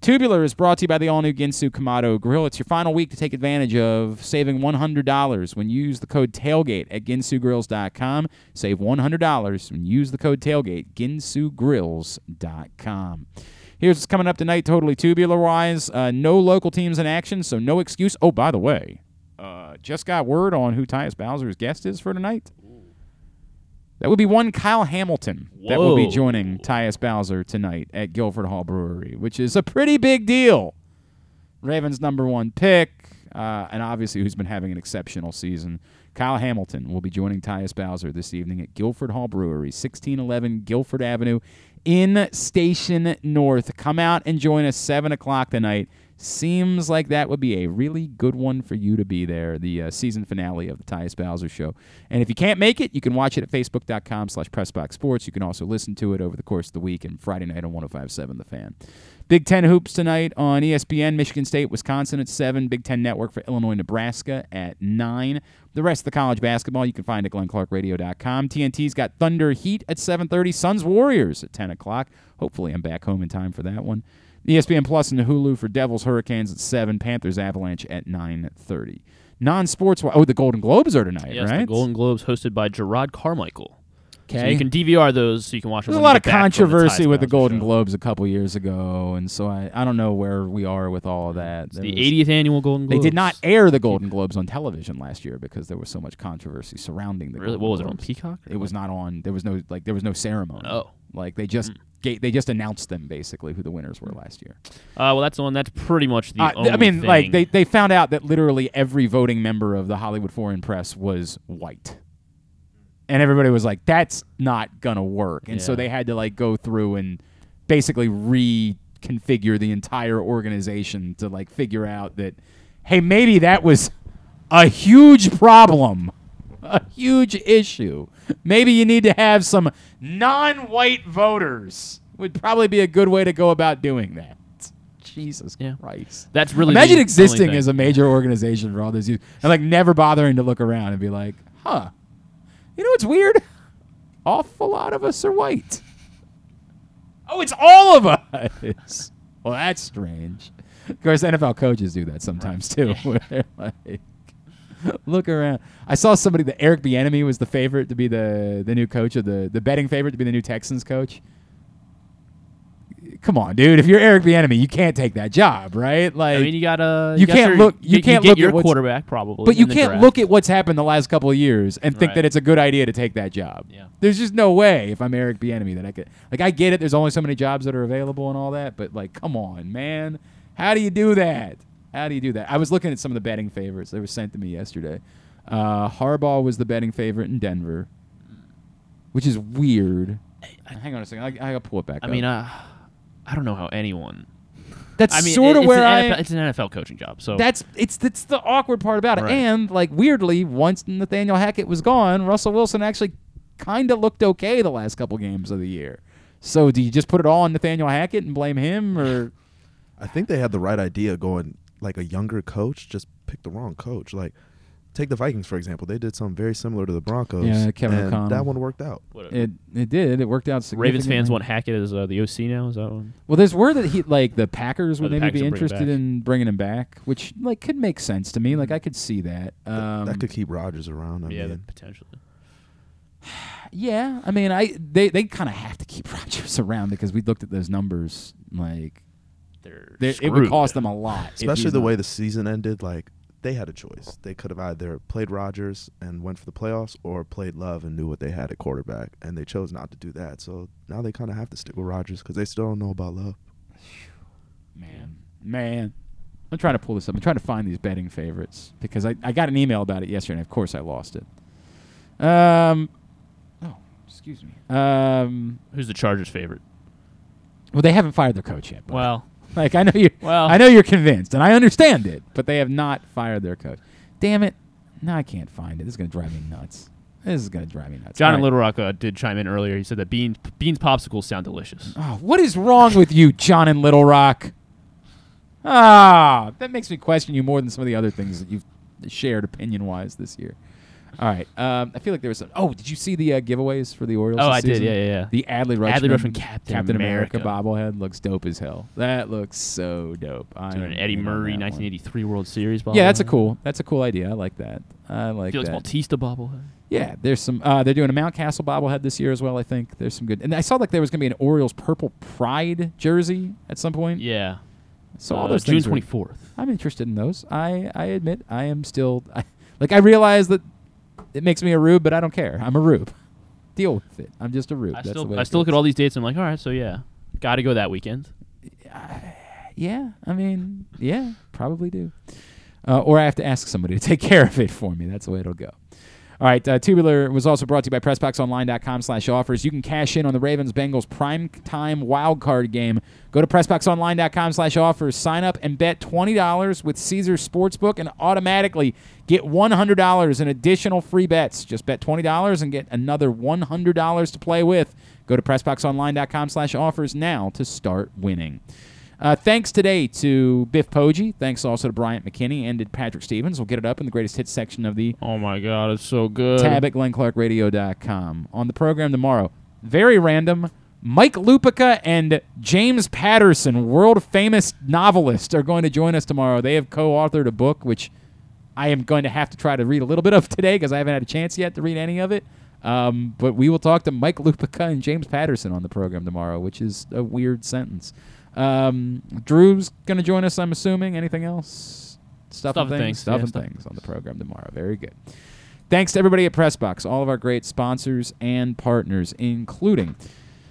Tubular is brought to you by the all-new Ginsu Kamado Grill. It's your final week to take advantage of saving one hundred dollars when you use the code TAILGATE at ginsu grills dot com. Save one hundred dollars when you use the code TAILGATE, ginsu grills dot com. Here's what's coming up tonight, totally tubular-wise. Uh, no local teams in action, so no excuse. Oh, by the way, Uh, just got word on who Tyus Bowser's guest is for tonight. That would be one Kyle Hamilton. Whoa. That will be joining Tyus Bowser tonight at Guilford Hall Brewery, which is a pretty big deal. Ravens' number one pick, uh, and obviously who's been having an exceptional season. Kyle Hamilton will be joining Tyus Bowser this evening at Guilford Hall Brewery, sixteen eleven Guilford Avenue in Station North. Come out and join us seven o'clock tonight. Seems like that would be a really good one for you to be there, the uh, season finale of the Tyus Bowser Show. And if you can't make it, you can watch it at facebook.com slash pressboxsports. You can also listen to it over the course of the week and Friday night on one oh five point seven The Fan. Big Ten Hoops tonight on E S P N, Michigan State, Wisconsin at seven. Big Ten Network for Illinois, Nebraska at nine. The rest of the college basketball you can find at glenn clark radio dot com. T N T's got Thunder Heat at seven thirty. Suns Warriors at ten o'clock. Hopefully I'm back home in time for that one. E S P N Plus and Hulu for Devils Hurricanes at seven, Panthers Avalanche at nine thirty. Non-sports, oh, the Golden Globes are tonight, yes, right? Yes, the Golden Globes hosted by Gerard Carmichael. Okay. So you can D V R those so you can watch them. There's a lot of controversy the with the Golden show. Globes a couple years ago, and so I, I don't know where we are with all of that. It's the was, eightieth annual Golden Globes. They did not air the Golden Globes on television last year because there was so much controversy surrounding the really? Golden What was it, Globes. On Peacock? It what? was not on. There was no like. There was no ceremony. Oh. Like, they just... Mm. They just announced them, basically, who the winners were last year. Uh, well, that's the one. That's pretty much the uh, only I mean, thing. like, they, they found out that literally every voting member of the Hollywood Foreign Press was white. And everybody was like, that's not going to work. And yeah. so they had to, like, go through and basically reconfigure the entire organization to, like, figure out that, hey, maybe that was a huge problem. A huge issue. Maybe you need to have some non-white voters. Would probably be a good way to go about doing that. Jesus yeah. Christ. That's really Imagine existing as a major organization for all those youth and like never bothering to look around and be like, huh, you know what's weird? Awful lot of us are white. Oh, it's all of us. Well, that's strange. Of course, N F L coaches do that sometimes too. Where they're like, look around. I saw somebody that Eric Bieniemy was the favorite to be the, the new coach of the the betting favorite to be the new Texans coach. Come on, dude! If you're Eric Bieniemy, you can't take that job, right? Like, I mean, you gotta. You, you got can't your, look. You, you can't you get look your at quarterback probably, but you can't draft. Look at what's happened the last couple of years and think right. that it's a good idea to take that job. Yeah. There's just no way. If I'm Eric Bieniemy, that I could. Like, I get it. There's only so many jobs that are available and all that, but like, come on, man! How do you do that? How do you do that? I was looking at some of the betting favorites that were sent to me yesterday. Uh, Harbaugh was the betting favorite in Denver, which is weird. I, I, Hang on a second. I, I'll pull it back I up. mean, uh, I don't know how anyone... That's I mean, sort of where I... N F L, it's an N F L coaching job, so... That's it's, it's the awkward part about it. Right. And, like, weirdly, once Nathaniel Hackett was gone, Russell Wilson actually kind of looked okay the last couple games of the year. So do you just put it all on Nathaniel Hackett and blame him, or... I think they had the right idea going... Like a younger coach, just pick the wrong coach. Like, take the Vikings, for example. They did something very similar to the Broncos. Yeah, Kevin and O'Connell. That one worked out. Whatever. It it did. It worked out significantly. Ravens fans want Hackett as uh, the O C now? Is that one? Well, there's word that he like the Packers would oh, the maybe Packers be interested in bringing him back, which like could make sense to me. Like, I could see that. Um, that, that could keep Rodgers around. I yeah, mean. potentially. yeah, I mean, I they, they kind of have to keep Rodgers around because we looked at those numbers, like... They're They're, it would cost them a lot. Especially the way the season ended. Like, they had a choice. They could have either played Rodgers and went for the playoffs or played Love and knew what they had at quarterback, and they chose not to do that. So now they kind of have to stick with Rodgers because they still don't know about Love. Man. Man. I'm trying to pull this up. I'm trying to find these betting favorites because I, I got an email about it yesterday, and of course I lost it. Um, oh, excuse me. Um, Who's the Chargers' favorite? Well, they haven't fired their coach yet. But well, like I know you. Well, I know you're convinced, and I understand it, but they have not fired their coach. Damn it! No, I can't find it. This is gonna drive me nuts. This is gonna drive me nuts. John in Little Rock uh, did chime in earlier. He said that beans beans popsicles sound delicious. Oh, what is wrong with you, John in Little Rock? Ah, that makes me question you more than some of the other things that you've shared opinion-wise this year. All right. Um, I feel like there was some... Oh, did you see the uh, giveaways for the Orioles? Oh, I season? did. Yeah, yeah, yeah. The Adley Rutschman, Adley Rutschman Captain, Captain America. America bobblehead looks dope as hell. That looks so dope. I Doing an Eddie Murray nineteen eighty-three one. World Series bobblehead. Yeah, that's a cool That's a cool idea. I like that. I like Felix that. Felix Bautista bobblehead. Yeah, there's some... Uh, they're doing a Mount Castle bobblehead this year as well, I think. There's some good... And I saw like there was going to be an Orioles purple pride jersey at some point. Yeah. So uh, all those June twenty fourth. I'm interested in those. I, I admit I am still I, like I realize that it makes me a rube, but I don't care. I'm a rube. Deal with it. I'm just a rube. I That's still the way I still goes. Look at all these dates. And I'm like, all right, so yeah, got to go that weekend. Uh, yeah, I mean, yeah, probably do. Uh, or I have to ask somebody to take care of it for me. That's the way it'll go. All right, uh, Tubular was also brought to you by pressbox online dot com slash offers. You can cash in on the Ravens-Bengals primetime wildcard game. Go to pressbox online dot com slash offers, sign up, and bet twenty dollars with Caesars Sportsbook, and automatically get one hundred dollars in additional free bets. Just bet twenty dollars and get another one hundred dollars to play with. Go to pressbox online dot com slash offers now to start winning. Uh, thanks today to Biff Poggi. Thanks also to Bryant McKinnie and to Patrick Stevens. We'll get it up in the greatest hits section of the... Oh, my God, it's so good. Tab at glenn clark radio dot com. On the program tomorrow, very random, Mike Lupica and James Patterson, world-famous novelist, are going to join us tomorrow. They have co-authored a book, which I am going to have to try to read a little bit of today because I haven't had a chance yet to read any of it. Um, but we will talk to Mike Lupica and James Patterson on the program tomorrow, which is a weird sentence. Um, Drew's going to join us, I'm assuming. Anything else? Stuff, stuff and things. things. Stuff yeah, and stuff things on the program tomorrow. Very good. Thanks to everybody at PressBox, all of our great sponsors and partners, including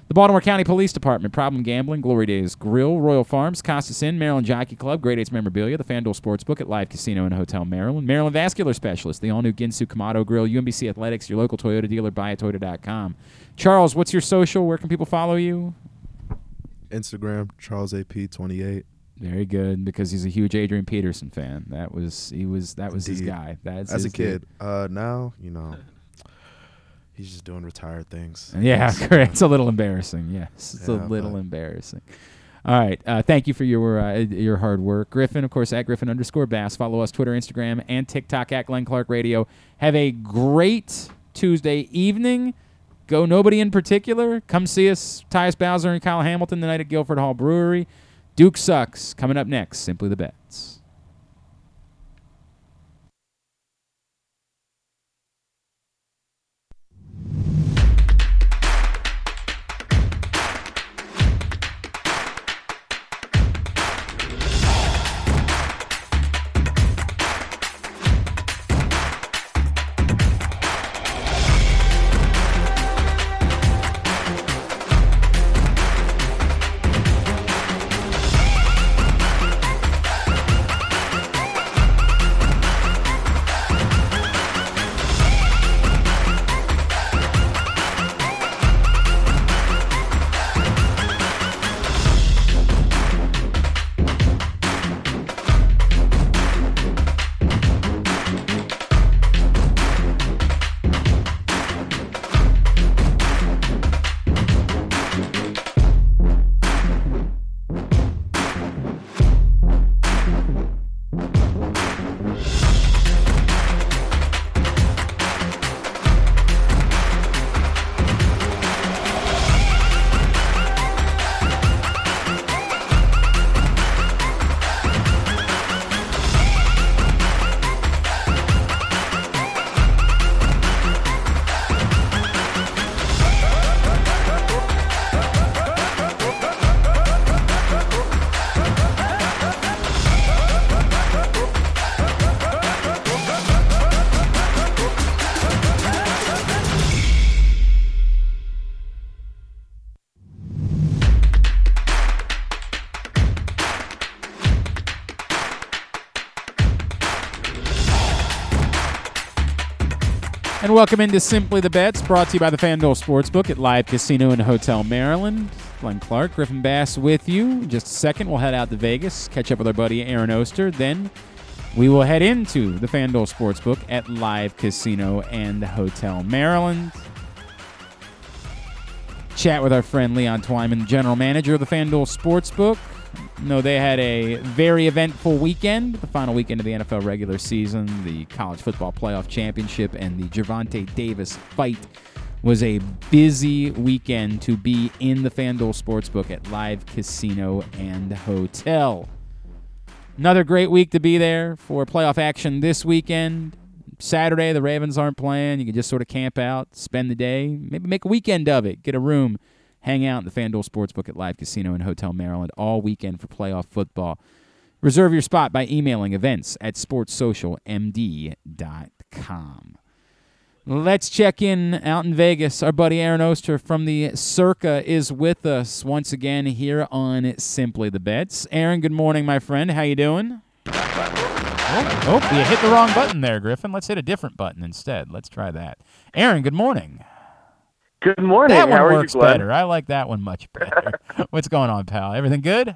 the Baltimore County Police Department, Problem Gambling, Glory Days Grill, Royal Farms, Costas Inn, Maryland Jockey Club, Grade Eight's Memorabilia, the FanDuel Sportsbook at Live Casino and Hotel Maryland, Maryland Vascular Specialist, the all-new Ginsu Kamado Grill, U M B C Athletics, your local Toyota dealer, buy a toyota dot com. Charles, what's your social? Where can people follow you? Instagram, Charles A P twenty-eight. Very good, because he's a huge Adrian Peterson fan. That was he was that was Indeed. his guy. That's as his a kid. Uh, now you know he's just doing retired things. Yeah, correct. It's a little embarrassing. Yes, it's yeah, a little embarrassing. All right. Uh, thank you for your uh, your hard work, Griffin. Of course, at Griffin underscore Bass. Follow us Twitter, Instagram, and TikTok at Glenn Clark Radio. Have a great Tuesday evening. Go nobody in particular. Come see us, Tyus Bowser and Kyle Hamilton, tonight at Guilford Hall Brewery. Duke Sucks, coming up next, Simply the Bets. And welcome into Simply the Bets, brought to you by the FanDuel Sportsbook at Live Casino and Hotel Maryland. Glenn Clark, Griffin Bass with you. In just a second, we'll head out to Vegas, catch up with our buddy Aaron Oster. Then we will head into the FanDuel Sportsbook at Live Casino and Hotel Maryland. Chat with our friend Leon Twyman, general manager of the FanDuel Sportsbook. No, they had a very eventful weekend, the final weekend of the N F L regular season, the college football playoff championship, and the Gervonta Davis fight was a busy weekend to be in the FanDuel Sportsbook at Live Casino and Hotel. Another great week to be there for playoff action this weekend. Saturday, the Ravens aren't playing. You can just sort of camp out, spend the day, maybe make a weekend of it, get a room. Hang out at the FanDuel Sportsbook at Live Casino and Hotel Maryland all weekend for playoff football. Reserve your spot by emailing events at sports social m d dot com. Let's check in out in Vegas. Our buddy Aaron Oster from the Circa is with us once again here on Simply the Bets. Aaron, good morning, my friend. How you doing? Oh, oh, you hit the wrong button there, Griffin. Let's hit a different button instead. Let's try that. Aaron, good morning. Good morning. That one How works are you, better. I like that one much better. What's going on, pal? Everything good?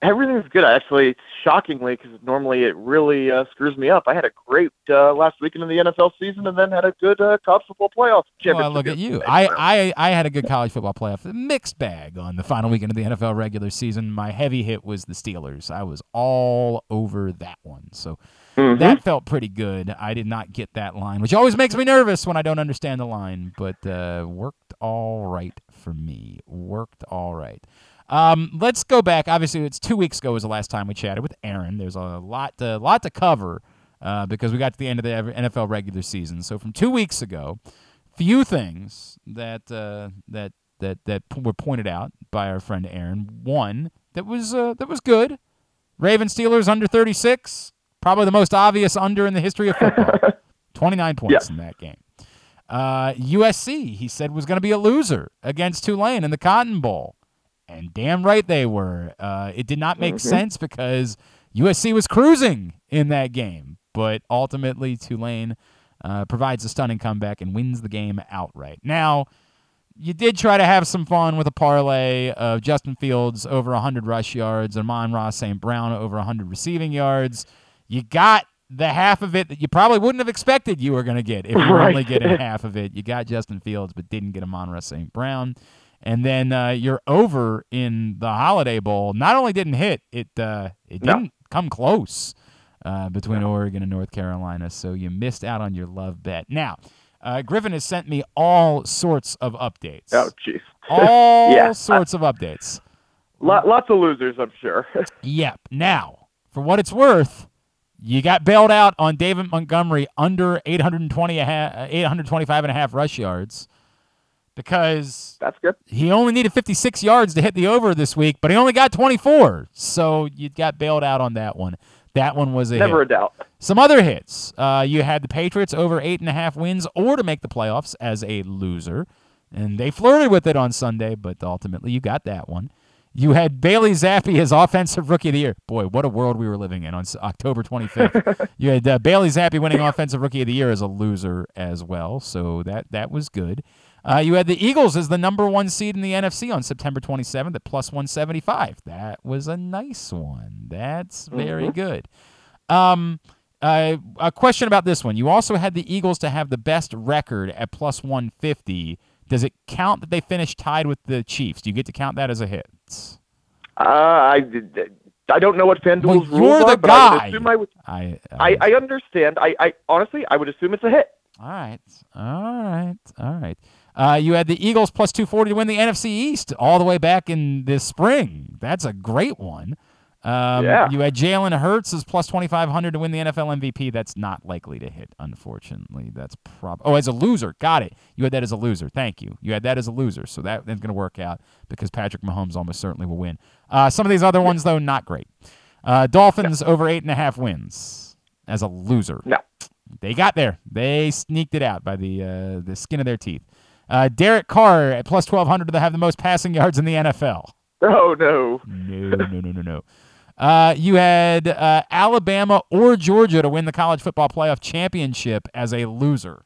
Everything's good, actually. Shockingly, because normally it really uh, screws me up. I had a great uh, last weekend of the N F L season, and then had a good uh, college football playoff championship. Well, look at you. I, I, I had a good college football playoff. Mixed bag on the final weekend of the N F L regular season. My heavy hit was the Steelers. I was all over that one. So mm-hmm. that felt pretty good. I did not get that line, which always makes me nervous when I don't understand the line, but uh, worked all right for me. Worked all right. Um, let's go back. Obviously, it's two weeks ago was the last time we chatted with Aaron. There's a lot to, lot to cover uh, because we got to the end of the N F L regular season. So from two weeks ago, few things that uh, that that that were pointed out by our friend Aaron. One that was uh, that was good. Ravens Steelers under thirty-six, probably the most obvious under in the history of football. twenty-nine points yeah. in that game. Uh, U S C he said was going to be a loser against Tulane in the Cotton Bowl. And damn right they were. Uh, it did not make mm-hmm. sense because U S C was cruising in that game. But ultimately, Tulane uh, provides a stunning comeback and wins the game outright. Now, you did try to have some fun with a parlay of Justin Fields over one hundred rush yards, Amon-Ra Saint Brown over one hundred receiving yards. You got the half of it that you probably wouldn't have expected you were going to get if you were right. only getting half of it. You got Justin Fields but didn't get Amon-Ra Saint Brown. And then uh, you're over in the Holiday Bowl. Not only didn't hit, it uh, it didn't no. come close uh, between no. Oregon and North Carolina, so you missed out on your love bet. Now, uh, Griffin has sent me all sorts of updates. Oh, jeez. All yeah. sorts of updates. Lot, lots of losers, I'm sure. Yep. Now, for what it's worth, you got bailed out on David Montgomery under eight hundred twenty and a half, eight hundred twenty-five and a half rush yards. Because that's good. He only needed fifty-six yards to hit the over this week, but he only got twenty-four. So you got bailed out on that one. That one was a Never hit. a doubt. Some other hits. Uh, you had the Patriots over eight and a half wins or to make the playoffs as a loser. And they flirted with it on Sunday, but ultimately you got that one. You had Bailey Zappi as Offensive Rookie of the Year. Boy, what a world we were living in on October twenty-fifth. You had uh, Bailey Zappi winning Offensive Rookie of the Year as a loser as well. So that that was good. Uh, you had the Eagles as the number one seed in the N F C on September twenty-seventh at plus one seventy-five. That was a nice one. That's very mm-hmm. good. Um, uh, a question about this one. You also had the Eagles to have the best record at plus one fifty. Does it count that they finished tied with the Chiefs? Do you get to count that as a hit? Uh, I I don't know what FanDuel's well, rules are, but I would assume I would. I, I, I understand. I, I honestly, I would assume it's a hit. All right. All right. All right. Uh, you had the Eagles plus two forty to win the N F C East all the way back in this spring. That's a great one. Um, yeah. You had Jalen Hurts as plus twenty-five hundred to win the N F L M V P. That's not likely to hit, unfortunately. That's prob- Oh, as a loser. Got it. You had that as a loser. Thank you. You had that as a loser. So that, that's going to work out because Patrick Mahomes almost certainly will win. Uh, some of these other ones, though, not great. Uh, Dolphins no. over eight and a half wins as a loser. No. They got there. They sneaked it out by the uh, the skin of their teeth. Uh, Derek Carr at plus twelve hundred to have the most passing yards in the N F L. Oh, no. No, no, no, no, no. Uh, you had uh, Alabama or Georgia to win the college football playoff championship as a loser.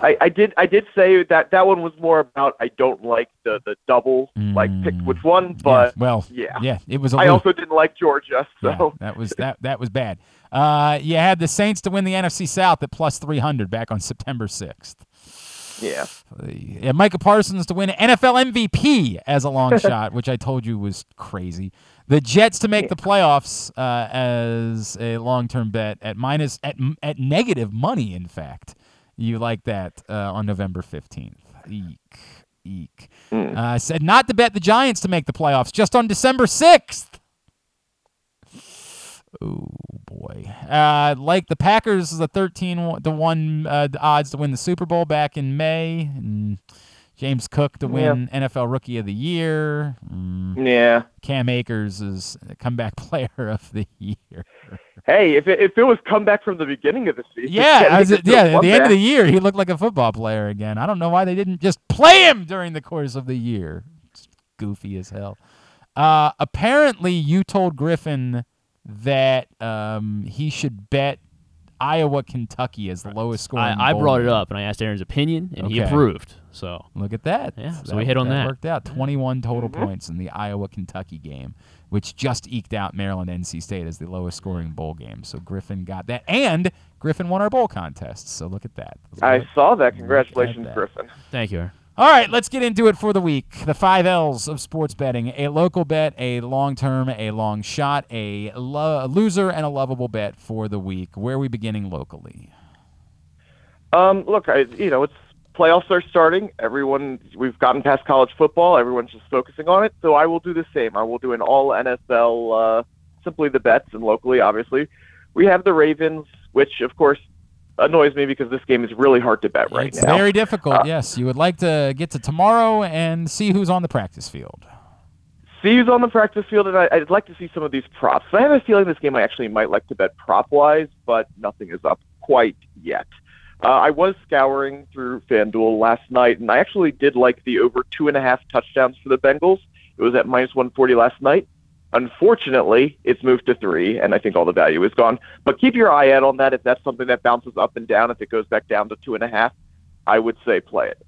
I, I did I did say that that one was more about I don't like the, the double, mm. like pick which one, but yes. well, yeah. yeah it was a I little... also didn't like Georgia, so yeah, that was that that was bad. Uh, you had the Saints to win the N F C South at plus three hundred back on September sixth. Yeah. yeah. Micah Parsons to win N F L M V P as a long shot, which I told you was crazy. The Jets to make yeah. the playoffs uh, as a long-term bet at minus at at negative money, in fact. You like that uh, on November fifteenth. Eek. Eek. Mm. Uh, said not to bet the Giants to make the playoffs just on December sixth. Oh, boy. Uh, like the Packers, the thirteen to one uh, odds to win the Super Bowl back in May. And James Cook to win yeah. N F L Rookie of the Year. Mm. Yeah. Cam Akers is comeback player of the year. Hey, if it, if it was comeback from the beginning of the season. Yeah, I was, yeah at the back. end of the year, he looked like a football player again. I don't know why they didn't just play him during the course of the year. It's goofy as hell. Uh, apparently, you told Griffin that um, he should bet Iowa, Kentucky as the lowest score. I, I brought it up, and I asked Aaron's opinion, and okay. he approved. So look at that. Yeah, so, so we hit on that. That worked out. twenty-one total mm-hmm. points in the Iowa-Kentucky game, which just eked out Maryland-N C State as the lowest-scoring bowl game. So Griffin got that, and Griffin won our bowl contest. So look at that. Look I at, saw that. Congratulations, that. Griffin. Thank you, Aaron. All right, let's get into it for the week. The five L's of sports betting: a local bet, a long-term, a long shot, a, lo- a loser, and a lovable bet for the week. Where are we beginning locally? Um, look, I, you know, it's playoffs are starting. Everyone, we've gotten past college football. Everyone's just focusing on it. So I will do the same. I will do an all N F L, uh, simply the bets, and locally, obviously, we have the Ravens, which, of course, annoys me because this game is really hard to bet right it's now. It's very difficult, uh, yes. You would like to get to tomorrow and see who's on the practice field. See who's on the practice field, and I, I'd like to see some of these props. I have a feeling this game I actually might like to bet prop-wise, but nothing is up quite yet. Uh, I was scouring through FanDuel last night, and I actually did like the over two and a half touchdowns for the Bengals. It was at minus one forty last night. Unfortunately, it's moved to three, and I think all the value is gone. But keep your eye out on that. If that's something that bounces up and down, if it goes back down to two and a half, I would say play it.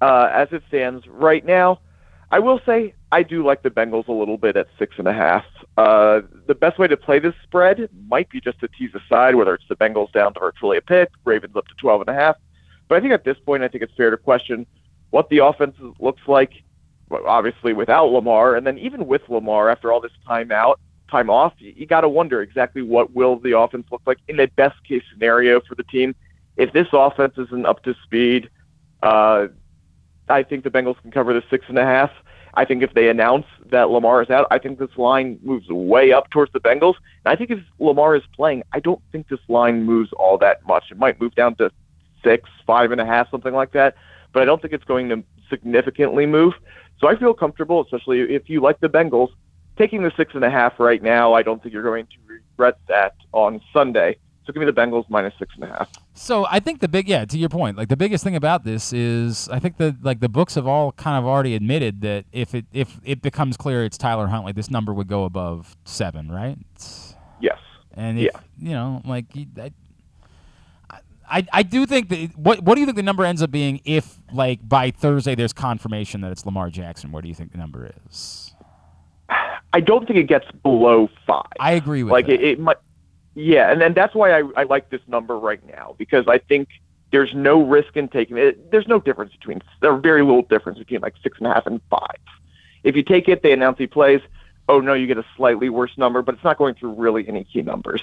Uh, as it stands right now, I will say I do like the Bengals a little bit at six and a half. Uh, the best way to play this spread might be just to tease aside, whether it's the Bengals down to virtually a pick, Ravens up to twelve and a half. But I think at this point, I think it's fair to question what the offense looks like. Obviously without Lamar, and then even with Lamar after all this time out, time off, you, you got to wonder exactly what will the offense look like in a best-case scenario for the team. If this offense isn't up to speed, uh, I think the Bengals can cover the six and a half. I think if they announce that Lamar is out, I think this line moves way up towards the Bengals. And I think if Lamar is playing, I don't think this line moves all that much. It might move down to six, five and a half, something like that. But I don't think it's going to significantly move. So I feel comfortable, especially if you like the Bengals, taking the six and a half right now. I don't think you're going to regret that on Sunday. So give me the Bengals minus six and a half. So I think the big, yeah, to your point, like the biggest thing about this is I think the like the books have all kind of already admitted that if it if it becomes clear it's Tyler Huntley, this number would go above seven, right? It's, yes. And if, yeah, you know, like I, I, I do think that – what what do you think the number ends up being if, like, by Thursday there's confirmation that it's Lamar Jackson? What do you think the number is? I don't think it gets below five. I agree with like that. Like, it, it might – yeah, and, and that's why I, I like this number right now, because I think there's no risk in taking it. There's no difference between – there's very little difference between, like, six and a half and five. If you take it, they announce he plays. Oh, no, you get a slightly worse number, but it's not going through really any key numbers.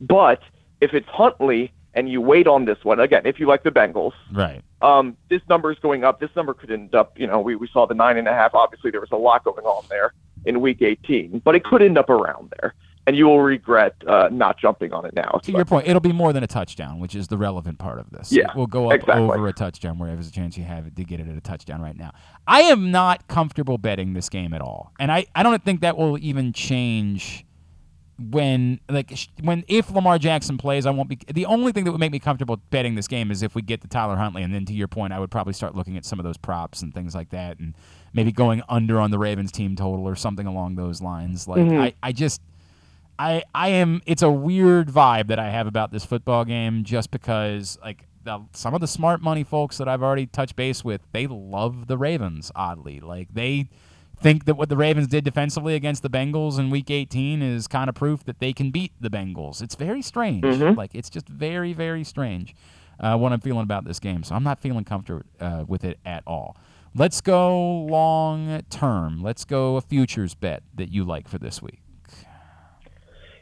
But if it's Huntley – and you wait on this one, again, if you like the Bengals. Right. Um, this number is going up. This number could end up, you know, we, we saw the nine and a half. Obviously, there was a lot going on there in week eighteen, but it could end up around there. And you will regret uh, not jumping on it now. To your point, it'll be more than a touchdown, which is the relevant part of this. Yeah, it will go up exactly. over a touchdown wherever there's a chance you have it to get it at a touchdown right now. I am not comfortable betting this game at all. And I, I don't think that will even change when like when if Lamar Jackson plays, I won't be the only thing that would make me comfortable betting this game is if we get to Tyler Huntley, and then to your point, I would probably start looking at some of those props and things like that, and maybe going under on the Ravens team total or something along those lines. Like mm-hmm. I, I just I I am it's a weird vibe that I have about this football game just because like the, some of the smart money folks that I've already touched base with, they love the Ravens, oddly. Like, they think that what the Ravens did defensively against the Bengals in Week eighteen is kind of proof that they can beat the Bengals. It's very strange. Mm-hmm. Like, it's just very, very strange uh, what I'm feeling about this game. So I'm not feeling comfortable uh, with it at all. Let's go long term. Let's go a futures bet that you like for this week.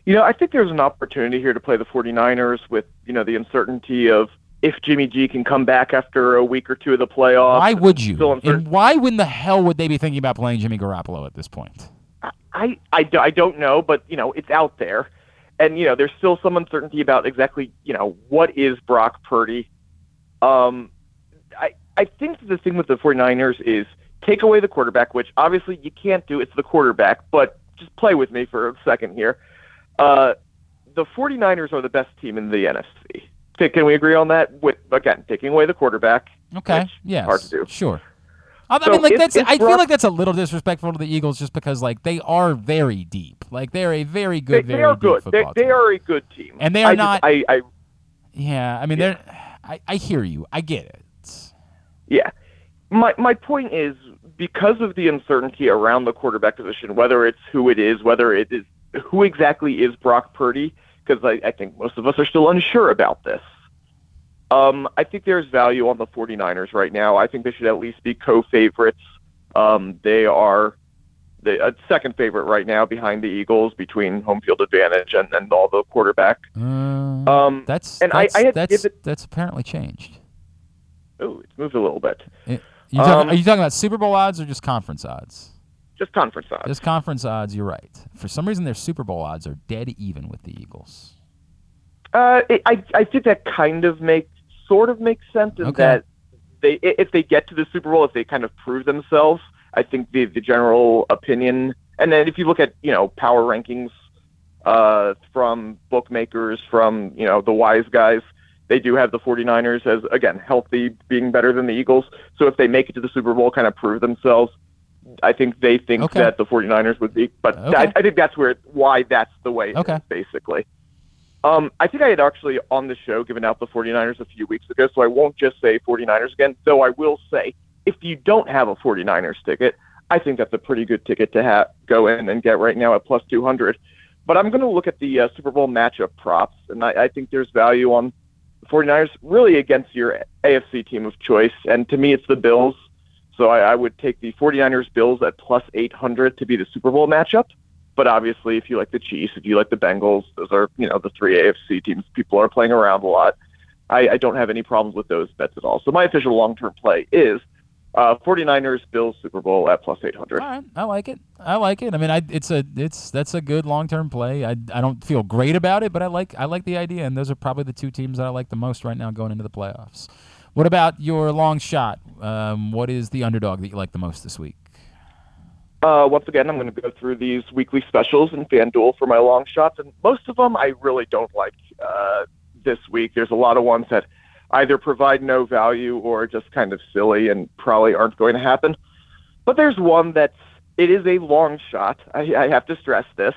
You know, I think there's an opportunity here to play the 49ers with, you know, the uncertainty of if Jimmy G can come back after a week or two of the playoffs. Why would you? And why in the hell would they be thinking about playing Jimmy Garoppolo at this point? I, I, I, I don't know, but, you know, it's out there. And, you know, there's still some uncertainty about exactly, you know, what is Brock Purdy. Um, I, I think the thing with the 49ers is take away the quarterback, which obviously you can't do. It's the quarterback, but just play with me for a second here. Uh, the 49ers are the best team in the N F C. Can, can we agree on that? With, again, taking away the quarterback. Okay. Yes. Hard to do. Sure. I, so I mean, like, if, that's. If I Brock, feel like that's a little disrespectful to the Eagles, just because, like, they are very deep. Like, they're a very good, they, very they are deep good. Football they, team. They are a good team, and they are I not. Just, I, I. Yeah, I mean, yeah. they're. I, I hear you. I get it. Yeah, my my point is because of the uncertainty around the quarterback position, whether it's who it is, whether it is. Who exactly is Brock Purdy? Because I, I think most of us are still unsure about this. Um, I think there's value on the 49ers right now. I think they should at least be co-favorites. Um, they are the uh, second favorite right now behind the Eagles between home field advantage and, and all the quarterback. Um, um, that's and that's, I, I had that's, given, that's apparently changed. Oh, it's moved a little bit. It, you talking, um, are you talking about Super Bowl odds or just conference odds? Just conference odds. Just conference odds, you're right. For some reason, their Super Bowl odds are dead even with the Eagles. Uh, it, I I think that kind of makes, sort of makes sense in okay. that they if they get to the Super Bowl, if they kind of prove themselves, I think the, the general opinion, and then if you look at, you know, power rankings uh, from bookmakers, from, you know, the wise guys, they do have the 49ers as, again, healthy, being better than the Eagles. So if they make it to the Super Bowl, kind of prove themselves, I think they think okay. that the 49ers would be, but okay. I, I think that's where why that's the way it okay. is, basically. Um, I think I had actually on the show given out the 49ers a few weeks ago, so I won't just say 49ers again, though I will say if you don't have a 49ers ticket, I think that's a pretty good ticket to ha- go in and get right now at plus two hundred. But I'm going to look at the uh, Super Bowl matchup props, and I, I think there's value on the 49ers really against your A F C team of choice, and to me it's the Bills. So I, I would take the 49ers Bills at plus eight hundred to be the Super Bowl matchup. But obviously, if you like the Chiefs, if you like the Bengals, those are, you know, the three A F C teams people are playing around a lot. I, I don't have any problems with those bets at all. So my official long-term play is uh, 49ers Bills Super Bowl at plus eight hundred. All right, I like it. I like it. I mean, I, it's a it's that's a good long-term play. I I don't feel great about it, but I like I like the idea, and those are probably the two teams that I like the most right now going into the playoffs. What about your long shot? Um, what is the underdog that you like the most this week? Uh, once again, I'm going to go through these weekly specials in FanDuel for my long shots, and most of them I really don't like uh, this week. There's a lot of ones that either provide no value or just kind of silly and probably aren't going to happen. But there's one that's it is a long shot. I, I have to stress this,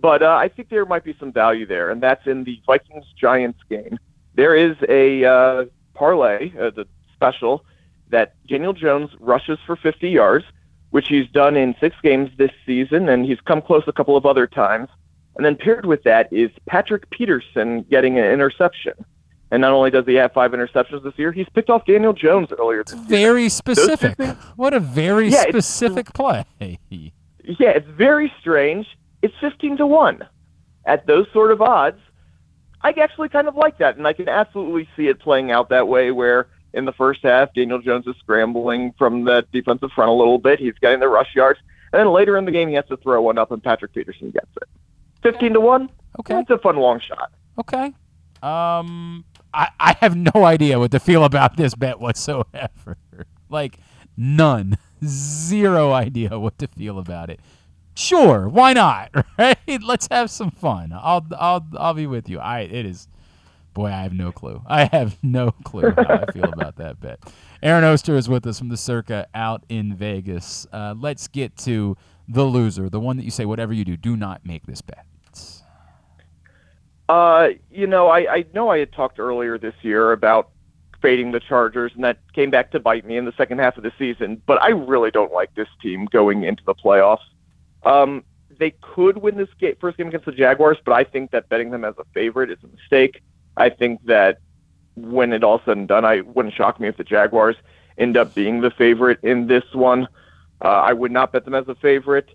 but uh, I think there might be some value there, and that's in the Vikings-Giants game. There is a uh, parlay, uh, the special, that Daniel Jones rushes for fifty yards, which he's done in six games this season, and he's come close a couple of other times. And then paired with that is Patrick Peterson getting an interception. And not only does he have five interceptions this year, he's picked off Daniel Jones earlier this year. Very specific. Things, what a very yeah, specific play. Yeah, it's very strange. It's fifteen to one. At those sort of odds, I actually kind of like that, and I can absolutely see it playing out that way where in the first half, Daniel Jones is scrambling from the defensive front a little bit. He's getting the rush yards. And then later in the game, he has to throw one up, and Patrick Peterson gets it. fifteen to one? Okay. That's a fun long shot. Okay. Um, I, I have no idea what to feel about this bet whatsoever. Like, none. Zero idea what to feel about it. Sure, why not, right? Let's have some fun. I'll I'll I'll be with you. I it is boy, I have no clue. I have no clue how I feel about that bet. Aaron Oster is with us from the Circa out in Vegas. Uh, let's get to the loser, the one that you say whatever you do, do not make this bet. Uh, you know, I, I know I had talked earlier this year about fading the Chargers, and that came back to bite me in the second half of the season. But I really don't like this team going into the playoffs. Um, they could win this game, first game against the Jaguars, but I think that betting them as a favorite is a mistake. I think that when it all said and done, I wouldn't shock me if the Jaguars end up being the favorite in this one. Uh, I would not bet them as a favorite.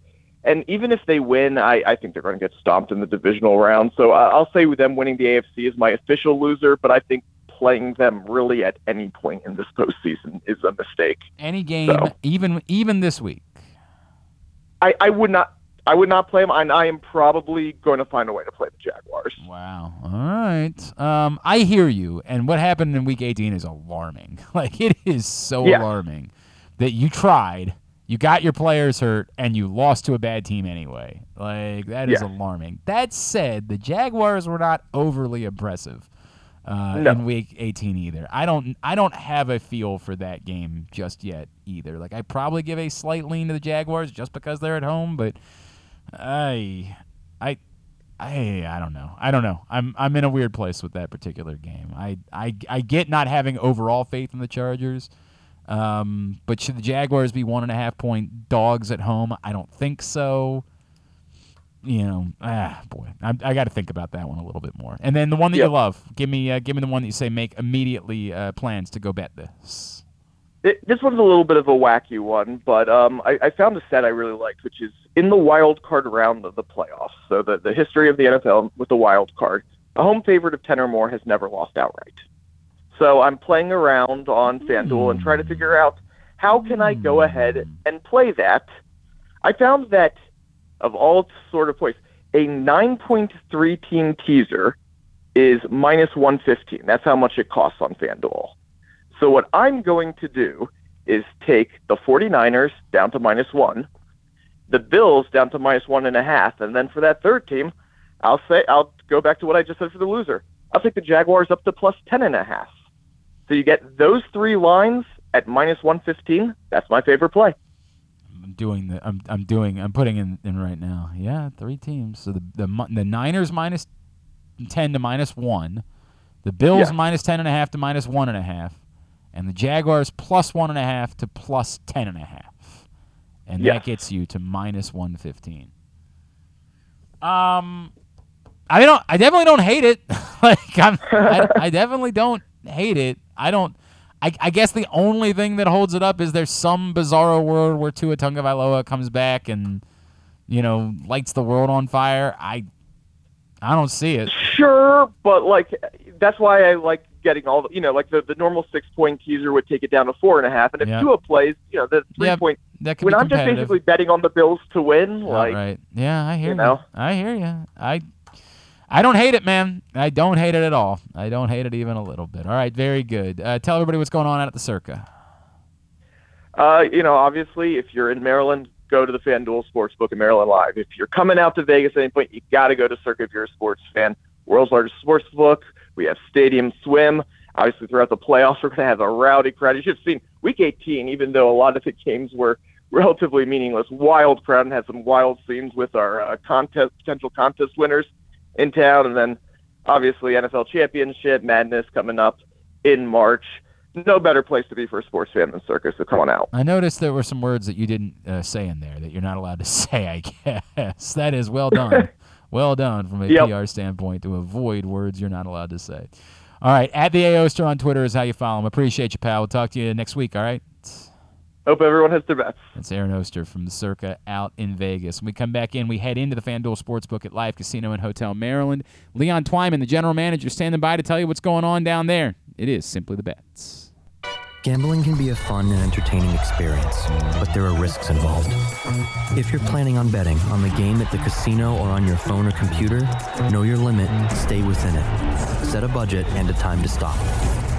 And even if they win, I, I think they're going to get stomped in the divisional round. So uh, I'll say with them winning the A F C is my official loser, but I think playing them really at any point in this postseason is a mistake. Any game, so, even even this week, I, I would not. I would not play them, and I am probably going to find a way to play the Jaguars. Wow. All right. Um, I hear you, and what happened in Week eighteen is alarming. Like, it is so yeah. alarming that you tried, you got your players hurt, and you lost to a bad team anyway. Like, that is yeah. alarming. That said, the Jaguars were not overly impressive uh, no. in Week eighteen either. I don't, I don't have a feel for that game just yet either. Like, I probably give a slight lean to the Jaguars just because they're at home, but I, I, I, I don't know. I don't know. I'm I'm in a weird place with that particular game. I, I, I get not having overall faith in the Chargers, um, but should the Jaguars be one and a half point dogs at home? I don't think so. You know, ah, boy, I, I got to think about that one a little bit more. And then the one that yep. you love, give me, uh, give me the one that you say make immediately uh, plans to go bet this. It, this one's a little bit of a wacky one, but um, I, I found a set I really liked, which is in the wild card round of the playoffs. So the, the history of the N F L with the wild card, a home favorite of ten or more has never lost outright. So I'm playing around on FanDuel and trying to figure out how can I go ahead and play that. I found that of all sort of plays, a nine point three team teaser is minus one fifteen. That's how much it costs on FanDuel. So what I'm going to do is take the 49ers down to minus one, the Bills down to minus one and a half, and then for that third team, I'll say I'll go back to what I just said for the loser. I'll take the Jaguars up to plus ten and a half. So you get those three lines at minus one fifteen. That's my favorite play. I'm doing the I'm I'm doing I'm putting in, in right now. Yeah, three teams. So the the the Niners minus ten to minus one, the Bills yeah. minus ten and a half to minus one and a half. And the Jaguars plus one and a half to plus ten and a half, and yes. that gets you to minus one fifteen. Um, I don't. I definitely don't hate it. like I'm, I, I definitely don't hate it. I don't. I, I guess the only thing that holds it up is there's some bizarro world where Tua Tagovailoa comes back and, you know, lights the world on fire. I, I don't see it. Sure, but like that's why I like. Getting all the, you know, like the, the normal six point teaser would take it down to four and a half, and if yep. Tua plays, you know, the three yep. point. That could when be I'm just basically betting on the Bills to win, yeah, like right. yeah, I hear you. Know. I hear you. I, I don't hate it, man. I don't hate it at all. I don't hate it even a little bit. All right, very good. Uh, tell everybody what's going on out at the Circa. Uh, you know, obviously, if you're in Maryland, go to the FanDuel Sportsbook in Maryland Live. If you're coming out to Vegas at any point, you got to go to Circa if you're a sports fan. World's largest sportsbook. We have Stadium Swim. Obviously, throughout the playoffs, we're going to have a rowdy crowd. You should have seen Week eighteen, even though a lot of the games were relatively meaningless, wild crowd, and had some wild scenes with our uh, contest potential contest winners in town. And then, obviously, N F L Championship Madness coming up in March. No better place to be for a sports fan than Circa, so come on out. I noticed there were some words that you didn't uh, say in there that you're not allowed to say, I guess. That is well done. Well done from a yep. P R standpoint to avoid words you're not allowed to say. All right, at the A Oster on Twitter is how you follow him. Appreciate you, pal. We'll talk to you next week, all right? Hope everyone has their best. That's Aaron Oster from the Circa out in Vegas. When we come back in, we head into the FanDuel Sportsbook at Live Casino and Hotel Maryland. Leon Twyman, the general manager, standing by to tell you what's going on down there. It is Simply the Bets. Gambling can be a fun and entertaining experience, but there are risks involved. If you're planning on betting on the game at the casino or on your phone or computer, know your limit, stay within it. Set a budget and a time to stop.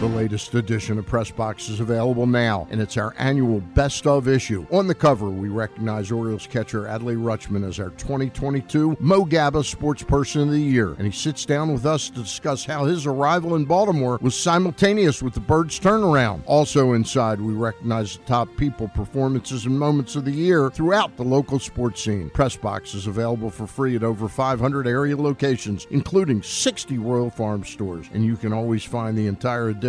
The latest edition of Press Box is available now, and it's our annual Best Of issue. On the cover, we recognize Orioles catcher Adley Rutschman as our twenty twenty-two Mo Gabba Sports Person of the Year, and he sits down with us to discuss how his arrival in Baltimore was simultaneous with the Birds' turnaround. Also inside, we recognize the top people, performances, and moments of the year throughout the local sports scene. Press Box is available for free at over five hundred area locations, including sixty Royal Farm stores, and you can always find the entire edition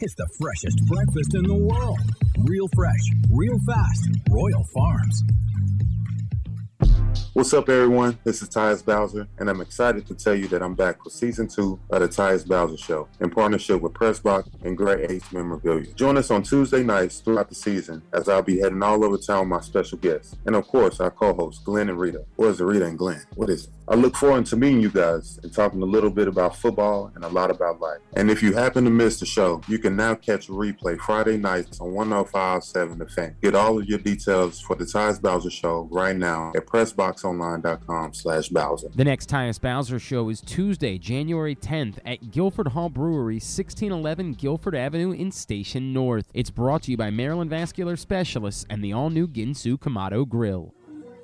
It's the freshest breakfast in the world. Real fresh, real fast. Royal Farms. What's up, everyone? This is Tyus Bowser, and I'm excited to tell you that I'm back for Season two of The Tyus Bowser Show in partnership with PressBox and Gray Ace Memorabilia. Join us on Tuesday nights throughout the season as I'll be heading all over town with my special guests, and of course, our co-hosts, Glenn and Rita. Or is it Rita and Glenn? What is it? I look forward to meeting you guys and talking a little bit about football and a lot about life. And if you happen to miss the show, you can now catch a replay Friday nights on one oh five point seven The Fan. Get all of your details for the Tyus Bowser Show right now at press box online dot com slash Bowser. The next Tyus Bowser Show is Tuesday, January tenth at Guilford Hall Brewery, sixteen eleven Guilford Avenue in Station North. It's brought to you by Maryland Vascular Specialists and the all-new Ginsu Kamado Grill.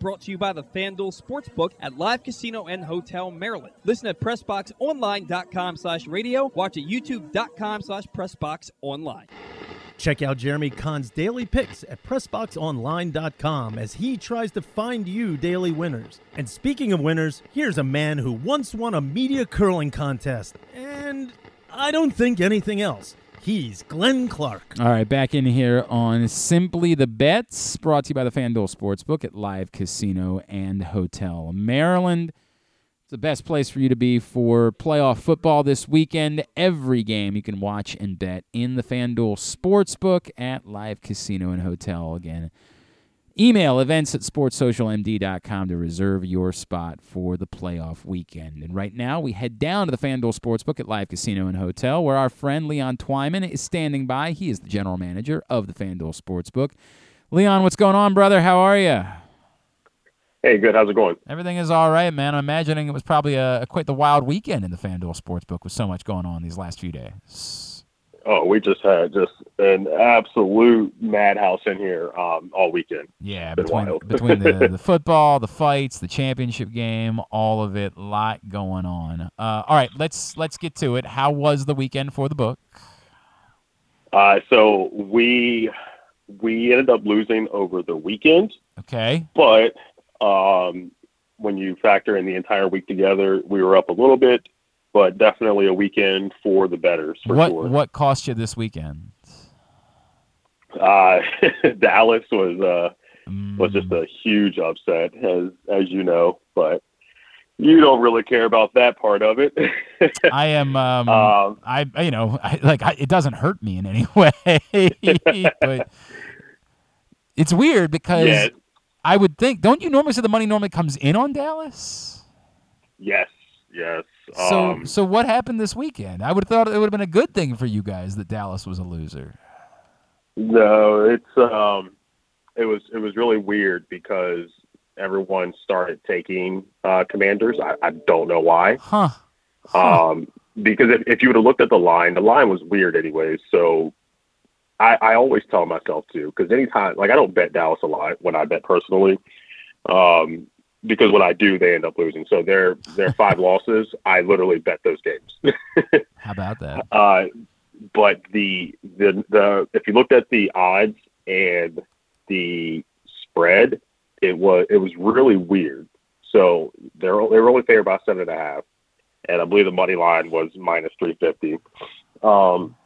Brought to you by the FanDuel Sportsbook at Live Casino and Hotel Maryland. Listen at press box online dot com slash radio. Watch at youtube dot com slash press box online. Check out Jeremy Kahn's daily picks at press box online dot com as he tries to find you daily winners. And speaking of winners, here's a man who once won a media curling contest. And I don't think anything else. He's Glenn Clark. All right, back in here on Simply the Bets, brought to you by the FanDuel Sportsbook at Live Casino and Hotel Maryland. It's the best place for you to be for playoff football this weekend. Every game you can watch and bet in the FanDuel Sportsbook at Live Casino and Hotel. Again, email events at sports social m d dot com to reserve your spot for the playoff weekend. And right now, we head down to the FanDuel Sportsbook at Live Casino and Hotel, where our friend Leon Twyman is standing by. He is the general manager of the FanDuel Sportsbook. Leon, what's going on, brother? How are you? Hey, good. How's it going? Everything is all right, man. I'm imagining it was probably a quite the wild weekend in the FanDuel Sportsbook with so much going on these last few days. Oh, we just had just an absolute madhouse in here um, all weekend. Yeah, between between the, the football, the fights, the championship game, all of it, a lot going on. Uh, all right, let's let's get to it. How was the weekend for the book? Uh, so we we ended up losing over the weekend. Okay, but um, when you factor in the entire week together, we were up a little bit. But definitely a weekend for the bettors, for what, sure. What cost you this weekend? Uh, Dallas was uh, mm. was just a huge upset, as as you know. But you don't really care about that part of it. I am, um, um, I you know, I, like I, it doesn't hurt me in any way. But it's weird because yeah. I would think, don't you normally say the money normally comes in on Dallas? Yes. Yes. So, um, so what happened this weekend? I would have thought it would have been a good thing for you guys that Dallas was a loser. No, it's um, it was it was really weird because everyone started taking uh, Commanders. I, I don't know why. Huh. huh. Um, because if, if you would have looked at the line, the line was weird anyway. So I, I always tell myself to, because anytime, like, I don't bet Dallas a lot when I bet personally. Um, because when I do, they end up losing. So their their five losses, I literally bet those games. How about that? Uh, but the, the the if you looked at the odds and the spread, it was it was really weird. So they're they were only favored by seven and a half, and I believe the money line was minus three fifty. Um,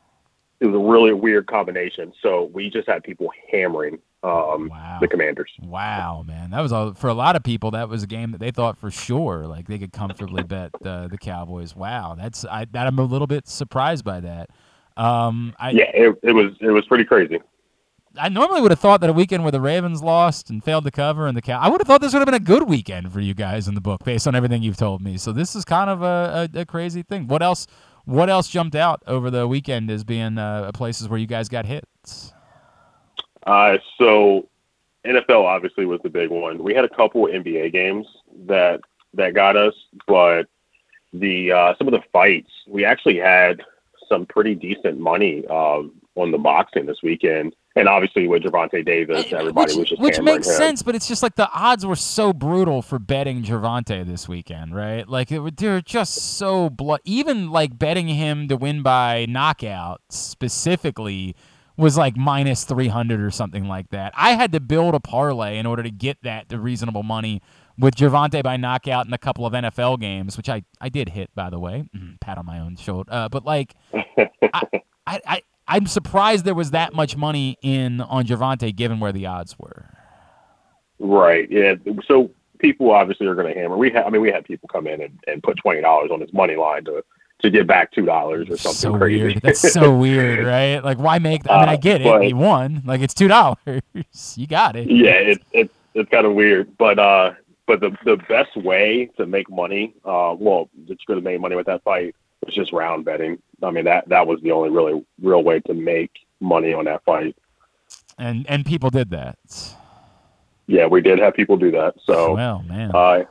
it was a really weird combination. So we just had people hammering. Um, wow. The Commanders. Wow, man, that was all, for a lot of people. That was a game that they thought for sure, like, they could comfortably bet uh, the Cowboys. Wow, that's I that I'm a little bit surprised by that. Um, I, yeah, it, it was it was pretty crazy. I normally would have thought that a weekend where the Ravens lost and failed to cover and the cow, I would have thought this would have been a good weekend for you guys in the book based on everything you've told me. So this is kind of a, a, a crazy thing. What else? What else jumped out over the weekend as being uh, places where you guys got hits? Uh, so N F L obviously was the big one. We had a couple N B A games that, that got us, but the, uh, some of the fights, we actually had some pretty decent money, um, on the boxing this weekend. And obviously with Gervonta Davis, everybody which, was just Which makes him. sense, but it's just like the odds were so brutal for betting Gervonta this weekend, right? Like, it, they were just so blood. Even like betting him to win by knockout specifically was like minus three hundred or something like that. I had to build a parlay in order to get that to reasonable money with Gervonta by knockout in a couple of N F L games, which I, I did hit, by the way. Mm, pat on my own shoulder. Uh, but, like, I, I, I, I'm surprised there was that much money in on Gervonta given where the odds were. Right, yeah. So people obviously are going to hammer. We ha- I mean, we had people come in and, and put twenty dollars on his money line to – to get back two dollars or something so crazy. Weird. That's so weird, right? Like, why make that? I mean, I get uh, it. He won. Like, it's two dollars. You got it. Yeah, it's it's it's kind of weird, but uh, but the the best way to make money, uh, well, that you could have made money with that fight was just round betting. I mean, that that was the only really real way to make money on that fight. And and people did that. Yeah, we did have people do that. So, well, man. Uh,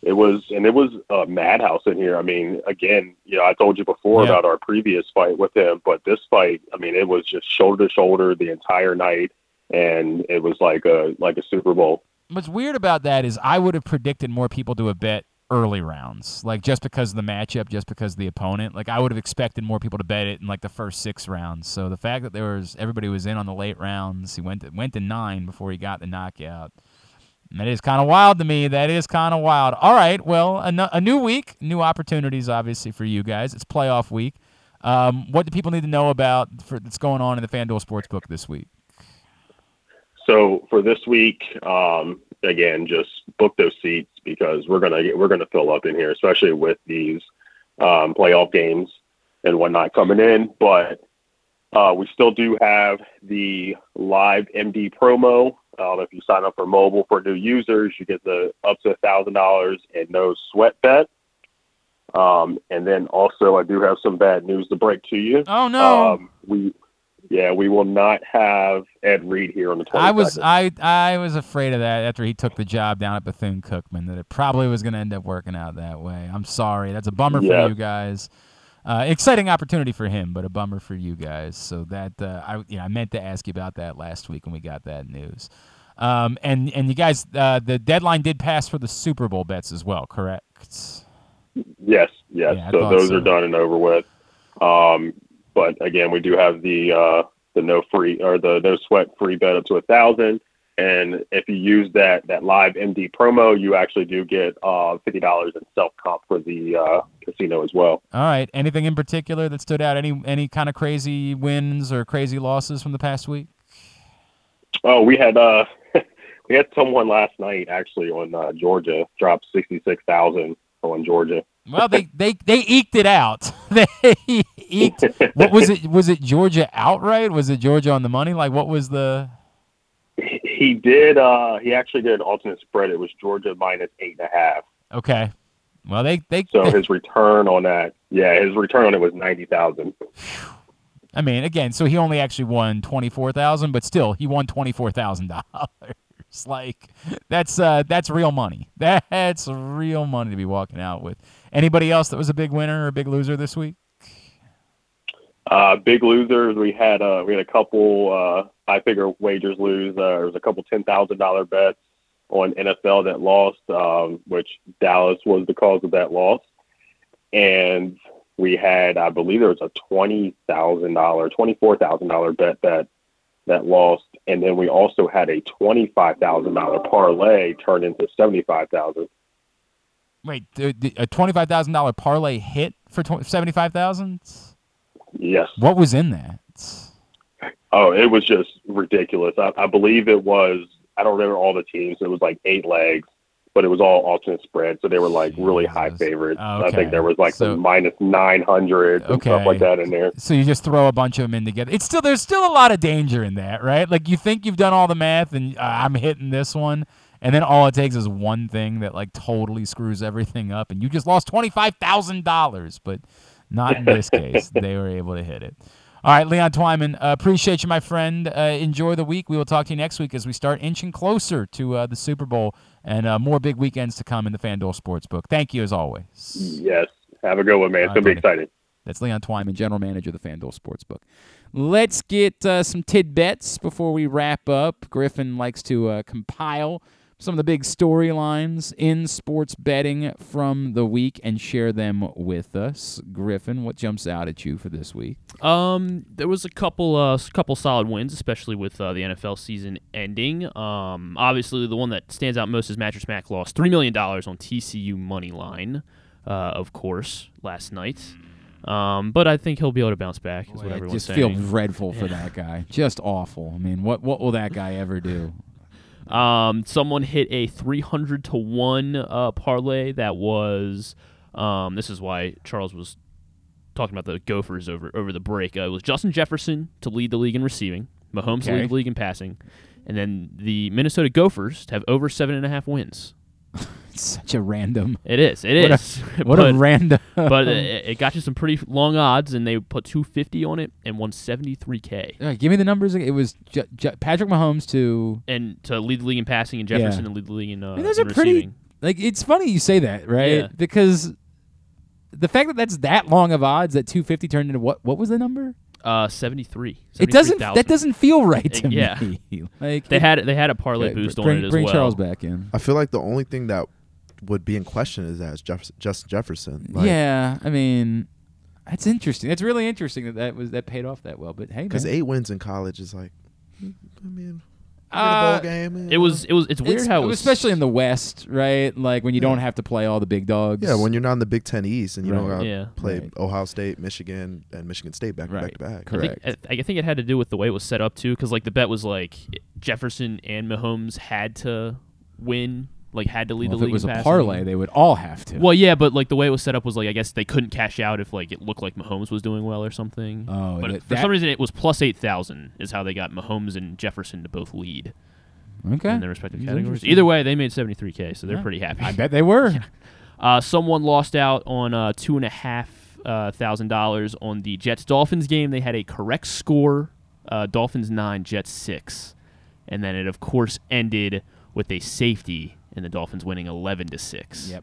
It was, and it was a madhouse in here. I mean, again, you know, I told you before yeah. about our previous fight with him, but this fight, I mean, it was just shoulder to shoulder the entire night, and it was like a like a Super Bowl. What's weird about that is I would have predicted more people to have bet early rounds, like just because of the matchup, just because of the opponent. Like, I would have expected more people to bet it in like the first six rounds. So the fact that there was everybody was in on the late rounds, he went to, went to nine before he got the knockout. That is kind of wild to me. That is kind of wild. All right, well, a, a new week, new opportunities, obviously, for you guys. It's playoff week. Um, what do people need to know about for, that's going on in the FanDuel Sportsbook this week? So for this week, um, again, just book those seats because we're gonna we're gonna fill up in here, especially with these um, playoff games and whatnot coming in. But uh, we still do have the live M D promo. Um, if you sign up for mobile for new users, you get the up to one thousand dollars and no sweat bet. Um, and then also, I do have some bad news to break to you. Oh no! Um, we, yeah, we will not have Ed Reed here on the twenty-second. I was, I, I was afraid of that after he took the job down at Bethune-Cookman that it probably was going to end up working out that way. I'm sorry, that's a bummer yeah. for you guys. Uh, exciting opportunity for him, but a bummer for you guys. So that uh, I, you know, I meant to ask you about that last week when we got that news. Um, and and you guys, uh, the deadline did pass for the Super Bowl bets as well, correct? Yes, yes. Yeah, so those so. are done and over with. Um, but again, we do have the uh, the no free or the no sweat free bet up to a thousand. And if you use that that live M D promo, you actually do get uh, fifty dollars in self-comp for the uh, casino as well. All right. Anything in particular that stood out? Any any kind of crazy wins or crazy losses from the past week? Oh, we had uh, we had someone last night actually on uh, Georgia dropped sixty-six thousand on Georgia. Well, they, they, they eked it out. They eked. What was it? Was it Georgia outright? Was it Georgia on the money? Like, what was the? He did. Uh, he actually did an alternate spread. It was Georgia minus eight and a half. Okay. Well, they they so his return on that, yeah, his return on it was ninety thousand. I mean, again, so he only actually won twenty four thousand, but still, he won twenty four thousand dollars. Like that's uh, that's real money. That's real money to be walking out with. Anybody else that was a big winner or a big loser this week? Uh, big losers. We had uh, we had a couple uh, high figure wagers lose. Uh, there was a couple ten thousand dollar bets on N F L that lost, um, which Dallas was the cause of that loss. And we had, I believe there was a twenty thousand dollars, twenty-four thousand dollars bet that that lost. And then we also had a twenty-five thousand dollars parlay turn into seventy-five thousand dollars. Wait, a twenty-five thousand dollars parlay hit for seventy-five thousand dollars? Yes. What was in that? Oh, it was just ridiculous. I, I believe it was, I don't remember all the teams. It was like eight legs, but it was all alternate spread. So they were like really Jesus. high favorites. Okay. I think there was like so, the minus nine hundred and okay. stuff like that in there. So you just throw a bunch of them in together. It's still, there's still a lot of danger in that, right? Like you think you've done all the math and uh, I'm hitting this one. And then all it takes is one thing that like totally screws everything up. And you just lost twenty-five thousand dollars, but not in this case. They were able to hit it. All right, Leon Twyman, uh, appreciate you, my friend. Uh, enjoy the week. We will talk to you next week as we start inching closer to uh, the Super Bowl and uh, more big weekends to come in the FanDuel Sportsbook. Thank you, as always. Yes. Have a good one, man. It's going to be exciting. That's Leon Twyman, general manager of the FanDuel Sportsbook. Let's get uh, some tidbits before we wrap up. Griffin likes to uh, compile some of the big storylines in sports betting from the week and share them with us. Griffin, what jumps out at you for this week? Um, there was a couple uh, couple solid wins, especially with uh, the N F L season ending. Um, obviously, the one that stands out most is Mattress Mac lost three million dollars on T C U money line, uh, of course, last night. Um, but I think he'll be able to bounce back, is Boy, what everyone's saying. I just feel dreadful yeah. for that guy. Just awful. I mean, what what will that guy ever do? Um, someone hit a three hundred to one uh, parlay that was, um, this is why Charles was talking about the Gophers over, over the break. Uh, it was Justin Jefferson to lead the league in receiving, Mahomes okay. to lead the league in passing, and then the Minnesota Gophers to have over seven and a half wins. It's such a random. It is. It what is. A, what but, a random. But it, it got you some pretty long odds, and they put two hundred fifty on it and won seventy-three K. Right, give me the numbers again. It was J- J- Patrick Mahomes to and to lead the league in passing, and Jefferson yeah. to lead the league in uh, I mean, those in are receiving. Pretty. Like it's funny you say that, right? Yeah. Because the fact that that's that long of odds that two hundred fifty turned into what? What was the number? Uh, seventy-three. It doesn't. That doesn't feel right to it, yeah. me. Like they it, had they had a parlay yeah, boost bring, on it as bring well. Bring Charles back in. I feel like the only thing that would be in question is that it's Jeff- Justin Jefferson. Like, yeah, I mean, that's interesting. That's really interesting that that was that paid off that well. But hey, because eight wins in college is like, I mean, uh, bowl game. It know. was it was it's weird it's, how it was, especially in the West, right? Like when you yeah. don't have to play all the big dogs. Yeah, when you're not in the Big Ten East and you right. don't have yeah. to play right. Ohio State, Michigan, and Michigan State back right. to back to back. Correct. I think, I think it had to do with the way it was set up too, because like the bet was like Jefferson and Mahomes had to win. Like had to lead well, the if league. If it was passing. a parlay, they would all have to. Well, yeah, but like the way it was set up was like I guess they couldn't cash out if like it looked like Mahomes was doing well or something. Oh, but that, for that, some reason it was plus eight thousand is how they got Mahomes and Jefferson to both lead. Okay. In their respective That's categories. Either way, they made seventy three k, so they're yeah. pretty happy. I bet they were. Yeah. Uh, someone lost out on uh, two and a half uh, thousand dollars on the Jets Dolphins game. They had a correct score: uh, Dolphins nine, Jets six, and then it of course ended with a safety. And the Dolphins winning eleven to six. Yep.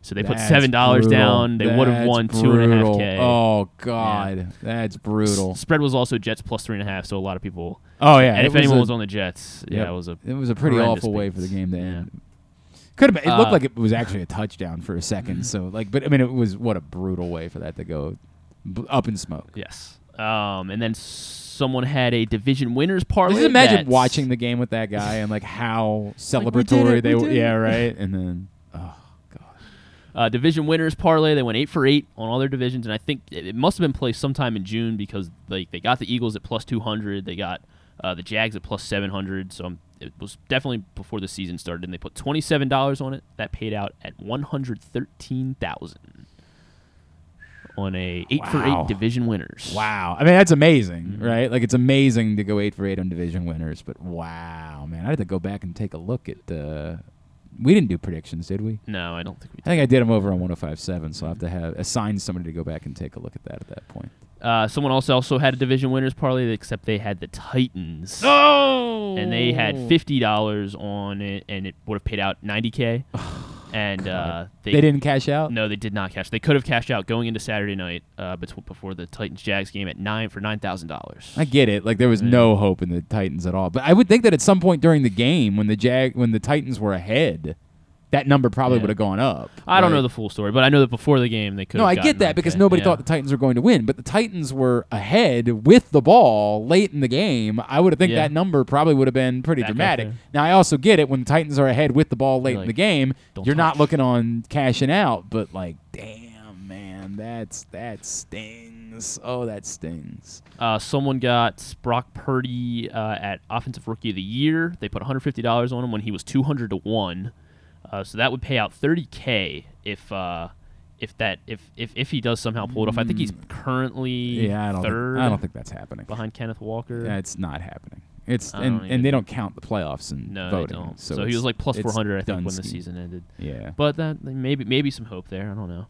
So they that's put seven dollars down. They would have won two and a half k. Oh God, yeah. that's brutal. S- spread was also Jets plus three and a half. So a lot of people. Oh yeah. And if was anyone a, was on the Jets, yep. yeah, it was a. It was a pretty awful way for the game to end. Yeah. Could have. It looked uh, like it was actually a touchdown for a second. So like, but I mean, it was what a brutal way for that to go up in smoke. Yes. Um, and then someone had a division winners parlay. Just imagine watching the game with that guy and like how celebratory like we did it, they we were. Did it. Yeah, right. And then, oh god, uh, division winners parlay. They went eight for eight on all their divisions, and I think it must have been placed sometime in June because like they got the Eagles at plus two hundred, they got uh, the Jags at plus seven hundred. So um, it was definitely before the season started, and they put twenty seven dollars on it. That paid out at one hundred thirteen thousand. On a eight wow. for eight division winners. Wow. I mean, that's amazing, mm-hmm. right? Like, it's amazing to go eight for eight on division winners, but wow, man. I had to go back and take a look at uh, We didn't do predictions, did we? No, I don't think we did. I think I did them over on one oh five point seven, so I'll have to have assign somebody to go back and take a look at that at that point. Uh, someone else also had a division winners parlay, except they had the Titans. Oh! And they had fifty dollars on it, and it would have paid out ninety K. Oh, and uh, they, they didn't cash out? No, they did not cash. They could have cashed out going into Saturday night uh, between, before the Titans-Jags game at nine for nine thousand dollars. I get it. Like, there was yeah. no hope in the Titans at all. But I would think that at some point during the game, when the Jag, when the Titans were ahead... That number probably yeah. would have gone up. I right? don't know the full story, but I know that before the game they could have gotten... No, I get that because nobody yeah. thought the Titans were going to win, but the Titans were ahead with the ball late in the game. I would have think yeah. that number probably would have been pretty Back dramatic. Now, I also get it. When the Titans are ahead with the ball late like, in the game, you're touch. not looking on cashing out, but like, damn, man, that's that stings. Oh, that stings. Uh, someone got Brock Purdy uh, at Offensive Rookie of the Year. They put one hundred fifty dollars on him when he was two hundred to one. Uh, so that would pay out thirty K if uh, if that if, if if he does somehow pull it off. I think he's currently yeah, I don't third. Think, I don't think that's happening behind Kenneth Walker. Yeah, it's not happening. It's and, and they don't count the playoffs in no, voting. They don't. So, so he was like plus four hundred, I think, when the season ended. Yeah, but that maybe maybe some hope there. I don't know.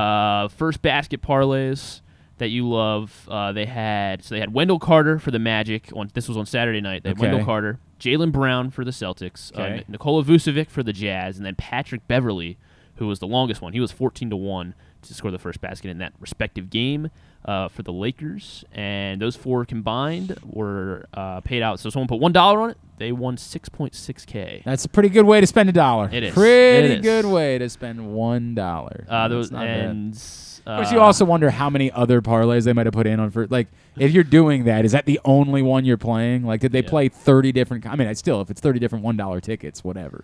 Uh, first basket parlays that you love. Uh, they had so they had Wendell Carter for the Magic. On this was on Saturday night. They had okay. Wendell Carter. Jaylen Brown for the Celtics, okay. uh, Nikola Vucevic for the Jazz, and then Patrick Beverley, who was the longest one. He was fourteen to one to score the first basket in that respective game uh, for the Lakers. And those four combined were uh, paid out. So someone put one dollar on it. They won six point six K. That's a pretty good way to spend a dollar. It is. Pretty it is. good way to spend one dollar. Uh, those and... Bad. But uh, you also wonder how many other parlays they might have put in on for like if you're doing that, is that the only one you're playing? Like, did they yeah. play thirty different? I mean, I still if it's thirty different one dollar tickets, whatever.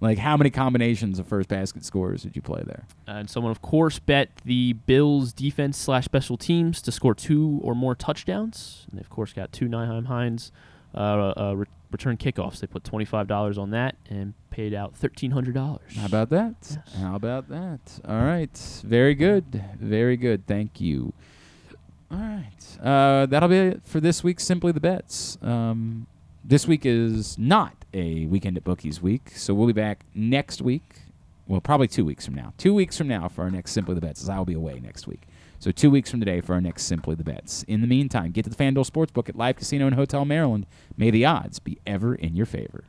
Like, how many combinations of first basket scores did you play there? Uh, and someone, of course, bet the Bills defense slash special teams to score two or more touchdowns, and they of course got two Nyheim Hines uh, uh, re- return kickoffs. They put twenty five dollars on that and paid out thirteen hundred dollars. How about that? Yes. How about that? All right. Very good. Very good. Thank you. All right. Uh, that'll be it for this week's Simply the Bets. Um, this week is not a Weekend at Bookies week, so we'll be back next week. Well, probably two weeks from now. Two weeks from now for our next Simply the Bets, as I'll be away next week. So two weeks from today for our next Simply the Bets. In the meantime, get to the FanDuel Sportsbook at Live Casino and Hotel Maryland. May the odds be ever in your favor.